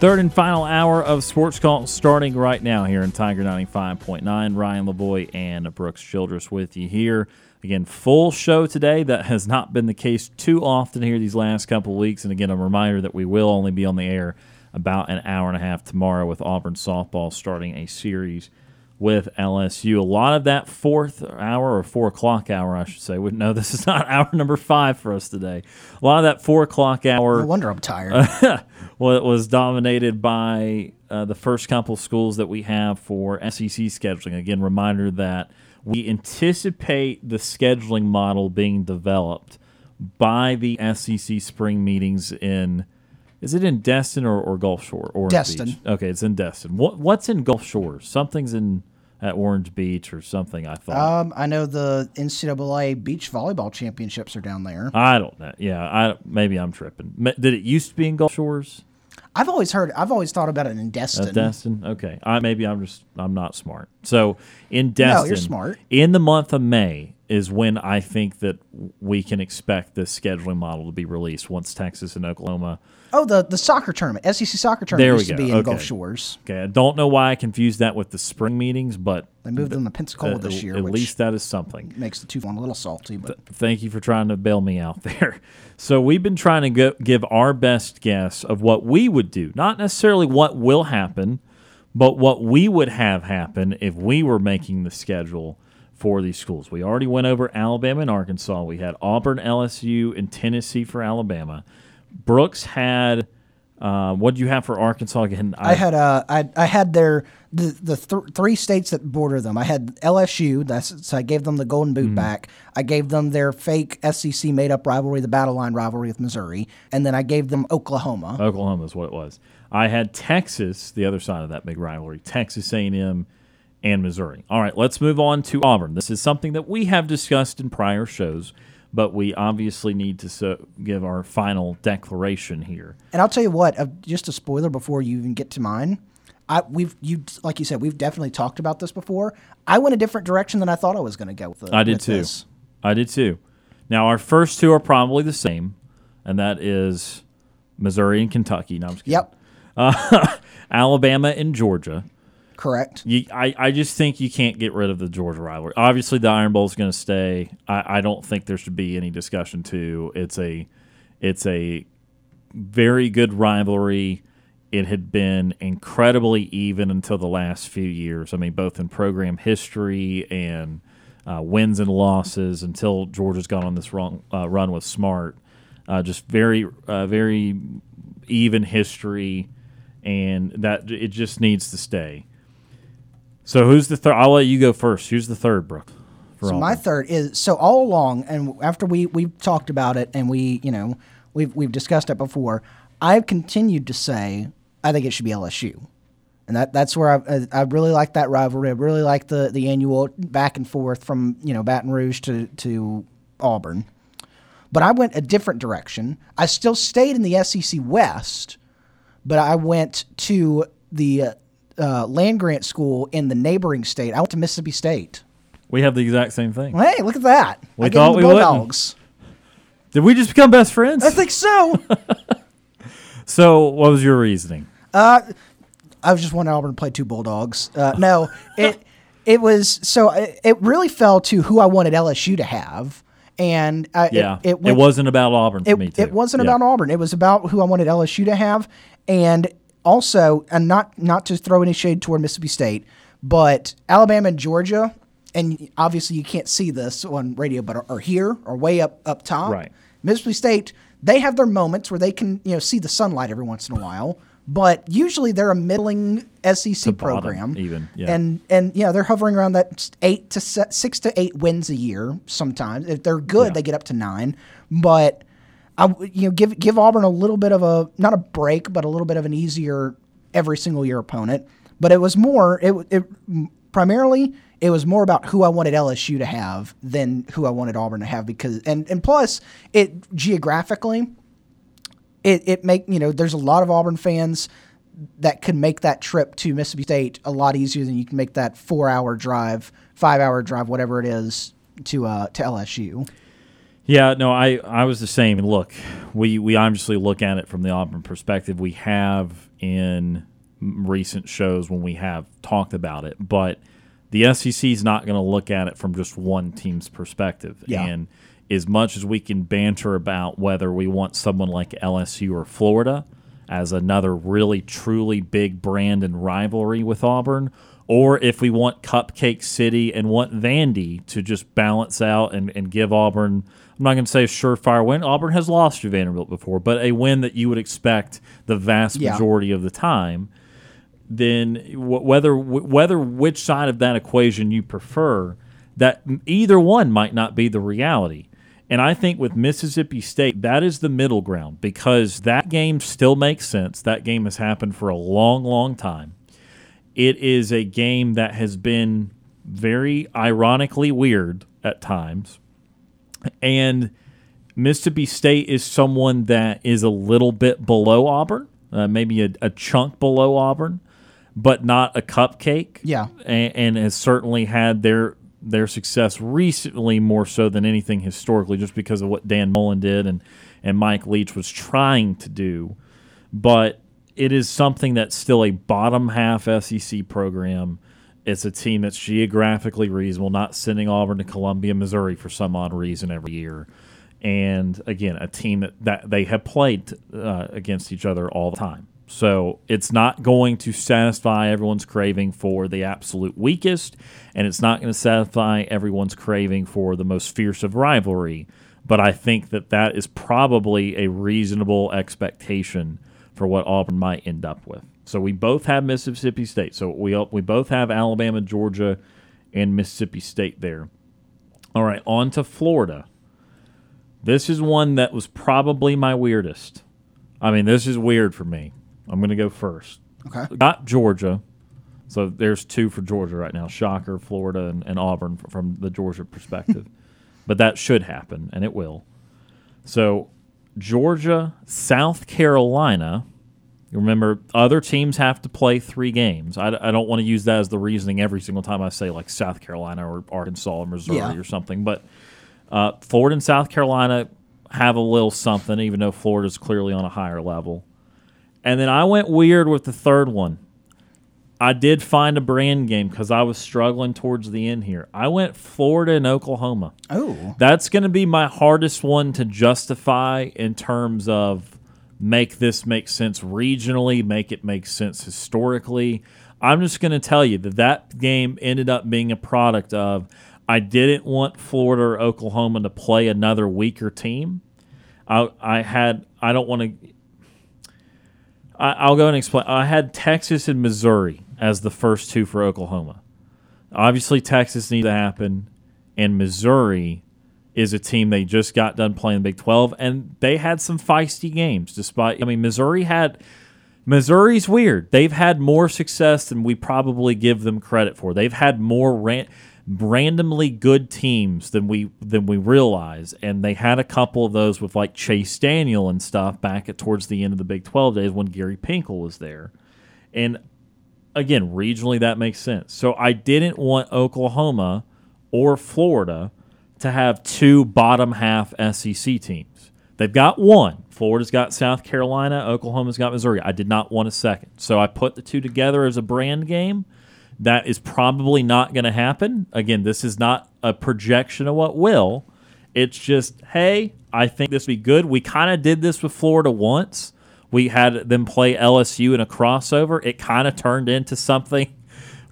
Third and final hour of Sports Call starting right now here in Tiger ninety-five point nine. Ryan Lavoie and Brooks Childress with you here. Again, full show today. That has not been the case too often here these last couple of weeks. And again, a reminder that we will only be on the air about an hour and a half tomorrow with Auburn softball starting a series with L S U. A lot of that fourth hour, or four o'clock hour, I should say. No, this is not hour number five for us today. A lot of that four o'clock hour. No wonder I'm tired. Uh, well, it was dominated by uh, the first couple schools that we have for S E C scheduling. Again, reminder that we anticipate the scheduling model being developed by the S E C spring meetings in. Is it in Destin or, or Gulf Shore? Orange Destin. Beach? Okay, it's in Destin. What What's in Gulf Shore? Something's in at Orange Beach or something, I thought. Um, I know the N C double A beach volleyball championships are down there. I don't know. Yeah, I maybe I'm tripping. Did it used to be in Gulf Shores? I've always heard. I've always thought about it in Destin. Uh, Destin. Okay. I maybe I'm just I'm not smart. So in Destin, no, you're smart. In the month of May is when I think that we can expect this scheduling model to be released once Texas and Oklahoma. Oh, the, the soccer tournament, S E C soccer tournament there we used go. to be in okay. Gulf Shores. Okay, I don't know why I confused that with the spring meetings, but they moved them to Pensacola uh, this year. At which least that is something. Makes the two one a little salty. But Th- thank you for trying to bail me out there. So we've been trying to go- give our best guess of what we would do, not necessarily what will happen, but what we would have happen if we were making the schedule for these schools. We already went over Alabama and Arkansas. We had Auburn, L S U, and Tennessee for Alabama. Brooks had uh, what did you have for Arkansas again? I, I had uh, I I had their the the th- three states that border them. I had L S U. That's so I gave them the Golden Boot mm-hmm. back. I gave them their fake S E C made up rivalry, the battle line rivalry with Missouri, and then I gave them Oklahoma. Oklahoma is what it was. I had Texas, the other side of that big rivalry, Texas A and M. And Missouri. All right, let's move on to Auburn. This is something that we have discussed in prior shows, but we obviously need to so give our final declaration here. And I'll tell you what, uh, just a spoiler before you even get to mine. I we've you like you said we've definitely talked about this before. I went a different direction than I thought I was going to go with this. I did too. This. I did too. Now our first two are probably the same, and that is Missouri and Kentucky. No, I'm just kidding. Yep. Uh, Alabama and Georgia. Correct. You, I, I just think you can't get rid of the Georgia rivalry. Obviously, the Iron Bowl is going to stay. I, I don't think there should be any discussion, too. It's a, it's a very good rivalry. it had been incredibly even until the last few years. I mean, both in program history and uh, wins and losses until Georgia's gone on this run, uh, run with Smart. Uh, just very, uh, very even history, and that it just needs to stay. So who's the third? I'll let you go first. Who's the third, Brooke? So Auburn? My third is, so all along, and after we we've talked about it, and we you know we've we've discussed it before. I've continued to say I think it should be L S U, and that that's where I I really like that rivalry. I really like the the annual back and forth from you know Baton Rouge to to Auburn. But I went a different direction. I still stayed in the S E C West, but I went to the uh, land-grant school in the neighboring state. I went to Mississippi State. We have the exact same thing. Well, hey, look at that. We I thought we wouldn't. Did we just become best friends? I think so. So what was your reasoning? Uh, I was just wanting Auburn to play two Bulldogs. Uh, no, it it was so it, it really fell to who I wanted L S U to have. And uh, yeah, it, it, went, it wasn't about Auburn for it, me, too. It wasn't yeah. about Auburn. It was about who I wanted L S U to have. And also, and not, not to throw any shade toward Mississippi State, but Alabama and Georgia, and obviously you can't see this on radio, but are, are here or way up, up top. Right. Mississippi State, they have their moments where they can you know see the sunlight every once in a while, but usually they're a middling S E C program. Even, yeah. And, and you know, they're hovering around that eight to se- six to eight wins a year sometimes. If they're good, yeah. they get up to nine. But, I, you know, give give Auburn a little bit of a, not a break, but a little bit of an easier every single year opponent. But it was more, it, it primarily, it was more about who I wanted L S U to have than who I wanted Auburn to have. because And, and plus, it geographically, It it make you know there's a lot of Auburn fans that could make that trip to Mississippi State a lot easier than you can make that four hour drive, five hour drive, whatever it is to uh, to L S U. Yeah, no, I, I was the same. And look, we we obviously look at it from the Auburn perspective. We have in recent shows when we have talked about it, but the S E C is not going to look at it from just one team's perspective. Yeah. And as much as we can banter about whether we want someone like L S U or Florida as another really, truly big brand and rivalry with Auburn, or if we want Cupcake City and want Vandy to just balance out and, and give Auburn, I'm not going to say a surefire win. Auburn has lost to Vanderbilt before, but a win that you would expect the vast yeah. majority of the time, then whether whether which side of that equation you prefer, that either one might not be the reality. And I think with Mississippi State, that is the middle ground because that game still makes sense. That game has happened for a long, long time. It is a game that has been very ironically weird at times. And Mississippi State is someone that is a little bit below Auburn, uh, maybe a, a chunk below Auburn, but not a cupcake. Yeah. And, and has certainly had their... their success recently more so than anything historically just because of what Dan Mullen did and, and Mike Leach was trying to do. But it is something that's still a bottom half S E C program. It's a team that's geographically reasonable, not sending Auburn to Columbia, Missouri for some odd reason every year. And, again, a team that, that they have played uh, against each other all the time. So it's not going to satisfy everyone's craving for the absolute weakest, and it's not going to satisfy everyone's craving for the most fierce of rivalry. But I think that that is probably a reasonable expectation for what Auburn might end up with. So we both have Mississippi State. So we we both have Alabama, Georgia, and Mississippi State there. All right, on to Florida. This is one that was probably my weirdest. I mean, this is weird for me. I'm going to go first. Okay. Got Georgia. So there's two for Georgia right now. Shocker, Florida, and, and Auburn from the Georgia perspective. But that should happen, and it will. So Georgia, South Carolina. Remember, other teams have to play three games. I, I don't want to use that as the reasoning every single time I say, like, South Carolina or Arkansas or Missouri yeah. or something. But uh, Florida and South Carolina have a little something, even though Florida's clearly on a higher level. And then I went weird with the third one. I did find a brand game because I was struggling towards the end here. I went Florida and Oklahoma. Oh. That's going to be my hardest one to justify in terms of make this make sense regionally, make it make sense historically. I'm just going to tell you that that game ended up being a product of I didn't want Florida or Oklahoma to play another weaker team. I I had I don't want to I, I'll go and explain. I had Texas and Missouri as the first two for Oklahoma. Obviously, Texas needs to happen, and Missouri is a team they just got done playing the Big twelve, and they had some feisty games. Despite, I mean, Missouri had Missouri's weird. They've had more success than we probably give them credit for. They've had more ran, randomly good teams than we than we realize, and they had a couple of those with like Chase Daniel and stuff back at towards the end of the Big twelve days when Gary Pinkel was there, and. Again, regionally, that makes sense. So I didn't want Oklahoma or Florida to have two bottom-half S E C teams. They've got one. Florida's got South Carolina. Oklahoma's got Missouri. I did not want a second. So I put the two together as a brand game. That is probably not going to happen. Again, this is not a projection of what will. It's just, hey, I think this would be good. We kind of did this with Florida once. We had them play L S U in a crossover. It kind of turned into something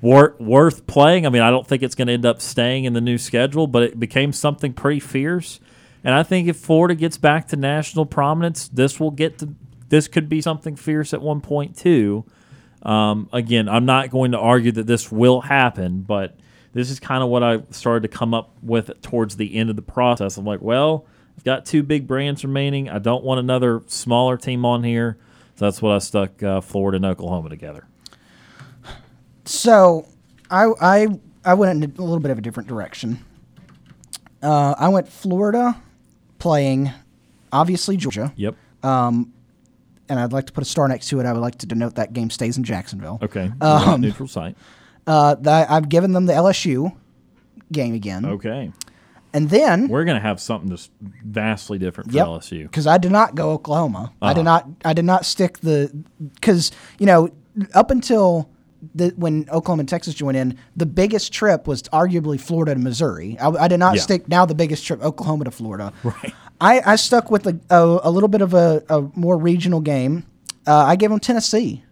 wor- worth playing. I mean, I don't think it's going to end up staying in the new schedule, but it became something pretty fierce. And I think if Florida gets back to national prominence, this will get to this could be something fierce at one point too. Um, again, I'm not going to argue that this will happen, but this is kind of what I started to come up with towards the end of the process. I'm like, well. I've got two big brands remaining. I don't want another smaller team on here. So that's what I stuck uh, Florida and Oklahoma together. So I, I, I went in a little bit of a different direction. Uh, I went Florida playing, obviously, Georgia. Yep. Um, and I'd like to put a star next to it. I would like to denote that game stays in Jacksonville. Okay. Um, neutral site. Uh, th- I've given them the L S U game again. Okay. And then we're going to have something that's vastly different for yep, L S U because I did not go Oklahoma. Uh-huh. I did not. I did not stick the because you know up until the, when Oklahoma and Texas joined in, the biggest trip was arguably Florida to Missouri. I, I did not yeah. stick now the biggest trip Oklahoma to Florida. Right. I, I stuck with a, a, a little bit of a, a more regional game. Uh, I gave them Tennessee.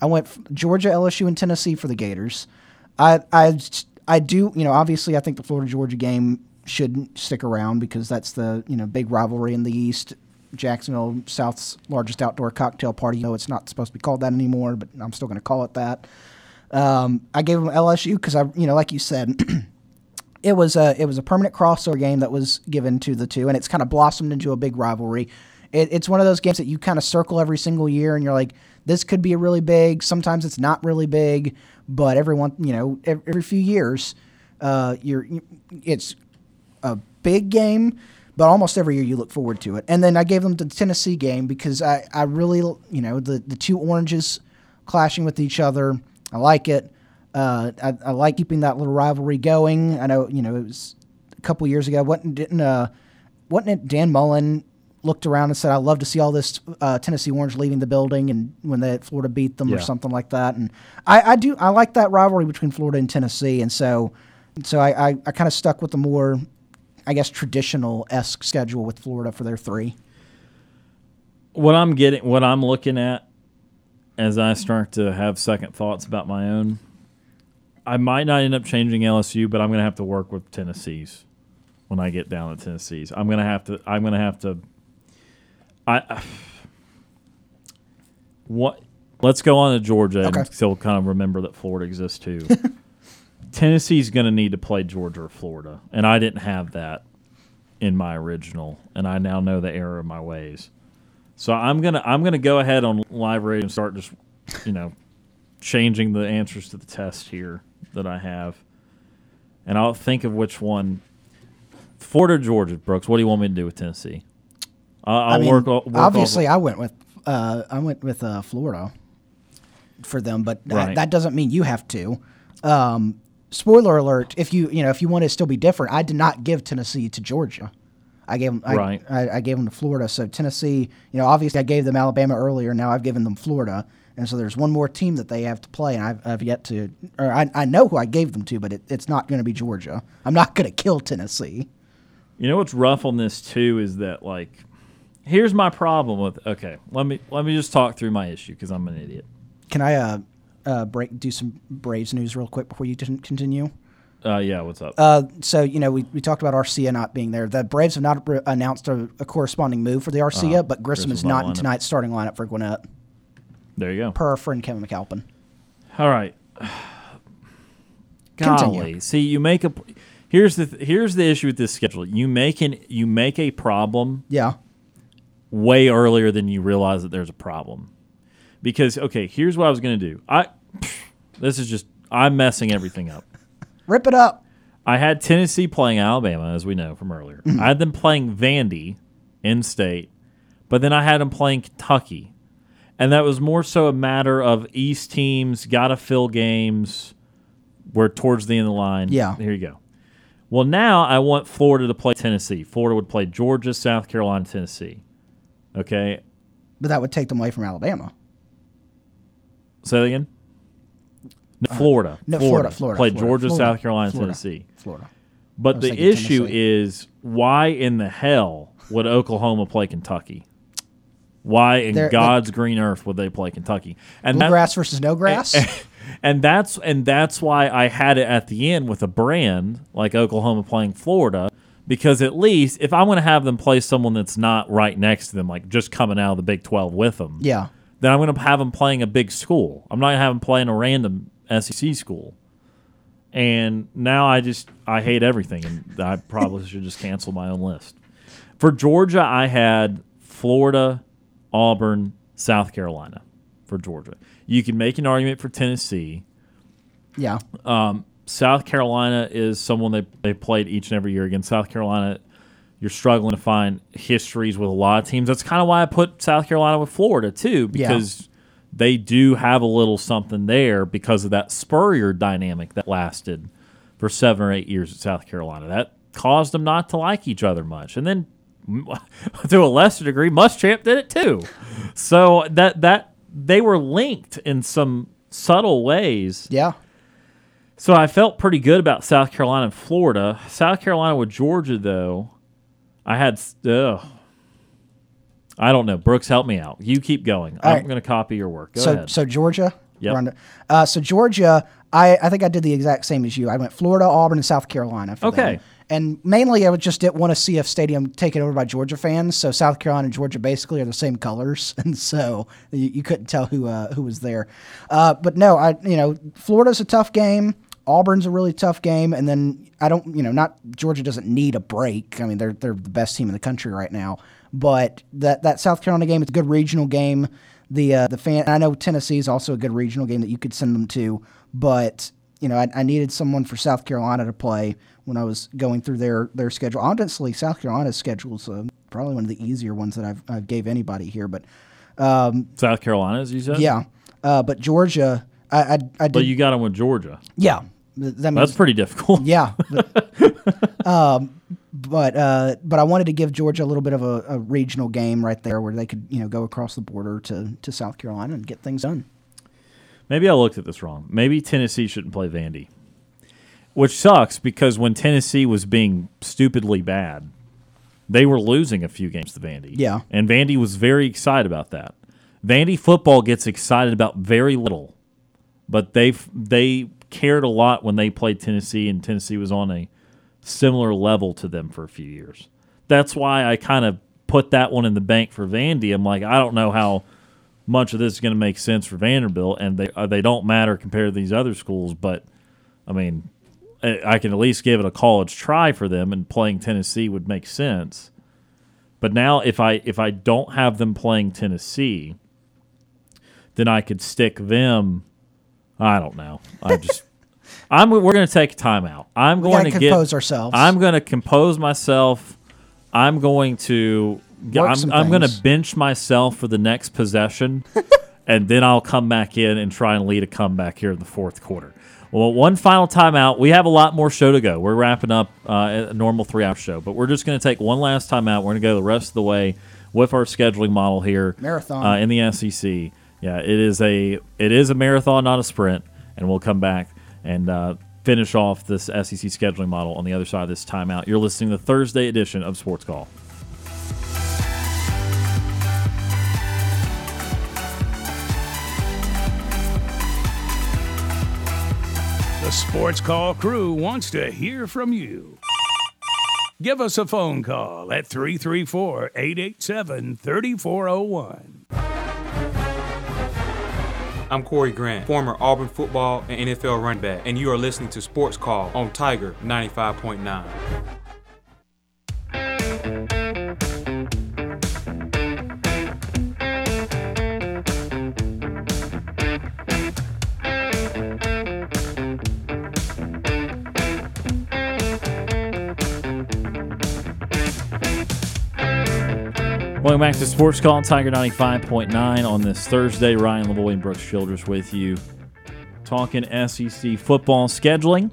I went Georgia, L S U, and Tennessee for the Gators. I I I do you know obviously I think the Florida Georgia game. Shouldn't stick around because that's the you know big rivalry in the East. Jacksonville, South's largest outdoor cocktail party. You know, it's not supposed to be called that anymore, but I'm still going to call it that. Um, I gave them L S U because I, you know, like you said, it was a it was a permanent crossover game that was given to the two, and it's kind of blossomed into a big rivalry. It, it's one of those games that you kind of circle every single year, and you're like, this could be really big. Sometimes it's not really big, but every one, you know, every, every few years, uh, you're it's a big game, but almost every year you look forward to it. And then I gave them the Tennessee game because I, I really, you know, the, the two oranges clashing with each other. I like it. Uh, I, I like keeping that little rivalry going. I know, you know, it was a couple years ago. Wasn't, didn't, uh, wasn't it Dan Mullen looked around and said, I love to see all this uh, Tennessee orange leaving the building and when they, Florida beat them yeah. or something like that. And I, I do, I like that rivalry between Florida and Tennessee. And so, so I, I, I kind of stuck with the more, I guess, traditional-esque schedule with Florida for their three. What I'm getting, what I'm looking at as I start to have second thoughts about my own, I might not end up changing L S U, but I'm going to have to work with Tennessee's when I get down to Tennessee's. I'm going to have to, I'm going to have to, I, I what, let's go on to Georgia okay. and still kind of remember that Florida exists too. Tennessee's going to need to play Georgia or Florida, and I didn't have that in my original, and I now know the error of my ways. So I'm gonna I'm gonna go ahead on live radio and start just, you know, changing the answers to the test here that I have, and I'll think of which one. Florida, Georgia, Brooks. What do you want me to do with Tennessee? I'll, I'll I mean, work, work. Obviously, I went with uh, I went with uh, Florida for them, but right. that, that doesn't mean you have to. Um, Spoiler alert, if you you know if you want to still be different, I did not give Tennessee to Georgia. I gave them I, right. I, I gave them to Florida. So Tennessee, you know, obviously I gave them Alabama earlier. Now I've given them Florida. And so there's one more team that they have to play, and I've, I've yet to – or I, I know who I gave them to, but it, it's not going to be Georgia. I'm not going to kill Tennessee. You know what's rough on this too is that, like, Here's my problem with okay. Let me let me just talk through my issue because I'm an idiot. Can I uh, uh break do some Braves news real quick before you continue? Uh yeah, what's up? Uh so you know we, we talked about Arcia not being there. The Braves have not re- announced a, a corresponding move for the Arcia, uh, but Grissom is not in tonight's starting lineup for Gwinnett. There you go. Per our friend Kevin McAlpin. All right. Golly, continue. See you make a. Here's the th- here's the issue with this schedule. You make an you make a problem. Yeah. Way earlier than you realize that there's a problem. Because, okay, here's what I was going to do. I This is just, I'm messing everything up. Rip it up. I had Tennessee playing Alabama, as we know from earlier. Mm-hmm. I had them playing Vandy in state, but then I had them playing Kentucky. And that was more so a matter of East teams, got to fill games, we're towards the end of the line. Yeah. Here you go. Well, now I want Florida to play Tennessee. Florida would play Georgia, South Carolina, Tennessee. Okay. But that would take them away from Alabama. Say that again? No, Florida. Uh, no, Florida. Florida. Florida Played Florida, Georgia, Florida, South Carolina, Florida, Tennessee. Florida. But the issue Tennessee. is why in the hell would Oklahoma play Kentucky? Why in They're, God's like, green earth would they play Kentucky? And blue that, grass versus no grass? And, and that's and that's why I had it at the end with a brand like Oklahoma playing Florida. Because at least if I'm going to have them play someone that's not right next to them, like just coming out of the Big twelve with them, yeah, then I'm going to have them playing a big school. I'm not going to have them playing a random S E C school. And now I just I hate everything, and I probably should just cancel my own list. For Georgia, I had Florida, Auburn, South Carolina. For Georgia, you can make an argument for Tennessee. Yeah. Um, South Carolina is someone they they played each and every year against. South Carolina, you're struggling to find histories with a lot of teams. That's kind of why I put South Carolina with Florida, too, because yeah. they do have a little something there because of that Spurrier dynamic that lasted for seven or eight years at South Carolina. That caused them not to like each other much. And then, to a lesser degree, Muschamp did it, too. So that that they were linked in some subtle ways. Yeah. So I felt pretty good about South Carolina and Florida. South Carolina with Georgia, though, I had ugh, I don't know. Brooks, help me out. You keep going. All I'm right. going to copy your work. Go so, ahead. So Georgia? Yeah. Uh, so Georgia, I, I think I did the exact same as you. I went Florida, Auburn, and South Carolina for okay. them. And mainly I just didn't want to see a stadium taken over by Georgia fans. So South Carolina and Georgia basically are the same colors, and so you, you couldn't tell who uh, who was there. Uh, but no, I you know Florida's a tough game. Auburn's a really tough game, and then I don't, you know, not Georgia doesn't need a break. I mean, they're they're the best team in the country right now. But that that South Carolina game, it's a good regional game. The uh, the fan, I know Tennessee is also a good regional game that you could send them to. But you know, I, I needed someone for South Carolina to play when I was going through their their schedule. Honestly, South Carolina's schedule is uh, probably one of the easier ones that I've I gave anybody here. But um, South Carolina, as you said, yeah. Uh, but Georgia, I I, I did. But you got them with Georgia, yeah. That means, That's pretty difficult. Yeah, but, um, but uh, but I wanted to give Georgia a little bit of a, a regional game right there, where they could you know go across the border to, to South Carolina and get things done. Maybe I looked at this wrong. Maybe Tennessee shouldn't play Vandy, which sucks because when Tennessee was being stupidly bad, they were losing a few games to Vandy. Yeah, and Vandy was very excited about that. Vandy football gets excited about very little, but they they. cared a lot when they played Tennessee, and Tennessee was on a similar level to them for a few years. That's why I kind of put that one in the bank for Vandy. I'm like, I don't know how much of this is going to make sense for Vanderbilt, and they uh, they don't matter compared to these other schools, but, I mean, I can at least give it a college try for them, and playing Tennessee would make sense. But now if I if I don't have them playing Tennessee, then I could stick them – I don't know. I just, I'm. We're going to take a timeout. I'm we going to compose get, ourselves. I'm going to compose myself. I'm going to. Work I'm, I'm going to bench myself for the next possession, and then I'll come back in and try and lead a comeback here in the fourth quarter. Well, one final timeout. We have a lot more show to go. We're wrapping up uh, a normal three-hour show, but we're just going to take one last timeout. We're going to go the rest of the way with our scheduling model here, marathon uh, in the S E C. Yeah, it is a it is a marathon, not a sprint, and we'll come back and uh, finish off this S E C scheduling model on the other side of this timeout. You're listening to the Thursday edition of Sports Call. The Sports Call crew wants to hear from you. Give us a phone call at three three four, eight eight seven, three four zero one. I'm Corey Grant, former Auburn football and N F L running back, and you are listening to Sports Call on Tiger ninety-five point nine. Welcome back to Sports Call on Tiger ninety-five point nine on this Thursday. Ryan Lavoie and Brooks Childress with you, talking S E C football scheduling.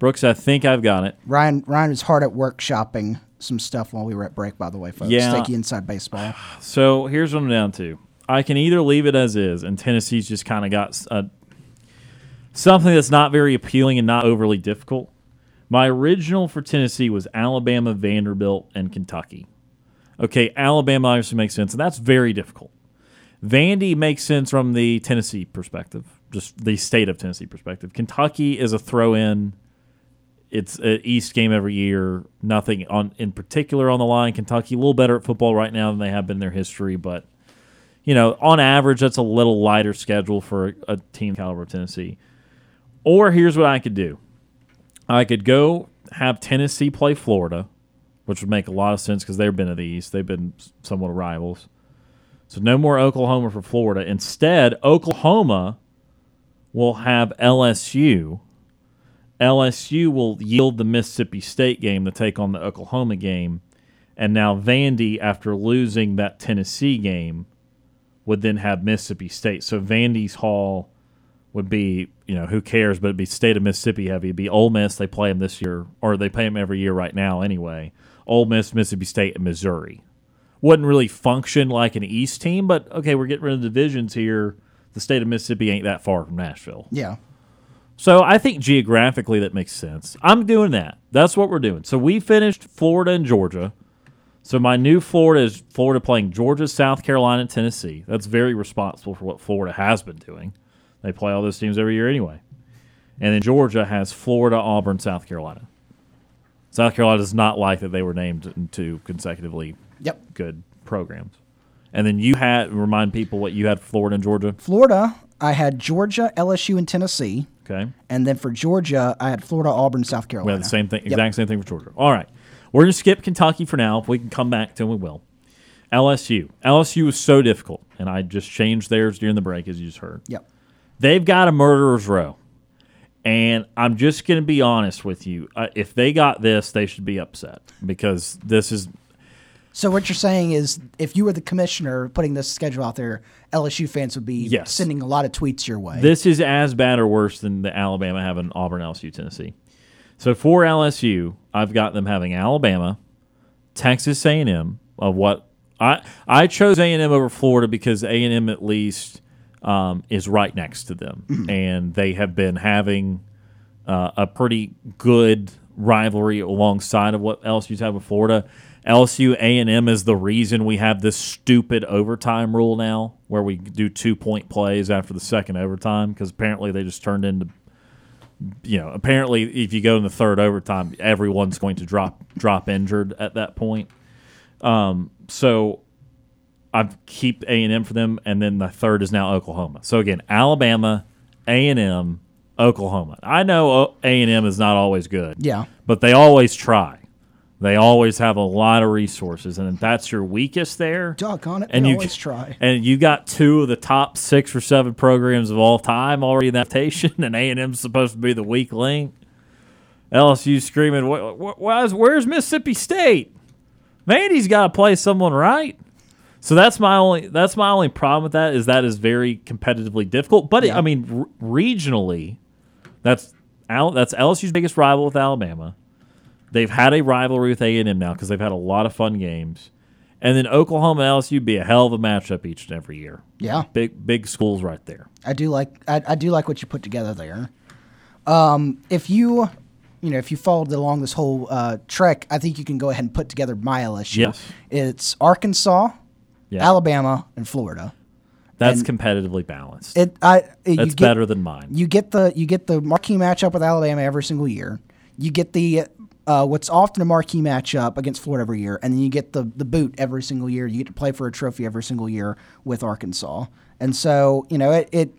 Brooks, I think I've got it. Ryan Ryan was hard at work shopping some stuff while we were at break, by the way, folks. Yeah. Sticky inside baseball. So here's what I'm down to. I can either leave it as is, and Tennessee's just kind of got a, something that's not very appealing and not overly difficult. My original for Tennessee was Alabama, Vanderbilt, and Kentucky. Okay, Alabama obviously makes sense, and that's very difficult. Vandy makes sense from the Tennessee perspective, just the state of Tennessee perspective. Kentucky is a throw-in. It's an East game every year. Nothing on in particular on the line. Kentucky, a little better at football right now than they have been in their history, but you know, on average, that's a little lighter schedule for a team caliber of Tennessee. Or here's what I could do. I could go have Tennessee play Florida, which would make a lot of sense because they've been to the East. They've been somewhat rivals. So no more Oklahoma for Florida. Instead, Oklahoma will have L S U. L S U will yield the Mississippi State game to take on the Oklahoma game. And now Vandy, after losing that Tennessee game, would then have Mississippi State. So Vandy's haul would be, you know, who cares, but it'd be state of Mississippi heavy. It'd be Ole Miss. They play them this year, or they pay them every year right now anyway. Ole Miss, Mississippi State, and Missouri. Wouldn't really function like an East team, but okay, we're getting rid of the divisions here. The state of Mississippi ain't that far from Nashville. Yeah. So I think geographically that makes sense. I'm doing that. That's what we're doing. So we finished Florida and Georgia. So my new Florida is Florida playing Georgia, South Carolina, and Tennessee. That's very responsible for what Florida has been doing. They play all those teams every year anyway. And then Georgia has Florida, Auburn, South Carolina. South Carolina does not like that they were named into consecutively yep. good programs. And then you had, remind people what you had for Florida and Georgia. Florida, I had Georgia, L S U, and Tennessee. Okay. And then for Georgia, I had Florida, Auburn, South Carolina. We had the same thing, yep. exact same thing for Georgia. All right. We're going to skip Kentucky for now. If we can come back to it, we will. L S U. L S U is so difficult, and I just changed theirs during the break, as you just heard. Yep. They've got a murderer's row. And I'm just going to be honest with you. Uh, if they got this, they should be upset because this is... So what you're saying is if you were the commissioner putting this schedule out there, L S U fans would be yes. sending a lot of tweets your way. This is as bad or worse than the Alabama having Auburn, L S U, Tennessee. So for L S U, I've got them having Alabama, Texas A and M, of what... I, I chose A and M over Florida because A and M at least... Um, is right next to them, mm-hmm. and they have been having uh, a pretty good rivalry alongside of what L S U's had with Florida. L S U A and M is the reason we have this stupid overtime rule now where we do two-point plays after the second overtime because apparently they just turned into, you know, apparently if you go in the third overtime, everyone's going to drop drop injured at that point. Um, so... I keep A and M for them, and then the third is now Oklahoma. So, again, Alabama, A and M, Oklahoma. I know A and M is not always good. Yeah. But they always try. They always have a lot of resources, and if that's your weakest there. Doggone it, and they you, always try. And you got two of the top six or seven programs of all time already in that rotation, and A and M's supposed to be the weak link. L S U screaming, where's Mississippi State? Vandy's got to play someone right. So that's my only that's my only problem with that is that is very competitively difficult. But yeah. it, I mean, r- regionally, that's Al, that's L S U's biggest rival with Alabama. They've had a rivalry with A and M now because they've had a lot of fun games, and then Oklahoma and L S U be a hell of a matchup each and every year. Yeah, big big schools right there. I do like I, I do like what you put together there. Um, if you you know if you followed along this whole uh, trek, I think you can go ahead and put together my L S U. Yes, it's Arkansas. Yeah. Alabama, and Florida. That's competitively balanced. It, I, it, That's get, better than mine. You get the you get the marquee matchup with Alabama every single year. You get the uh, what's often a marquee matchup against Florida every year, and then you get the the boot every single year. You get to play for a trophy every single year with Arkansas, and so you know it. it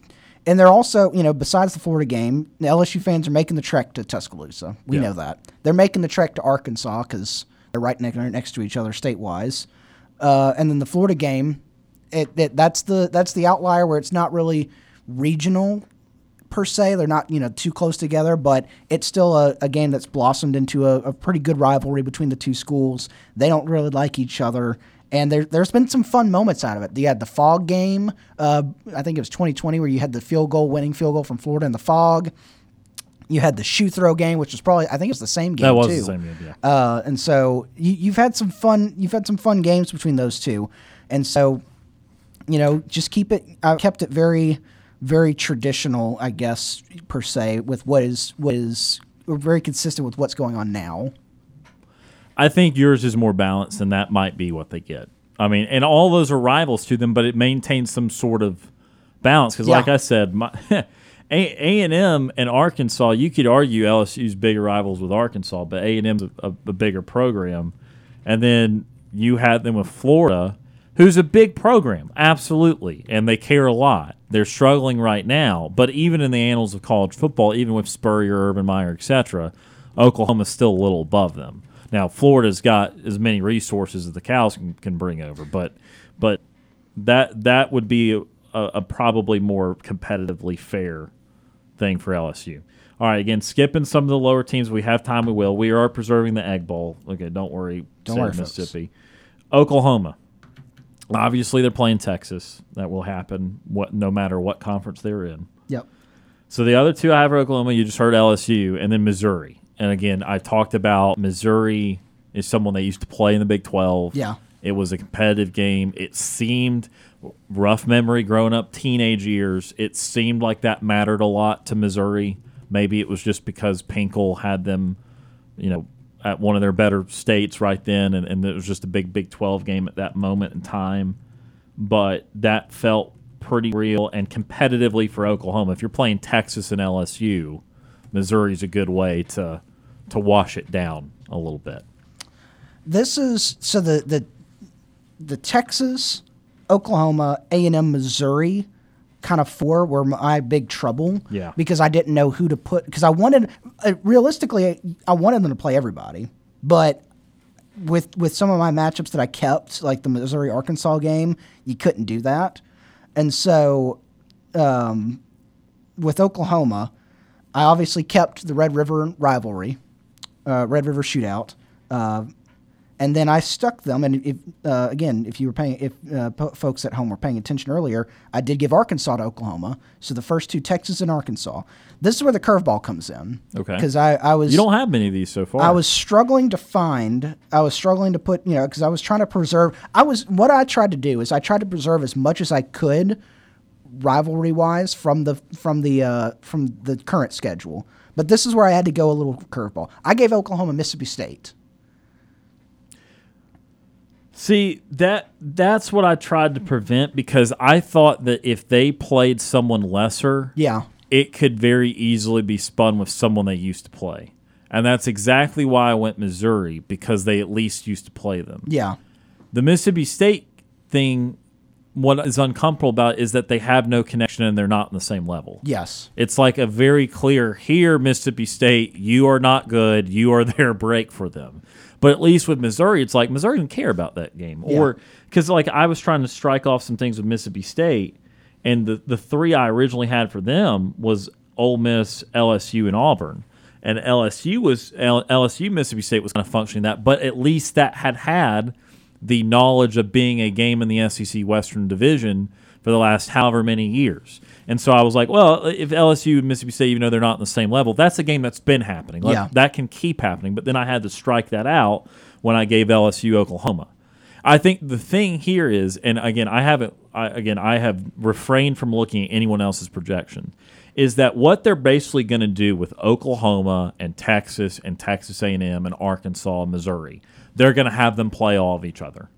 and they're also, you know, besides the Florida game, the L S U fans are making the trek to Tuscaloosa. We yeah. know that they're making the trek to Arkansas because they're right next, next to each other state-wise, uh, and then the Florida game. It, it, that's the that's the outlier where it's not really regional per se. They're not, you know, too close together, but it's still a, a game that's blossomed into a, a pretty good rivalry between the two schools. They don't really like each other, and there, there's been some fun moments out of it. You had the fog game, uh, I think it was twenty twenty, where you had the field goal, winning field goal from Florida in the fog. You had the shoe throw game, which was probably, I think it was the same game, too. That was too. the same game, yeah. Uh, and so you, you've had some fun. You've had some fun games between those two, and so. You know, just keep it. I kept it very, very traditional, I guess, per se, with what is what is very consistent with what's going on now. I think yours is more balanced, and that might be what they get. I mean, and all those are rivals to them, but it maintains some sort of balance because, yeah. like I said, my A and M and Arkansas. You could argue L S U's bigger rivals with Arkansas, but A and M's a, a bigger program, and then you had them with Florida. Who's a big program, absolutely, and they care a lot. They're struggling right now, but even in the annals of college football, even with Spurrier, Urban Meyer, et cetera, Oklahoma's still a little above them. Now, Florida's got as many resources as the Cows can, can bring over, but but that that would be a, a probably more competitively fair thing for L S U. All right, again, skipping some of the lower teams. We have time, we will. We are preserving the Egg Bowl. Okay, don't worry, don't worry, Mississippi. Folks. Oklahoma. Obviously, they're playing Texas. That will happen what, no matter what conference they're in. Yep. So the other two I have are Oklahoma. You just heard L S U and then Missouri. And, again, I talked about Missouri is someone they used to play in the Big twelve. Yeah. It was a competitive game. It seemed, rough memory growing up, teenage years, it seemed like that mattered a lot to Missouri. Maybe it was just because Pinkel had them, you know, at one of their better states right then, and, and it was just a big Big twelve game at that moment in time. But that felt pretty real and competitively for Oklahoma. If you're playing Texas and L S U, Missouri's a good way to to wash it down a little bit. This is so the the the Texas, Oklahoma, A and M, Missouri kind of four were my big trouble, yeah. Because I didn't know who to put, because I wanted, uh, realistically, I wanted them to play everybody, but with with some of my matchups that I kept, like the Missouri-Arkansas game, you couldn't do that. And so um, with Oklahoma, I obviously kept the Red River rivalry, uh, Red River shootout, uh, and then I stuck them, and if, uh, again, if you were paying, if uh, po- folks at home were paying attention earlier, I did give Arkansas to Oklahoma. So the first two, Texas and Arkansas. This is where the curveball comes in. Okay. Because I, I was you don't have many of these so far. I was struggling to find. I was struggling to put, you know, because I was trying to preserve. I was what I tried to do is I tried to preserve as much as I could, rivalry wise, from the from the uh, from the current schedule. But this is where I had to go a little curveball. I gave Oklahoma Mississippi State. See, that that's what I tried to prevent because I thought that if they played someone lesser, yeah, it could very easily be spun with someone they used to play. And that's exactly why I went Missouri, because they at least used to play them. Yeah. The Mississippi State thing, what is uncomfortable about it is that they have no connection and they're not on the same level. Yes. It's like a very clear, here, Mississippi State, you are not good. You are their break for them. But at least with Missouri, it's like Missouri didn't care about that game. Or because yeah. like I was trying to strike off some things with Mississippi State, and the, the three I originally had for them was Ole Miss, L S U, and Auburn. And L S U was L S U Mississippi State was kind of functioning that, but at least that had had the knowledge of being a game in the S E C Western Division for the last however many years. And so I was like, well, if L S U and Mississippi State, even though they're not on the same level, that's a game that's been happening. Like, yeah. That can keep happening. But then I had to strike that out when I gave L S U Oklahoma. I think the thing here is, and again, I haven't, I, again, I have refrained from looking at anyone else's projection, is that what they're basically going to do with Oklahoma and Texas and Texas A and M and Arkansas and Missouri, they're going to have them play all of each other.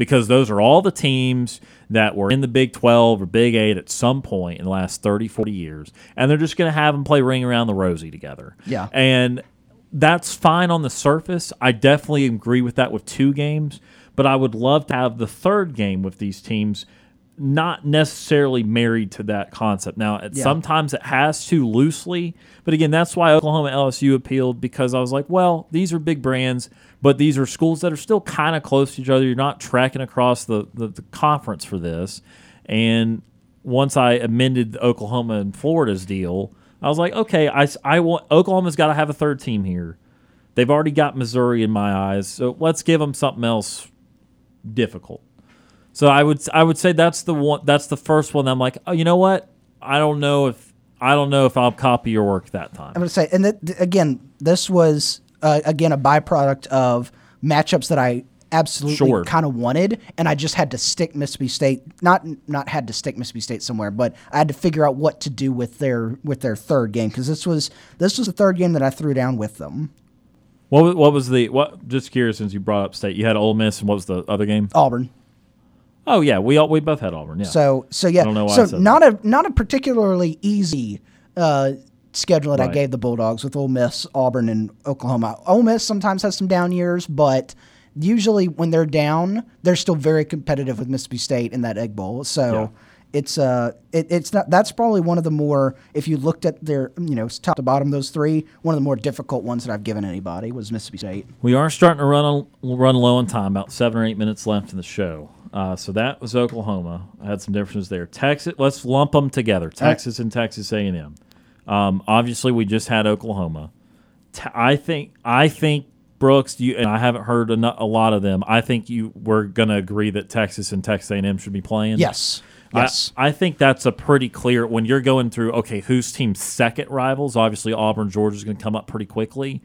because those are all the teams that were in the Big twelve or Big eight at some point in the last thirty, forty years, and they're just going to have them play Ring Around the Rosie together. Yeah. And that's fine on the surface. I definitely agree with that with two games, but I would love to have the third game with these teams not necessarily married to that concept. Now, it, yeah. sometimes it has to loosely, but again, that's why Oklahoma L S U appealed, because I was like, well, these are big brands, but these are schools that are still kind of close to each other. You're not tracking across the, the, the conference for this. And once I amended Oklahoma and Florida's deal, I was like, okay, I, I want, Oklahoma's got to have a third team here. They've already got Missouri in my eyes, so let's give them something else difficult. So I would I would say that's the one that's the first one that I'm like, oh, you know what? I don't know if I don't know if I'll copy your work that time. I'm gonna say, and that, again, this was uh, again a byproduct of matchups that I absolutely sure. kind of wanted, and I just had to stick Mississippi State. Not not had to stick Mississippi State somewhere, but I had to figure out what to do with their with their third game, because this was this was the third game that I threw down with them. What what was the what? Just curious, since you brought up State, you had Ole Miss, and what was the other game? Auburn. Oh yeah, we all, we both had Auburn. Yeah. So so yeah. I don't know why so I said not that. a not a particularly easy uh, schedule that right. I gave the Bulldogs with Ole Miss, Auburn, and Oklahoma. Ole Miss sometimes has some down years, but usually when they're down, they're still very competitive with Mississippi State in that Egg Bowl. So yeah. it's uh it, it's not that's probably one of the more, if you looked at their, you know, top to bottom, those three, one of the more difficult ones that I've given anybody was Mississippi State. We are starting to run on, run low on time. About seven or eight minutes left in the show. Uh, so that was Oklahoma. I had some differences there. Texas, let's lump them together. Texas and Texas A and M. Um, obviously, we just had Oklahoma. T- I think I think Brooks, you and I haven't heard a, a lot of them. I think you we're gonna agree that Texas and Texas A and M should be playing. Yes, yes. I, I think that's a pretty clear when you're going through. Okay, who's team's second rivals? Obviously, Auburn, Georgia is going to come up pretty quickly.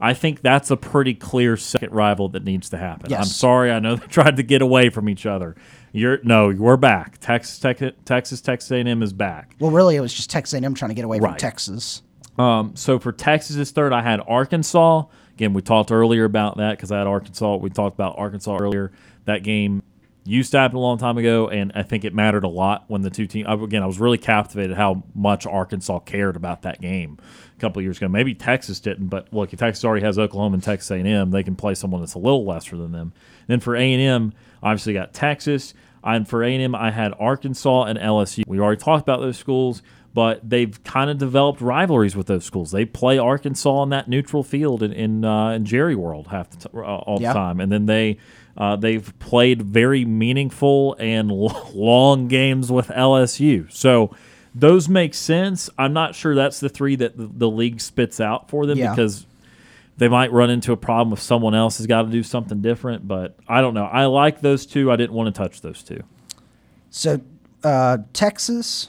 I think that's a pretty clear second rival that needs to happen. Yes. I'm sorry, I know they tried to get away from each other. You're no, we're back. Texas, Texas, Texas, Texas A and M is back. Well, really, it was just Texas A and M trying to get away right. from Texas. Um, so for Texas's third, I had Arkansas. Again, we talked earlier about that because I had Arkansas. We talked about Arkansas earlier. That game used to happen a long time ago, and I think it mattered a lot when the two teams. Again, I was really captivated how much Arkansas cared about that game. Couple of years ago. Maybe Texas didn't, but look, Texas already has Oklahoma and Texas A and M. They can play someone that's a little lesser than them. Then for A and M, obviously got Texas. And for A and M, I had Arkansas and L S U. We already talked about those schools, but they've kind of developed rivalries with those schools. They play Arkansas on that neutral field in in, uh, in Jerry World half the t- uh, all yeah. the time. And then they, uh, they've played very meaningful and l- long games with L S U. So those make sense. I'm not sure that's the three that the, the league spits out for them yeah. because they might run into a problem if someone else has got to do something different. But I don't know. I like those two. I didn't want to touch those two. So uh, Texas,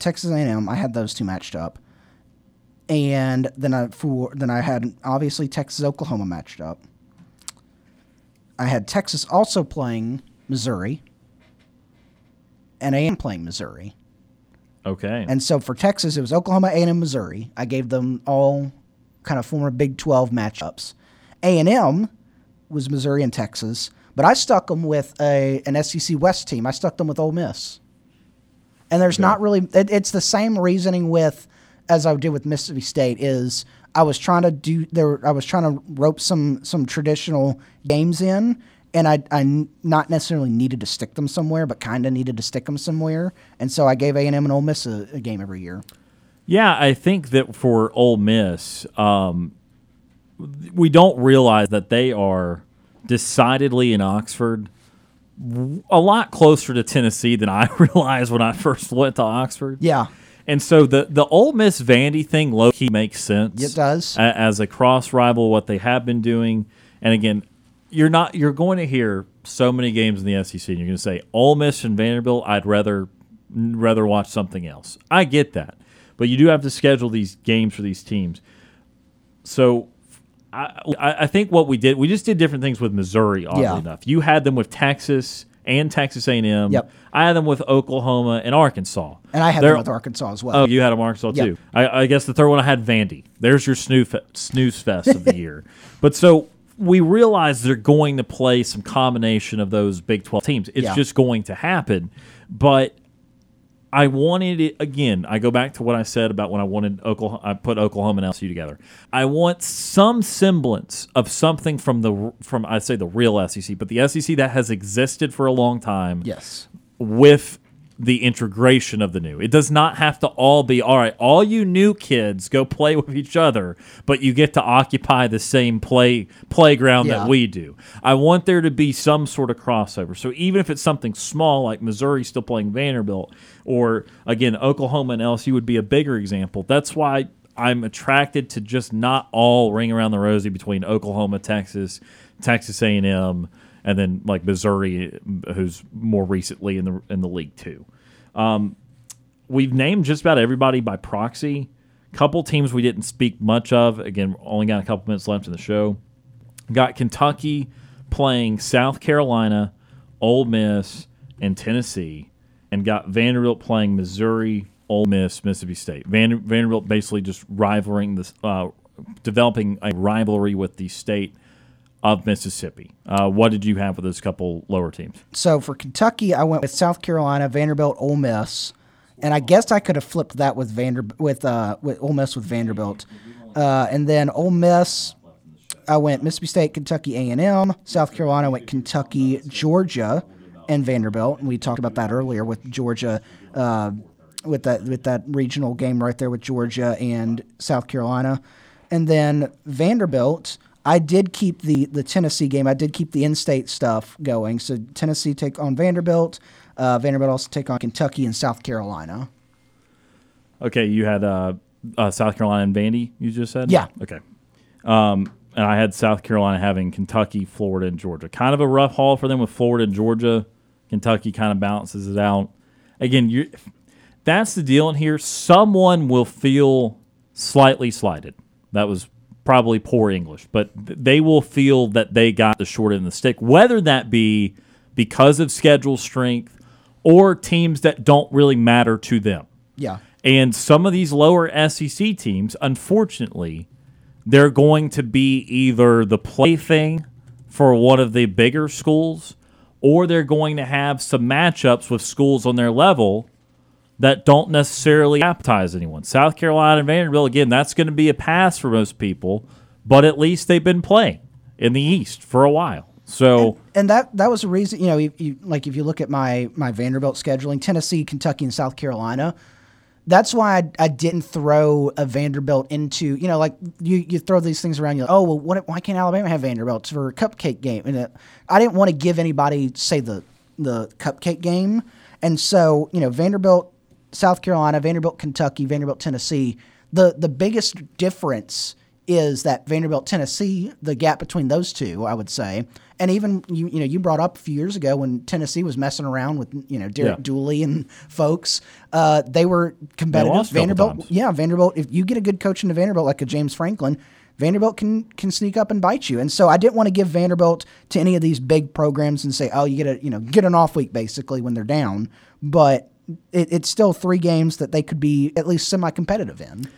Texas A and M, I had those two matched up, and then I for then I had obviously Texas Oklahoma matched up. I had Texas also playing Missouri, and A and M playing Missouri. Okay. And so for Texas, it was Oklahoma, A and M, Missouri. I gave them all kind of former Big twelve matchups. A and M was Missouri and Texas, but I stuck them with a an S E C West team. I stuck them with Ole Miss. And there's okay. not really it, – it's the same reasoning with as I did with Mississippi State is I was trying to do there. I was trying to rope some some traditional games in. And I, I not necessarily needed to stick them somewhere, but kind of needed to stick them somewhere. And so I gave A and M and Ole Miss a, a game every year. Yeah, I think that for Ole Miss, um, we don't realize that they are decidedly in Oxford a lot closer to Tennessee than I realized when I first went to Oxford. Yeah. And so the, the Ole Miss Vandy thing low-key makes sense. It does. A, as a cross-rival, what they have been doing. And again, You're not. You're going to hear so many games in the S E C, and you're going to say Ole Miss and Vanderbilt. I'd rather rather watch something else. I get that, but you do have to schedule these games for these teams. So, I I think what we did, we just did different things with Missouri. Oddly yeah. enough, you had them with Texas and Texas A and M. Yep. I had them with Oklahoma and Arkansas, and I had They're, them with Arkansas as well. Oh, you had them Arkansas yep. too. I, I guess the third one I had Vandy. There's your snooze snooze fest of the year. But so. we realize they're going to play some combination of those Big twelve teams. It's yeah. just going to happen. But I wanted it, again, I go back to what I said about when I wanted Oklahoma, I put Oklahoma and L S U together. I want some semblance of something from the, from I say the real S E C, but the S E C that has existed for a long time. Yes. With the integration of the new. It does not have to all be, all right, all you new kids go play with each other, but you get to occupy the same play playground yeah. that we do. I want there to be some sort of crossover. So even if it's something small, like Missouri still playing Vanderbilt, or, again, Oklahoma and L S U would be a bigger example. That's why I'm attracted to just not all ring around the rosy between Oklahoma, Texas, Texas A and M, and then like Missouri, who's more recently in the in the league too. Um, we've named just about everybody by proxy. Couple teams we didn't speak much of. Again, only got a couple minutes left in the show. Got Kentucky playing South Carolina, Ole Miss, and Tennessee, and got Vanderbilt playing Missouri, Ole Miss, Mississippi State. Van, Vanderbilt basically just rivaling this, uh, developing a rivalry with the state of Mississippi. Uh, what did you have with those couple lower teams? So for Kentucky, I went with South Carolina, Vanderbilt, Ole Miss, and I guess I could have flipped that with Vander with uh with Ole Miss with Vanderbilt, uh, and then Ole Miss, I went Mississippi State, Kentucky A and M, South Carolina went Kentucky, Georgia, and Vanderbilt. And we talked about that earlier with Georgia, uh, with that with that regional game right there with Georgia and South Carolina, and then Vanderbilt. I did keep the, the Tennessee game. I did keep the in-state stuff going. So Tennessee take on Vanderbilt. Uh, Vanderbilt also take on Kentucky and South Carolina. Okay, you had uh, uh, South Carolina and Vandy, you just said? Yeah. Okay. Um, and I had South Carolina having Kentucky, Florida, and Georgia. Kind of a rough haul for them with Florida and Georgia. Kentucky kind of balances it out. Again, you that's the deal in here. Someone will feel slightly slighted. That was probably poor English, but they will feel that they got the short end of the stick, whether that be because of schedule strength or teams that don't really matter to them. Yeah. And some of these lower S E C teams, unfortunately, they're going to be either the plaything for one of the bigger schools, or they're going to have some matchups with schools on their level that don't necessarily appetize anyone. South Carolina and Vanderbilt, again, that's going to be a pass for most people, but at least they've been playing in the East for a while. So, and, and that that was the reason, you know, you, you, like if you look at my my Vanderbilt scheduling, Tennessee, Kentucky, and South Carolina, that's why I, I didn't throw a Vanderbilt into, you know, like you, you throw these things around, you're like, oh, well, what, why can't Alabama have Vanderbilt for a cupcake game? And it, I didn't want to give anybody, say, the the cupcake game. And so, you know, Vanderbilt, South Carolina, Vanderbilt, Kentucky, Vanderbilt, Tennessee. The the biggest difference is that Vanderbilt, Tennessee, the gap between those two, I would say. And even, you you know, you brought up a few years ago when Tennessee was messing around with, you know, Derek yeah. Dooley and folks, uh, they were competitive. They lost Vanderbilt, a couple times. Yeah, Vanderbilt, if you get a good coach into Vanderbilt like a James Franklin, Vanderbilt can can sneak up and bite you. And so I didn't want to give Vanderbilt to any of these big programs and say, oh, you get a, you know, get an off week basically when they're down. But It, it's still three games that they could be at least semi-competitive in.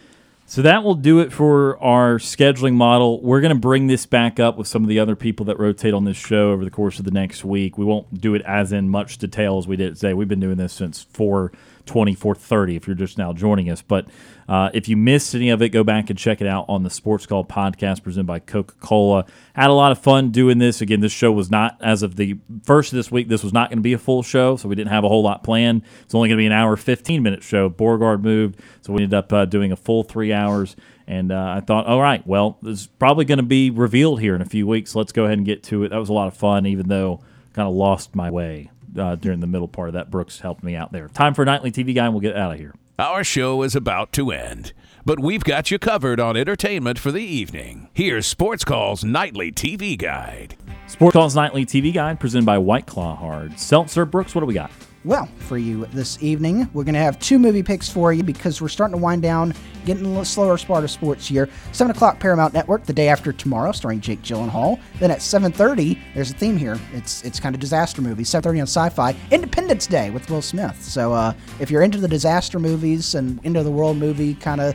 So that will do it for our scheduling model. We're going to bring this back up with some of the other people that rotate on this show over the course of the next week. We won't do it as in much detail as we did today. We've been doing this since four twenty, four thirty if you're just now joining us. But uh, if you missed any of it, go back and check it out on the Sports Call podcast presented by Coca-Cola. Had a lot of fun doing this. Again, this show was not, as of the first of this week, this was not going to be a full show, so we didn't have a whole lot planned. It's only going to be an hour, fifteen-minute show. Beauregard moved, so we ended up uh, doing a full three hours. hours and uh, I thought, all right, well, this is probably going to be revealed here in a few weeks. Let's go ahead and get to it. That was a lot of fun, even though I kind of lost my way uh, during the middle part of that. Brooks helped me out there. Time for Nightly T V Guy, and we'll get out of here. Our show is about to end, but we've got you covered on entertainment for the evening. Here's Sports Call's Nightly T V Guide. Sports Call's Nightly T V Guide presented by White Claw Hard Seltzer. Brooks, what do we got? Well, for you this evening, we're going to have two movie picks for you because we're starting to wind down, getting a little slower part of sports here. seven o'clock Paramount Network, The Day After Tomorrow, starring Jake Gyllenhaal. Then at seven thirty, there's a theme here. It's it's kind of disaster movies. seven thirty on Sci-Fi, Independence Day with Will Smith. So uh, if you're into the disaster movies and end-of-the-world movie kind of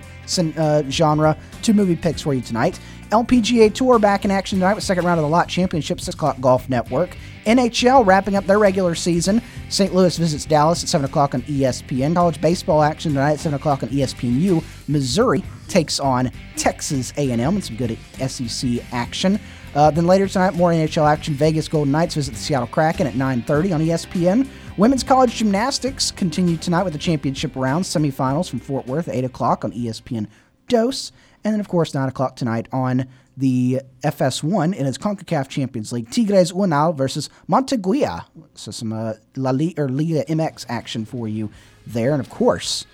uh, genre. Two movie picks for you tonight. L P G A Tour back in action tonight with second round of the Lot Championship, six o'clock Golf Network. N H L wrapping up their regular season. Saint Louis visits Dallas at seven o'clock on E S P N. College baseball action tonight at seven o'clock on E S P N U. Missouri takes on Texas A and M and some good S E C action. Uh, then later tonight, more N H L action. Vegas Golden Knights visit the Seattle Kraken at nine thirty on E S P N. Women's college gymnastics continue tonight with the championship round semifinals from Fort Worth at eight o'clock on E S P N Dose. And then, of course, nine o'clock tonight on the F S one in its CONCACAF Champions League. Tigres Unal versus Monteguia. So some uh, La Liga, or Liga M X action for you there. And, of course,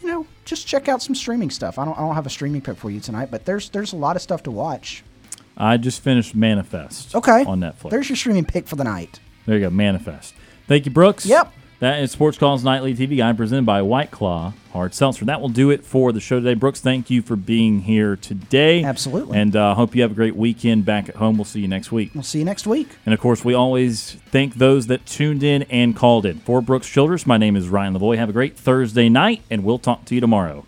you know, just check out some streaming stuff. I don't, I don't have a streaming pick for you tonight, but there's there's a lot of stuff to watch. I just finished Manifest okay. on Netflix. There's your streaming pick for the night. There you go, Manifest. Thank you, Brooks. Yep. That is Sports Call's Nightly T V Guide presented by White Claw Hard Seltzer. That will do it for the show today. Brooks, thank you for being here today. Absolutely. And I uh, hope you have a great weekend back at home. We'll see you next week. We'll see you next week. And, of course, we always thank those that tuned in and called in. For Brooks Childress, my name is Ryan Lavoie. Have a great Thursday night, and we'll talk to you tomorrow.